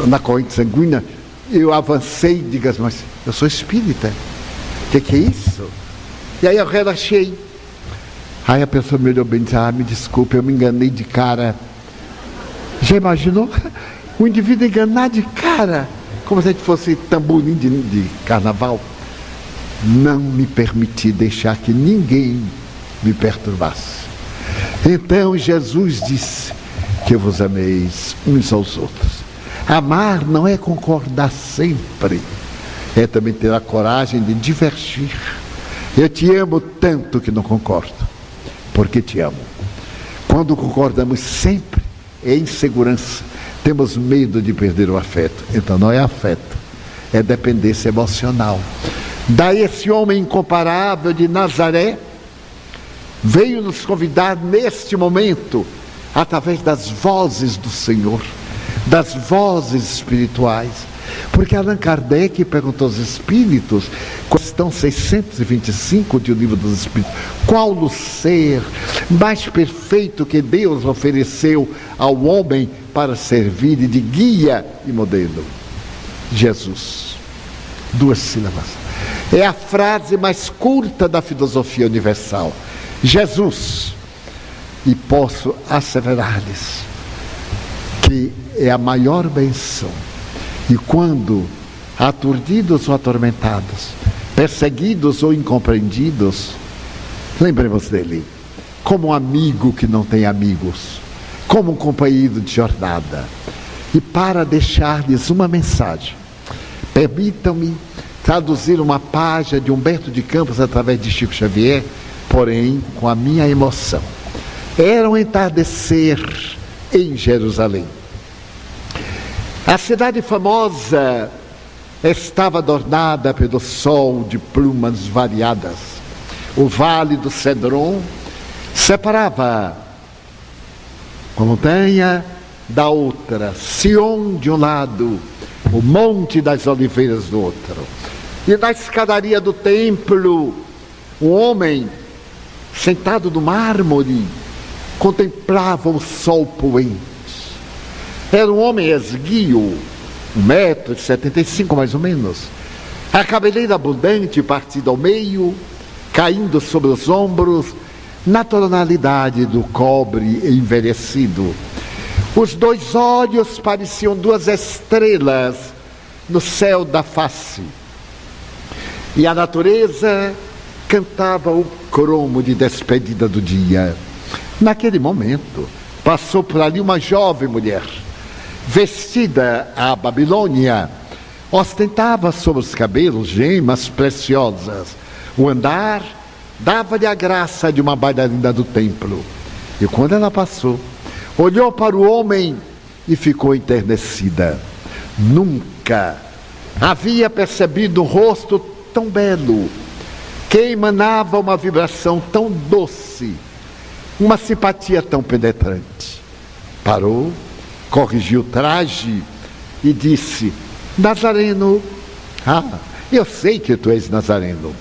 na corrente sanguínea, eu avancei, digas, mas eu sou espírita, o que é isso? E aí eu relaxei. Aí a pessoa me olhou bem e disse: ah, me desculpe, eu me enganei de cara. Já imaginou? O indivíduo enganar de cara, como se a gente fosse tamborim de carnaval. Não me permiti deixar que ninguém me perturbasse. Então Jesus disse que vos ameis uns aos outros. Amar não é concordar sempre, é também ter a coragem de divergir. Eu te amo tanto que não concordo, porque te amo. Quando concordamos sempre, é insegurança. Temos medo de perder o afeto. Então não é afeto, é dependência emocional. Daí esse homem incomparável de Nazaré veio nos convidar neste momento, através das vozes do Senhor, das vozes espirituais. Porque Allan Kardec perguntou aos espíritos, questão 625 de O Livro dos Espíritos: qual o ser mais perfeito que Deus ofereceu ao homem para servir de guia e modelo? Jesus. Duas sílabas. É a frase mais curta da filosofia universal: Jesus. E posso asseverar-lhes que é a maior benção. E quando, aturdidos ou atormentados, perseguidos ou incompreendidos, lembremos dele, como um amigo que não tem amigos, como um companheiro de jornada. E para deixar-lhes uma mensagem, permitam-me traduzir uma página de Humberto de Campos através de Chico Xavier, porém com a minha emoção. Era um entardecer em Jerusalém. A cidade famosa estava adornada pelo sol de plumas variadas. O vale do Cédron separava uma montanha da outra, Sion de um lado, o Monte das Oliveiras do outro. E na escadaria do templo, um homem sentado no mármore contemplava o sol poente. Era um homem esguio, 1,75 m mais ou menos, a cabeleira abundante partida ao meio, caindo sobre os ombros, na tonalidade do cobre envelhecido. Os dois olhos pareciam duas estrelas no céu da face. E a natureza cantava o cromo de despedida do dia. Naquele momento, passou por ali uma jovem mulher, vestida à Babilônia, ostentava sobre os cabelos gemas preciosas. O andar dava-lhe a graça de uma bailarina do templo. E quando ela passou, olhou para o homem e ficou enternecida. Nunca havia percebido um rosto tão belo, que emanava uma vibração tão doce, uma simpatia tão penetrante. Parou, corrigiu o traje e disse: Nazareno, ah, eu sei que tu és nazareno.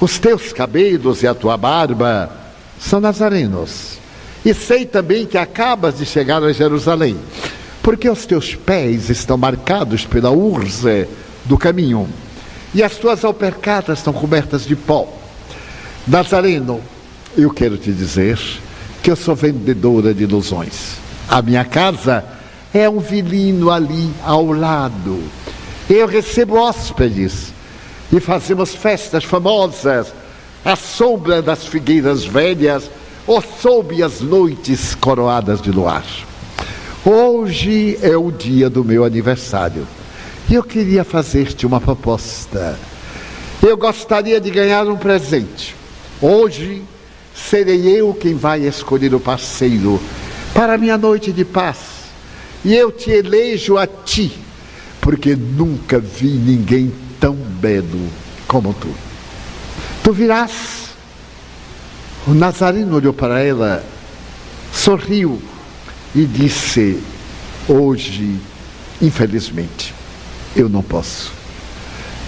Os teus cabelos e a tua barba são nazarenos. E sei também que acabas de chegar a Jerusalém, porque os teus pés estão marcados pela urze do caminho. e as tuas alpercadas estão cobertas de pó. Nazareno, eu quero te dizer que eu sou vendedora de ilusões. A minha casa é um vilino ali ao lado. Eu recebo hóspedes e fazemos festas famosas à sombra das figueiras velhas ou sob as noites coroadas de luar. Hoje é o dia do meu aniversário e eu queria fazer-te uma proposta. Eu gostaria de ganhar um presente. Hoje serei eu quem vai escolher o parceiro para a minha noite de paz. E eu te elejo a ti, porque nunca vi ninguém tão belo como tu. Tu virás. O Nazareno olhou para ela, sorriu e disse: hoje, infelizmente, eu não posso.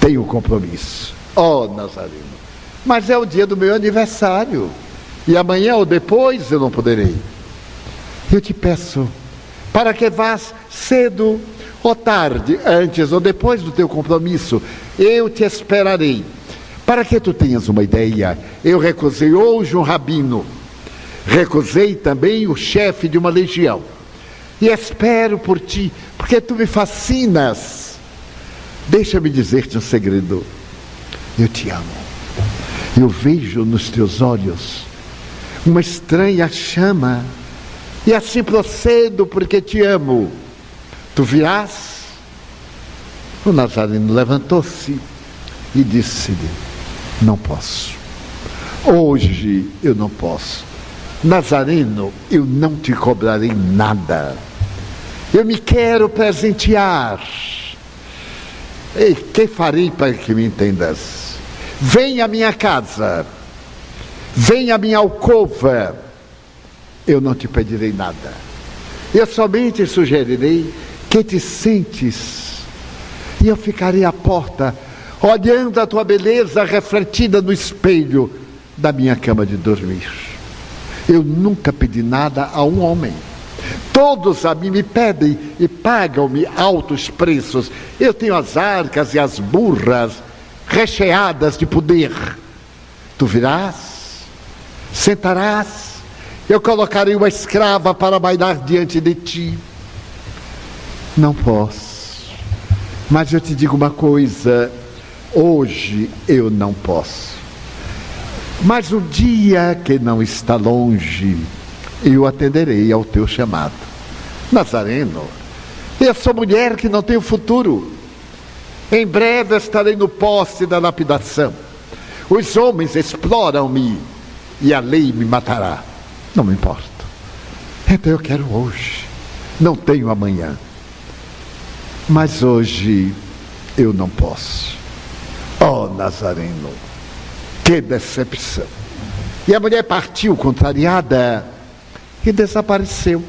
Tenho compromisso. Oh, Nazareno, mas é o dia do meu aniversário. E amanhã ou depois eu não poderei. Eu te peço, para que vás cedo ou tarde, antes ou depois do teu compromisso, eu te esperarei. Para que tu tenhas uma ideia, eu recusei hoje um rabino. Recusei também o chefe de uma legião. E espero por ti, porque tu me fascinas. Deixa-me dizer-te um segredo. Eu te amo. Eu vejo nos teus olhos uma estranha chama, e assim procedo porque te amo. Tu virás? O Nazareno levantou-se e disse-lhe: não posso. Hoje eu não posso. Nazareno, eu não te cobrarei nada. Eu me quero presentear. E que farei para que me entendas? Vem à minha casa, vem à minha alcova, eu não te pedirei nada. Eu somente sugerirei que te sentes, e eu ficarei à porta, olhando a tua beleza refletida no espelho da minha cama de dormir. Eu nunca pedi nada a um homem. Todos a mim me pedem e pagam-me altos preços. Eu tenho as arcas e as burras recheadas de poder. Tu virás, sentarás, eu colocarei uma escrava para bailar diante de ti. Não posso, mas eu te digo uma coisa, hoje eu não posso. Mas o dia que não está longe, eu atenderei ao teu chamado. Nazareno, eu sou mulher que não tenho futuro. Em breve estarei no poste da lapidação. Os homens exploram-me e a lei me matará. Não me importo. Então eu quero hoje. Não tenho amanhã. Mas hoje eu não posso. Oh, Nazareno, que decepção. E a mulher partiu contrariada e desapareceu.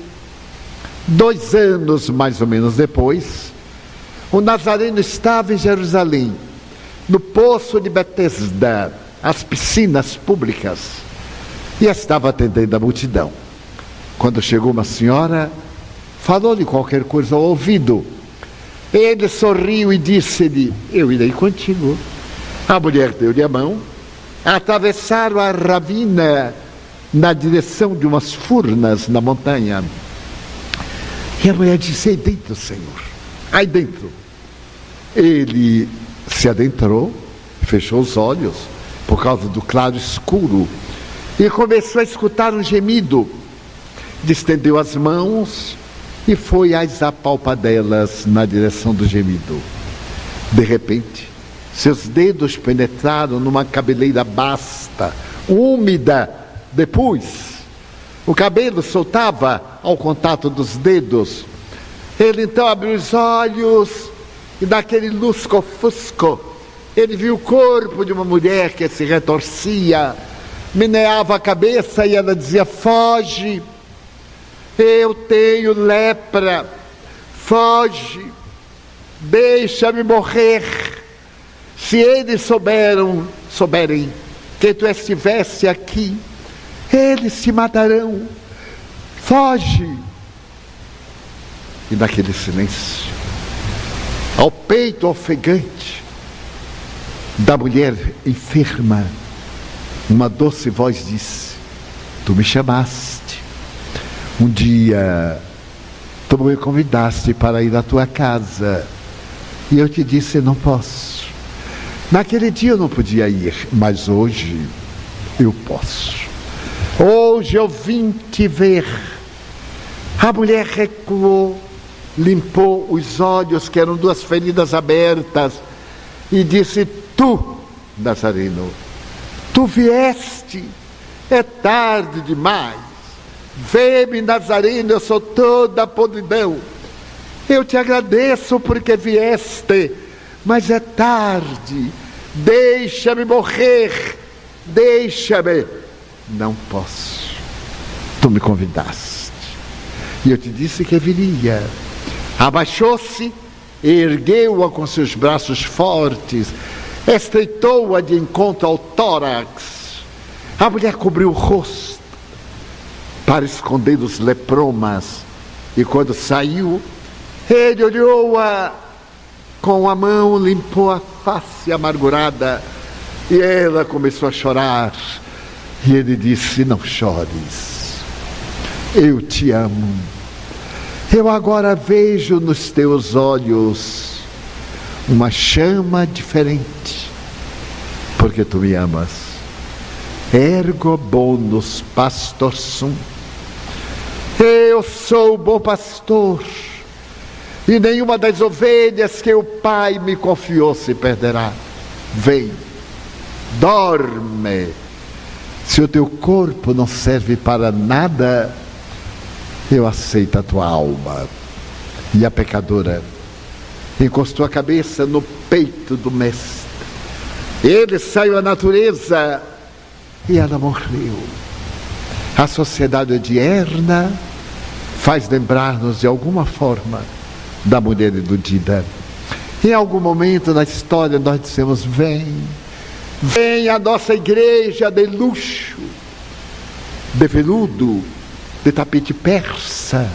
2 anos mais ou menos depois, o Nazareno estava em Jerusalém, no poço de Betesda, as piscinas públicas, e estava atendendo a multidão. Quando chegou uma senhora, falou-lhe qualquer coisa ao ouvido. Ele sorriu e disse-lhe: eu irei contigo. A mulher deu-lhe a mão, atravessaram a ravina na direção de umas furnas na montanha. E a mulher disse: aí dentro, Senhor, aí dentro. Ele se adentrou, fechou os olhos, por causa do claro escuro, e começou a escutar um gemido. Distendeu as mãos e foi às apalpadelas na direção do gemido. De repente, seus dedos penetraram numa cabeleira basta, úmida, de pus. O cabelo soltava ao contato dos dedos. Ele então abriu os olhos, e daquele lusco-fusco, ele viu o corpo de uma mulher que se retorcia, meneava a cabeça e ela dizia: foge, eu tenho lepra, foge, deixa-me morrer. Se eles souberem que tu estivesse aqui, eles se matarão, foge. E naquele silêncio, ao peito ofegante, da mulher enferma, uma doce voz disse: tu me chamaste, um dia tu me convidaste para ir à tua casa, e eu te disse, não posso. Naquele dia eu não podia ir, mas hoje eu posso. Hoje eu vim te ver. A mulher recuou, limpou os olhos, que eram duas feridas abertas, e disse: tu, Nazareno, tu vieste, é tarde demais. Vê-me, Nazareno, eu sou toda podridão. Eu te agradeço porque vieste, mas é tarde. Deixa-me morrer, deixa-me. Não posso. Tu me convidaste. E eu te disse que viria. Abaixou-se, ergueu-a com seus braços fortes, estreitou-a de encontro ao tórax. A mulher cobriu o rosto para esconder os lepromas. E quando saiu, ele olhou-a com a mão, limpou a face amargurada. E ela começou a chorar. E ele disse: não chores, eu te amo. Eu agora vejo nos teus olhos uma chama diferente, porque tu me amas. Ergo bonus pastor sum. Eu sou o bom pastor, e nenhuma das ovelhas que o Pai me confiou se perderá. Vem, dorme. Se o teu corpo não serve para nada, eu aceito a tua alma. E a pecadora encostou a cabeça no peito do mestre. Ele saiu à natureza e ela morreu. A sociedade odierna faz lembrar-nos de alguma forma da mulher iludida. Em algum momento na história nós dissemos: vem, vem a nossa igreja de luxo, de veludo, de tapete persa,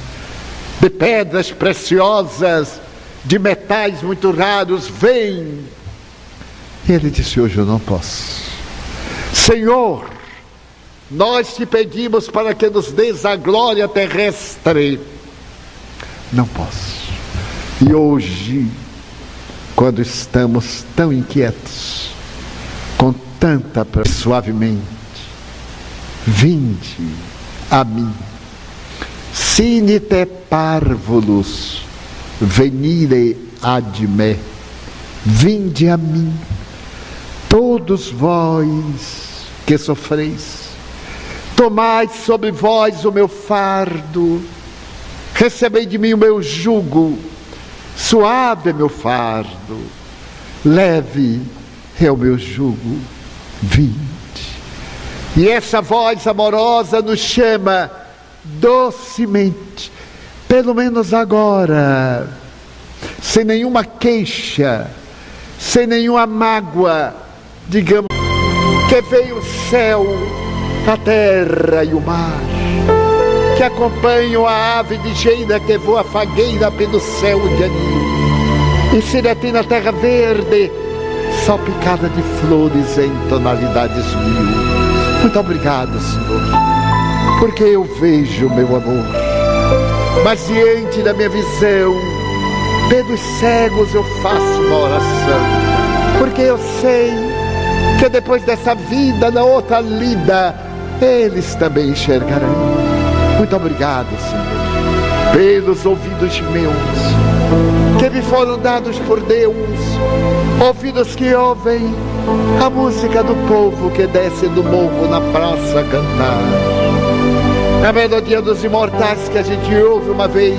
de pedras preciosas, de metais muito raros, vem. E ele disse: hoje eu não posso. Senhor, nós te pedimos para que nos dês a glória terrestre. Não posso. E hoje, quando estamos tão inquietos, com tanta pressa, suavemente: vinde a mim. Sine te parvulus, venire ad me. Vinde a mim, todos vós que sofreis. Tomai sobre vós o meu fardo. Recebei de mim o meu jugo. Suave é meu fardo. Leve é o meu jugo. Vinde. E essa voz amorosa nos chama docemente, pelo menos agora, sem nenhuma queixa, sem nenhuma mágoa, digamos que veio o céu, a terra e o mar, que acompanham a ave ligeira que voa fagueira pelo céu de anil, e se detém na terra verde, salpicada de flores em tonalidades mil. Muito obrigado, Senhor, porque eu vejo o meu amor, mas diante da minha visão, pelos cegos eu faço uma oração, porque eu sei que depois dessa vida, na outra lida, eles também enxergarão. Muito obrigado, Senhor, pelos ouvidos meus, que me foram dados por Deus, ouvidos que ouvem a música do povo que desce do morro na praça a cantar, a melodia dos imortais que a gente ouve uma vez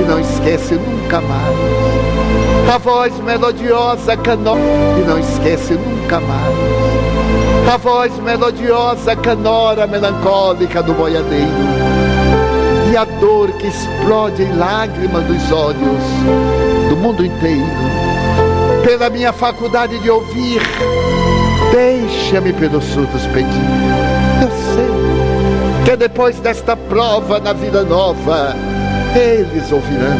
e não esquece nunca mais, a voz melodiosa canora e não esquece nunca mais, a voz melodiosa canora melancólica do boiadeiro, e a dor que explode em lágrimas dos olhos do mundo inteiro. Pela minha faculdade de ouvir, deixa-me pelos surdos pedir. Eu sei que depois desta prova na vida nova, eles ouvirão.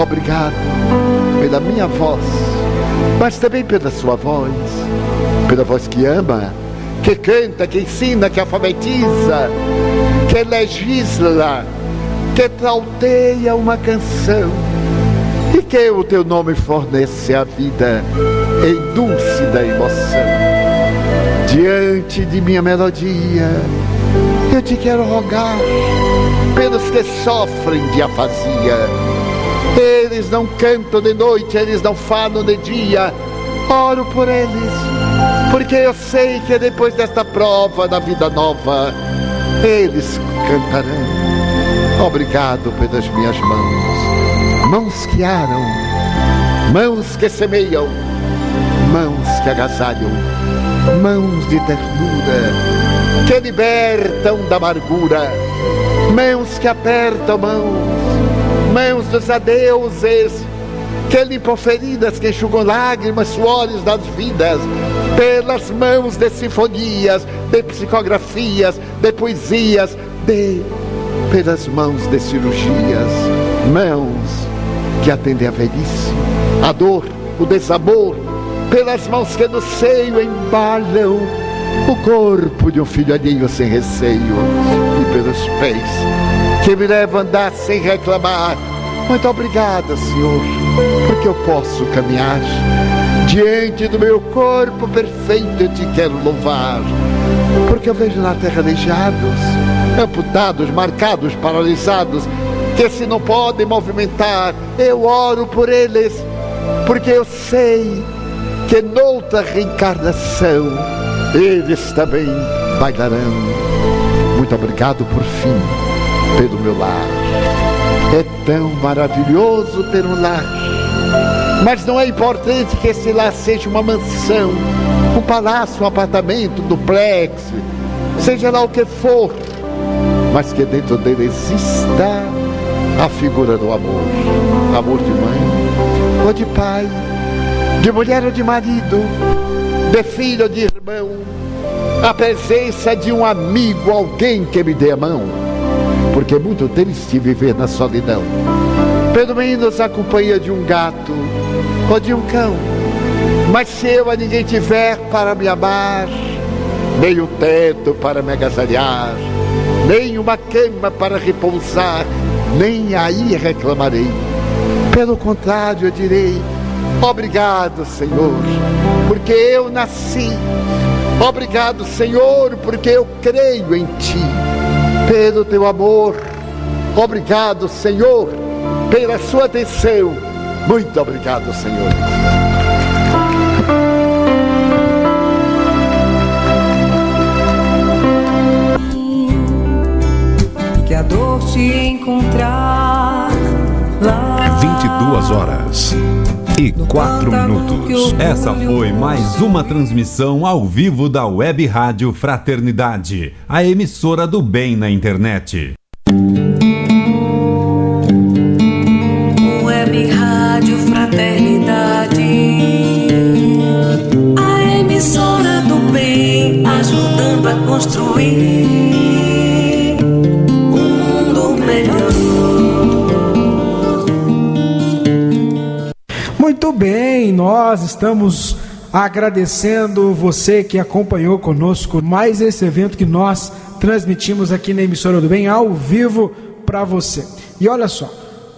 Obrigado pela minha voz, mas também pela sua voz, pela voz que ama, que canta, que ensina, que alfabetiza, que legisla, que trauteia uma canção e que o teu nome fornece a vida em dúlcida emoção. Diante de minha melodia, eu te quero rogar pelos que sofrem de afasia. Eles não cantam de noite, eles não falam de dia. Oro por eles, porque eu sei que depois desta prova da vida nova, eles cantarão. Obrigado pelas minhas mãos, mãos que aram, mãos que semeiam, mãos que agasalham, mãos de ternura, que libertam da amargura, mãos que apertam mãos, mãos dos adeuses, que limpam feridas, que enxugam lágrimas, suores das vidas, pelas mãos de sinfonias, de psicografias, de poesias, pelas mãos de cirurgias, mãos que atendem a velhice, a dor, o desamor, pelas mãos que no seio embalam o corpo de um filho alheio sem receio, e pelos pés que me levam a andar sem reclamar. Muito obrigada, Senhor, porque eu posso caminhar. Diante do meu corpo perfeito eu te quero louvar, porque eu vejo na terra aleijados, amputados, marcados, paralisados, que se não podem movimentar. Eu oro por eles, porque eu sei que noutra reencarnação eles também bailarão. Muito obrigado, por fim, pelo meu lar. É tão maravilhoso ter um lar, mas não é importante que esse lar seja uma mansão, um palácio, um apartamento, um duplex, seja lá o que for, mas que dentro dele exista a figura do amor. Amor de mãe ou de pai, de mulher ou de marido, de filho ou de irmão, a presença de um amigo, alguém que me dê a mão, porque é muito triste viver na solidão. Pelo menos a companhia de um gato ou de um cão, mas se eu a ninguém tiver para me amar, nem um teto para me agasalhar, nem uma cama para repousar, nem aí reclamarei. Pelo contrário, eu direi: obrigado, Senhor, porque eu nasci. Obrigado, Senhor, porque eu creio em Ti. Pelo teu amor, obrigado, Senhor, pela sua atenção. Muito obrigado, Senhor. Que a dor te encontrar lá. 22h04. Essa foi mais uma transmissão ao vivo da Web Rádio Fraternidade, a emissora do bem na internet. Web Rádio Fraternidade, a emissora do bem, ajudando a construir um mundo melhor. Muito bem, nós estamos agradecendo você que acompanhou conosco mais esse evento que nós transmitimos aqui na Emissora do Bem, ao vivo para você. E olha só,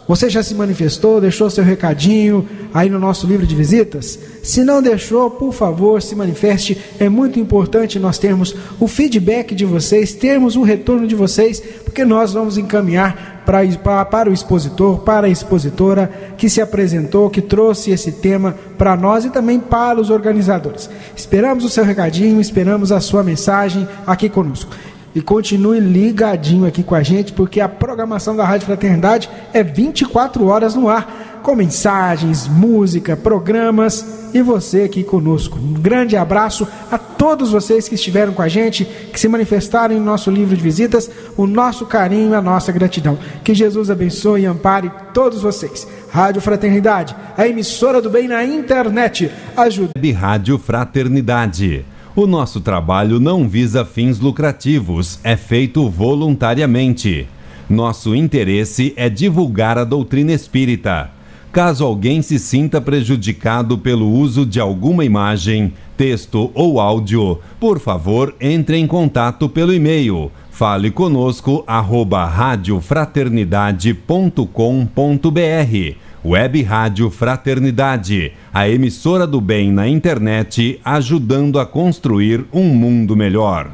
você já se manifestou, deixou seu recadinho aí no nosso livro de visitas? Se não deixou, por favor, se manifeste. É muito importante nós termos o feedback de vocês, termos o retorno de vocês, porque nós vamos encaminhar para o expositor, para a expositora que se apresentou, que trouxe esse tema para nós e também para os organizadores. Esperamos o seu recadinho, esperamos a sua mensagem aqui conosco. E continue ligadinho aqui com a gente, porque a programação da Rádio Fraternidade é 24 horas no ar, com mensagens, música, programas e você aqui conosco. Um grande abraço a todos vocês que estiveram com a gente, que se manifestaram no nosso livro de visitas, o nosso carinho, a nossa gratidão. Que Jesus abençoe e ampare todos vocês. Rádio Fraternidade, a emissora do bem na internet. Ajuda. Rádio Fraternidade. O nosso trabalho não visa fins lucrativos, é feito voluntariamente. Nosso interesse é divulgar a doutrina espírita. Caso alguém se sinta prejudicado pelo uso de alguma imagem, texto ou áudio, por favor, entre em contato pelo e-mail faleconosco@radiofraternidade.com.br. Web Rádio Fraternidade, a emissora do bem na internet, ajudando a construir um mundo melhor.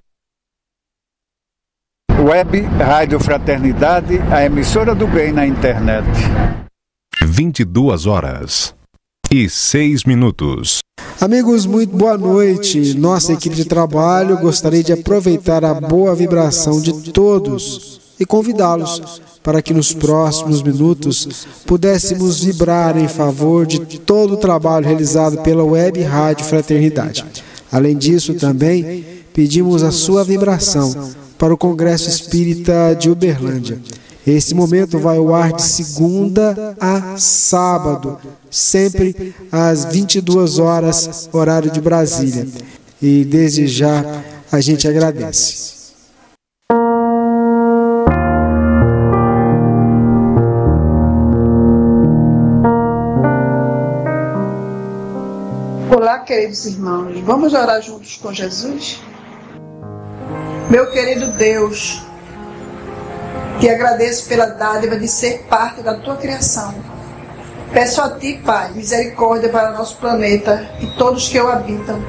Web Rádio Fraternidade, a emissora do bem na internet. 22h06. Amigos, muito boa noite. Nossa equipe de trabalho gostaria de aproveitar a boa vibração de todos e convidá-los para que nos próximos minutos pudéssemos vibrar em favor de todo o trabalho realizado pela Web Rádio Fraternidade. Além disso, também pedimos a sua vibração para o Congresso Espírita de Uberlândia. Esse momento vai ao ar de segunda a sábado, sempre às 22h, horário de Brasília. E desde já a gente agradece. Olá, queridos irmãos, vamos orar juntos com Jesus? Meu querido Deus, te agradeço pela dádiva de ser parte da tua criação. Peço a ti, Pai, misericórdia para nosso planeta e todos que o habitam.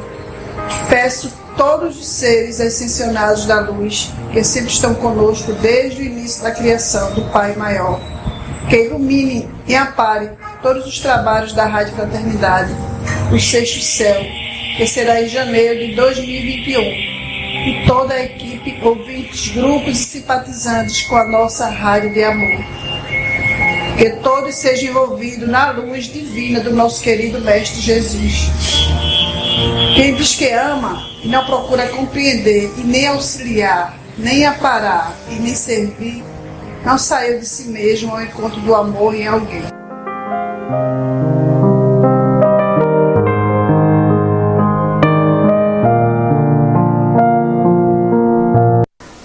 Peço todos os seres ascensionados da luz que sempre estão conosco desde o início da criação do Pai Maior, que ilumine e ampare todos os trabalhos da Rádio Fraternidade, o Sexto Céu, que será em janeiro de 2021, e toda a equipe, ouvintes, grupos e simpatizantes com a nossa Rádio de Amor. Que todos sejam envolvidos na luz divina do nosso querido Mestre Jesus. Quem diz que ama e não procura compreender, e nem auxiliar, nem aparar e nem servir, não saiu de si mesmo ao encontro do amor em alguém.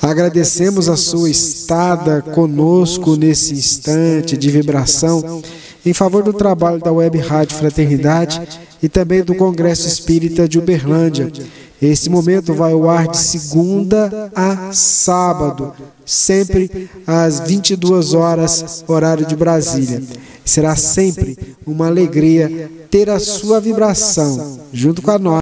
Agradecemos a sua estada conosco nesse instante de vibração em favor do trabalho da Web Rádio Fraternidade e também do Congresso Espírita de Uberlândia. Esse momento vai ao ar de segunda a sábado, sempre às 22h, horário de Brasília. Será sempre uma alegria ter a sua vibração junto com a nossa.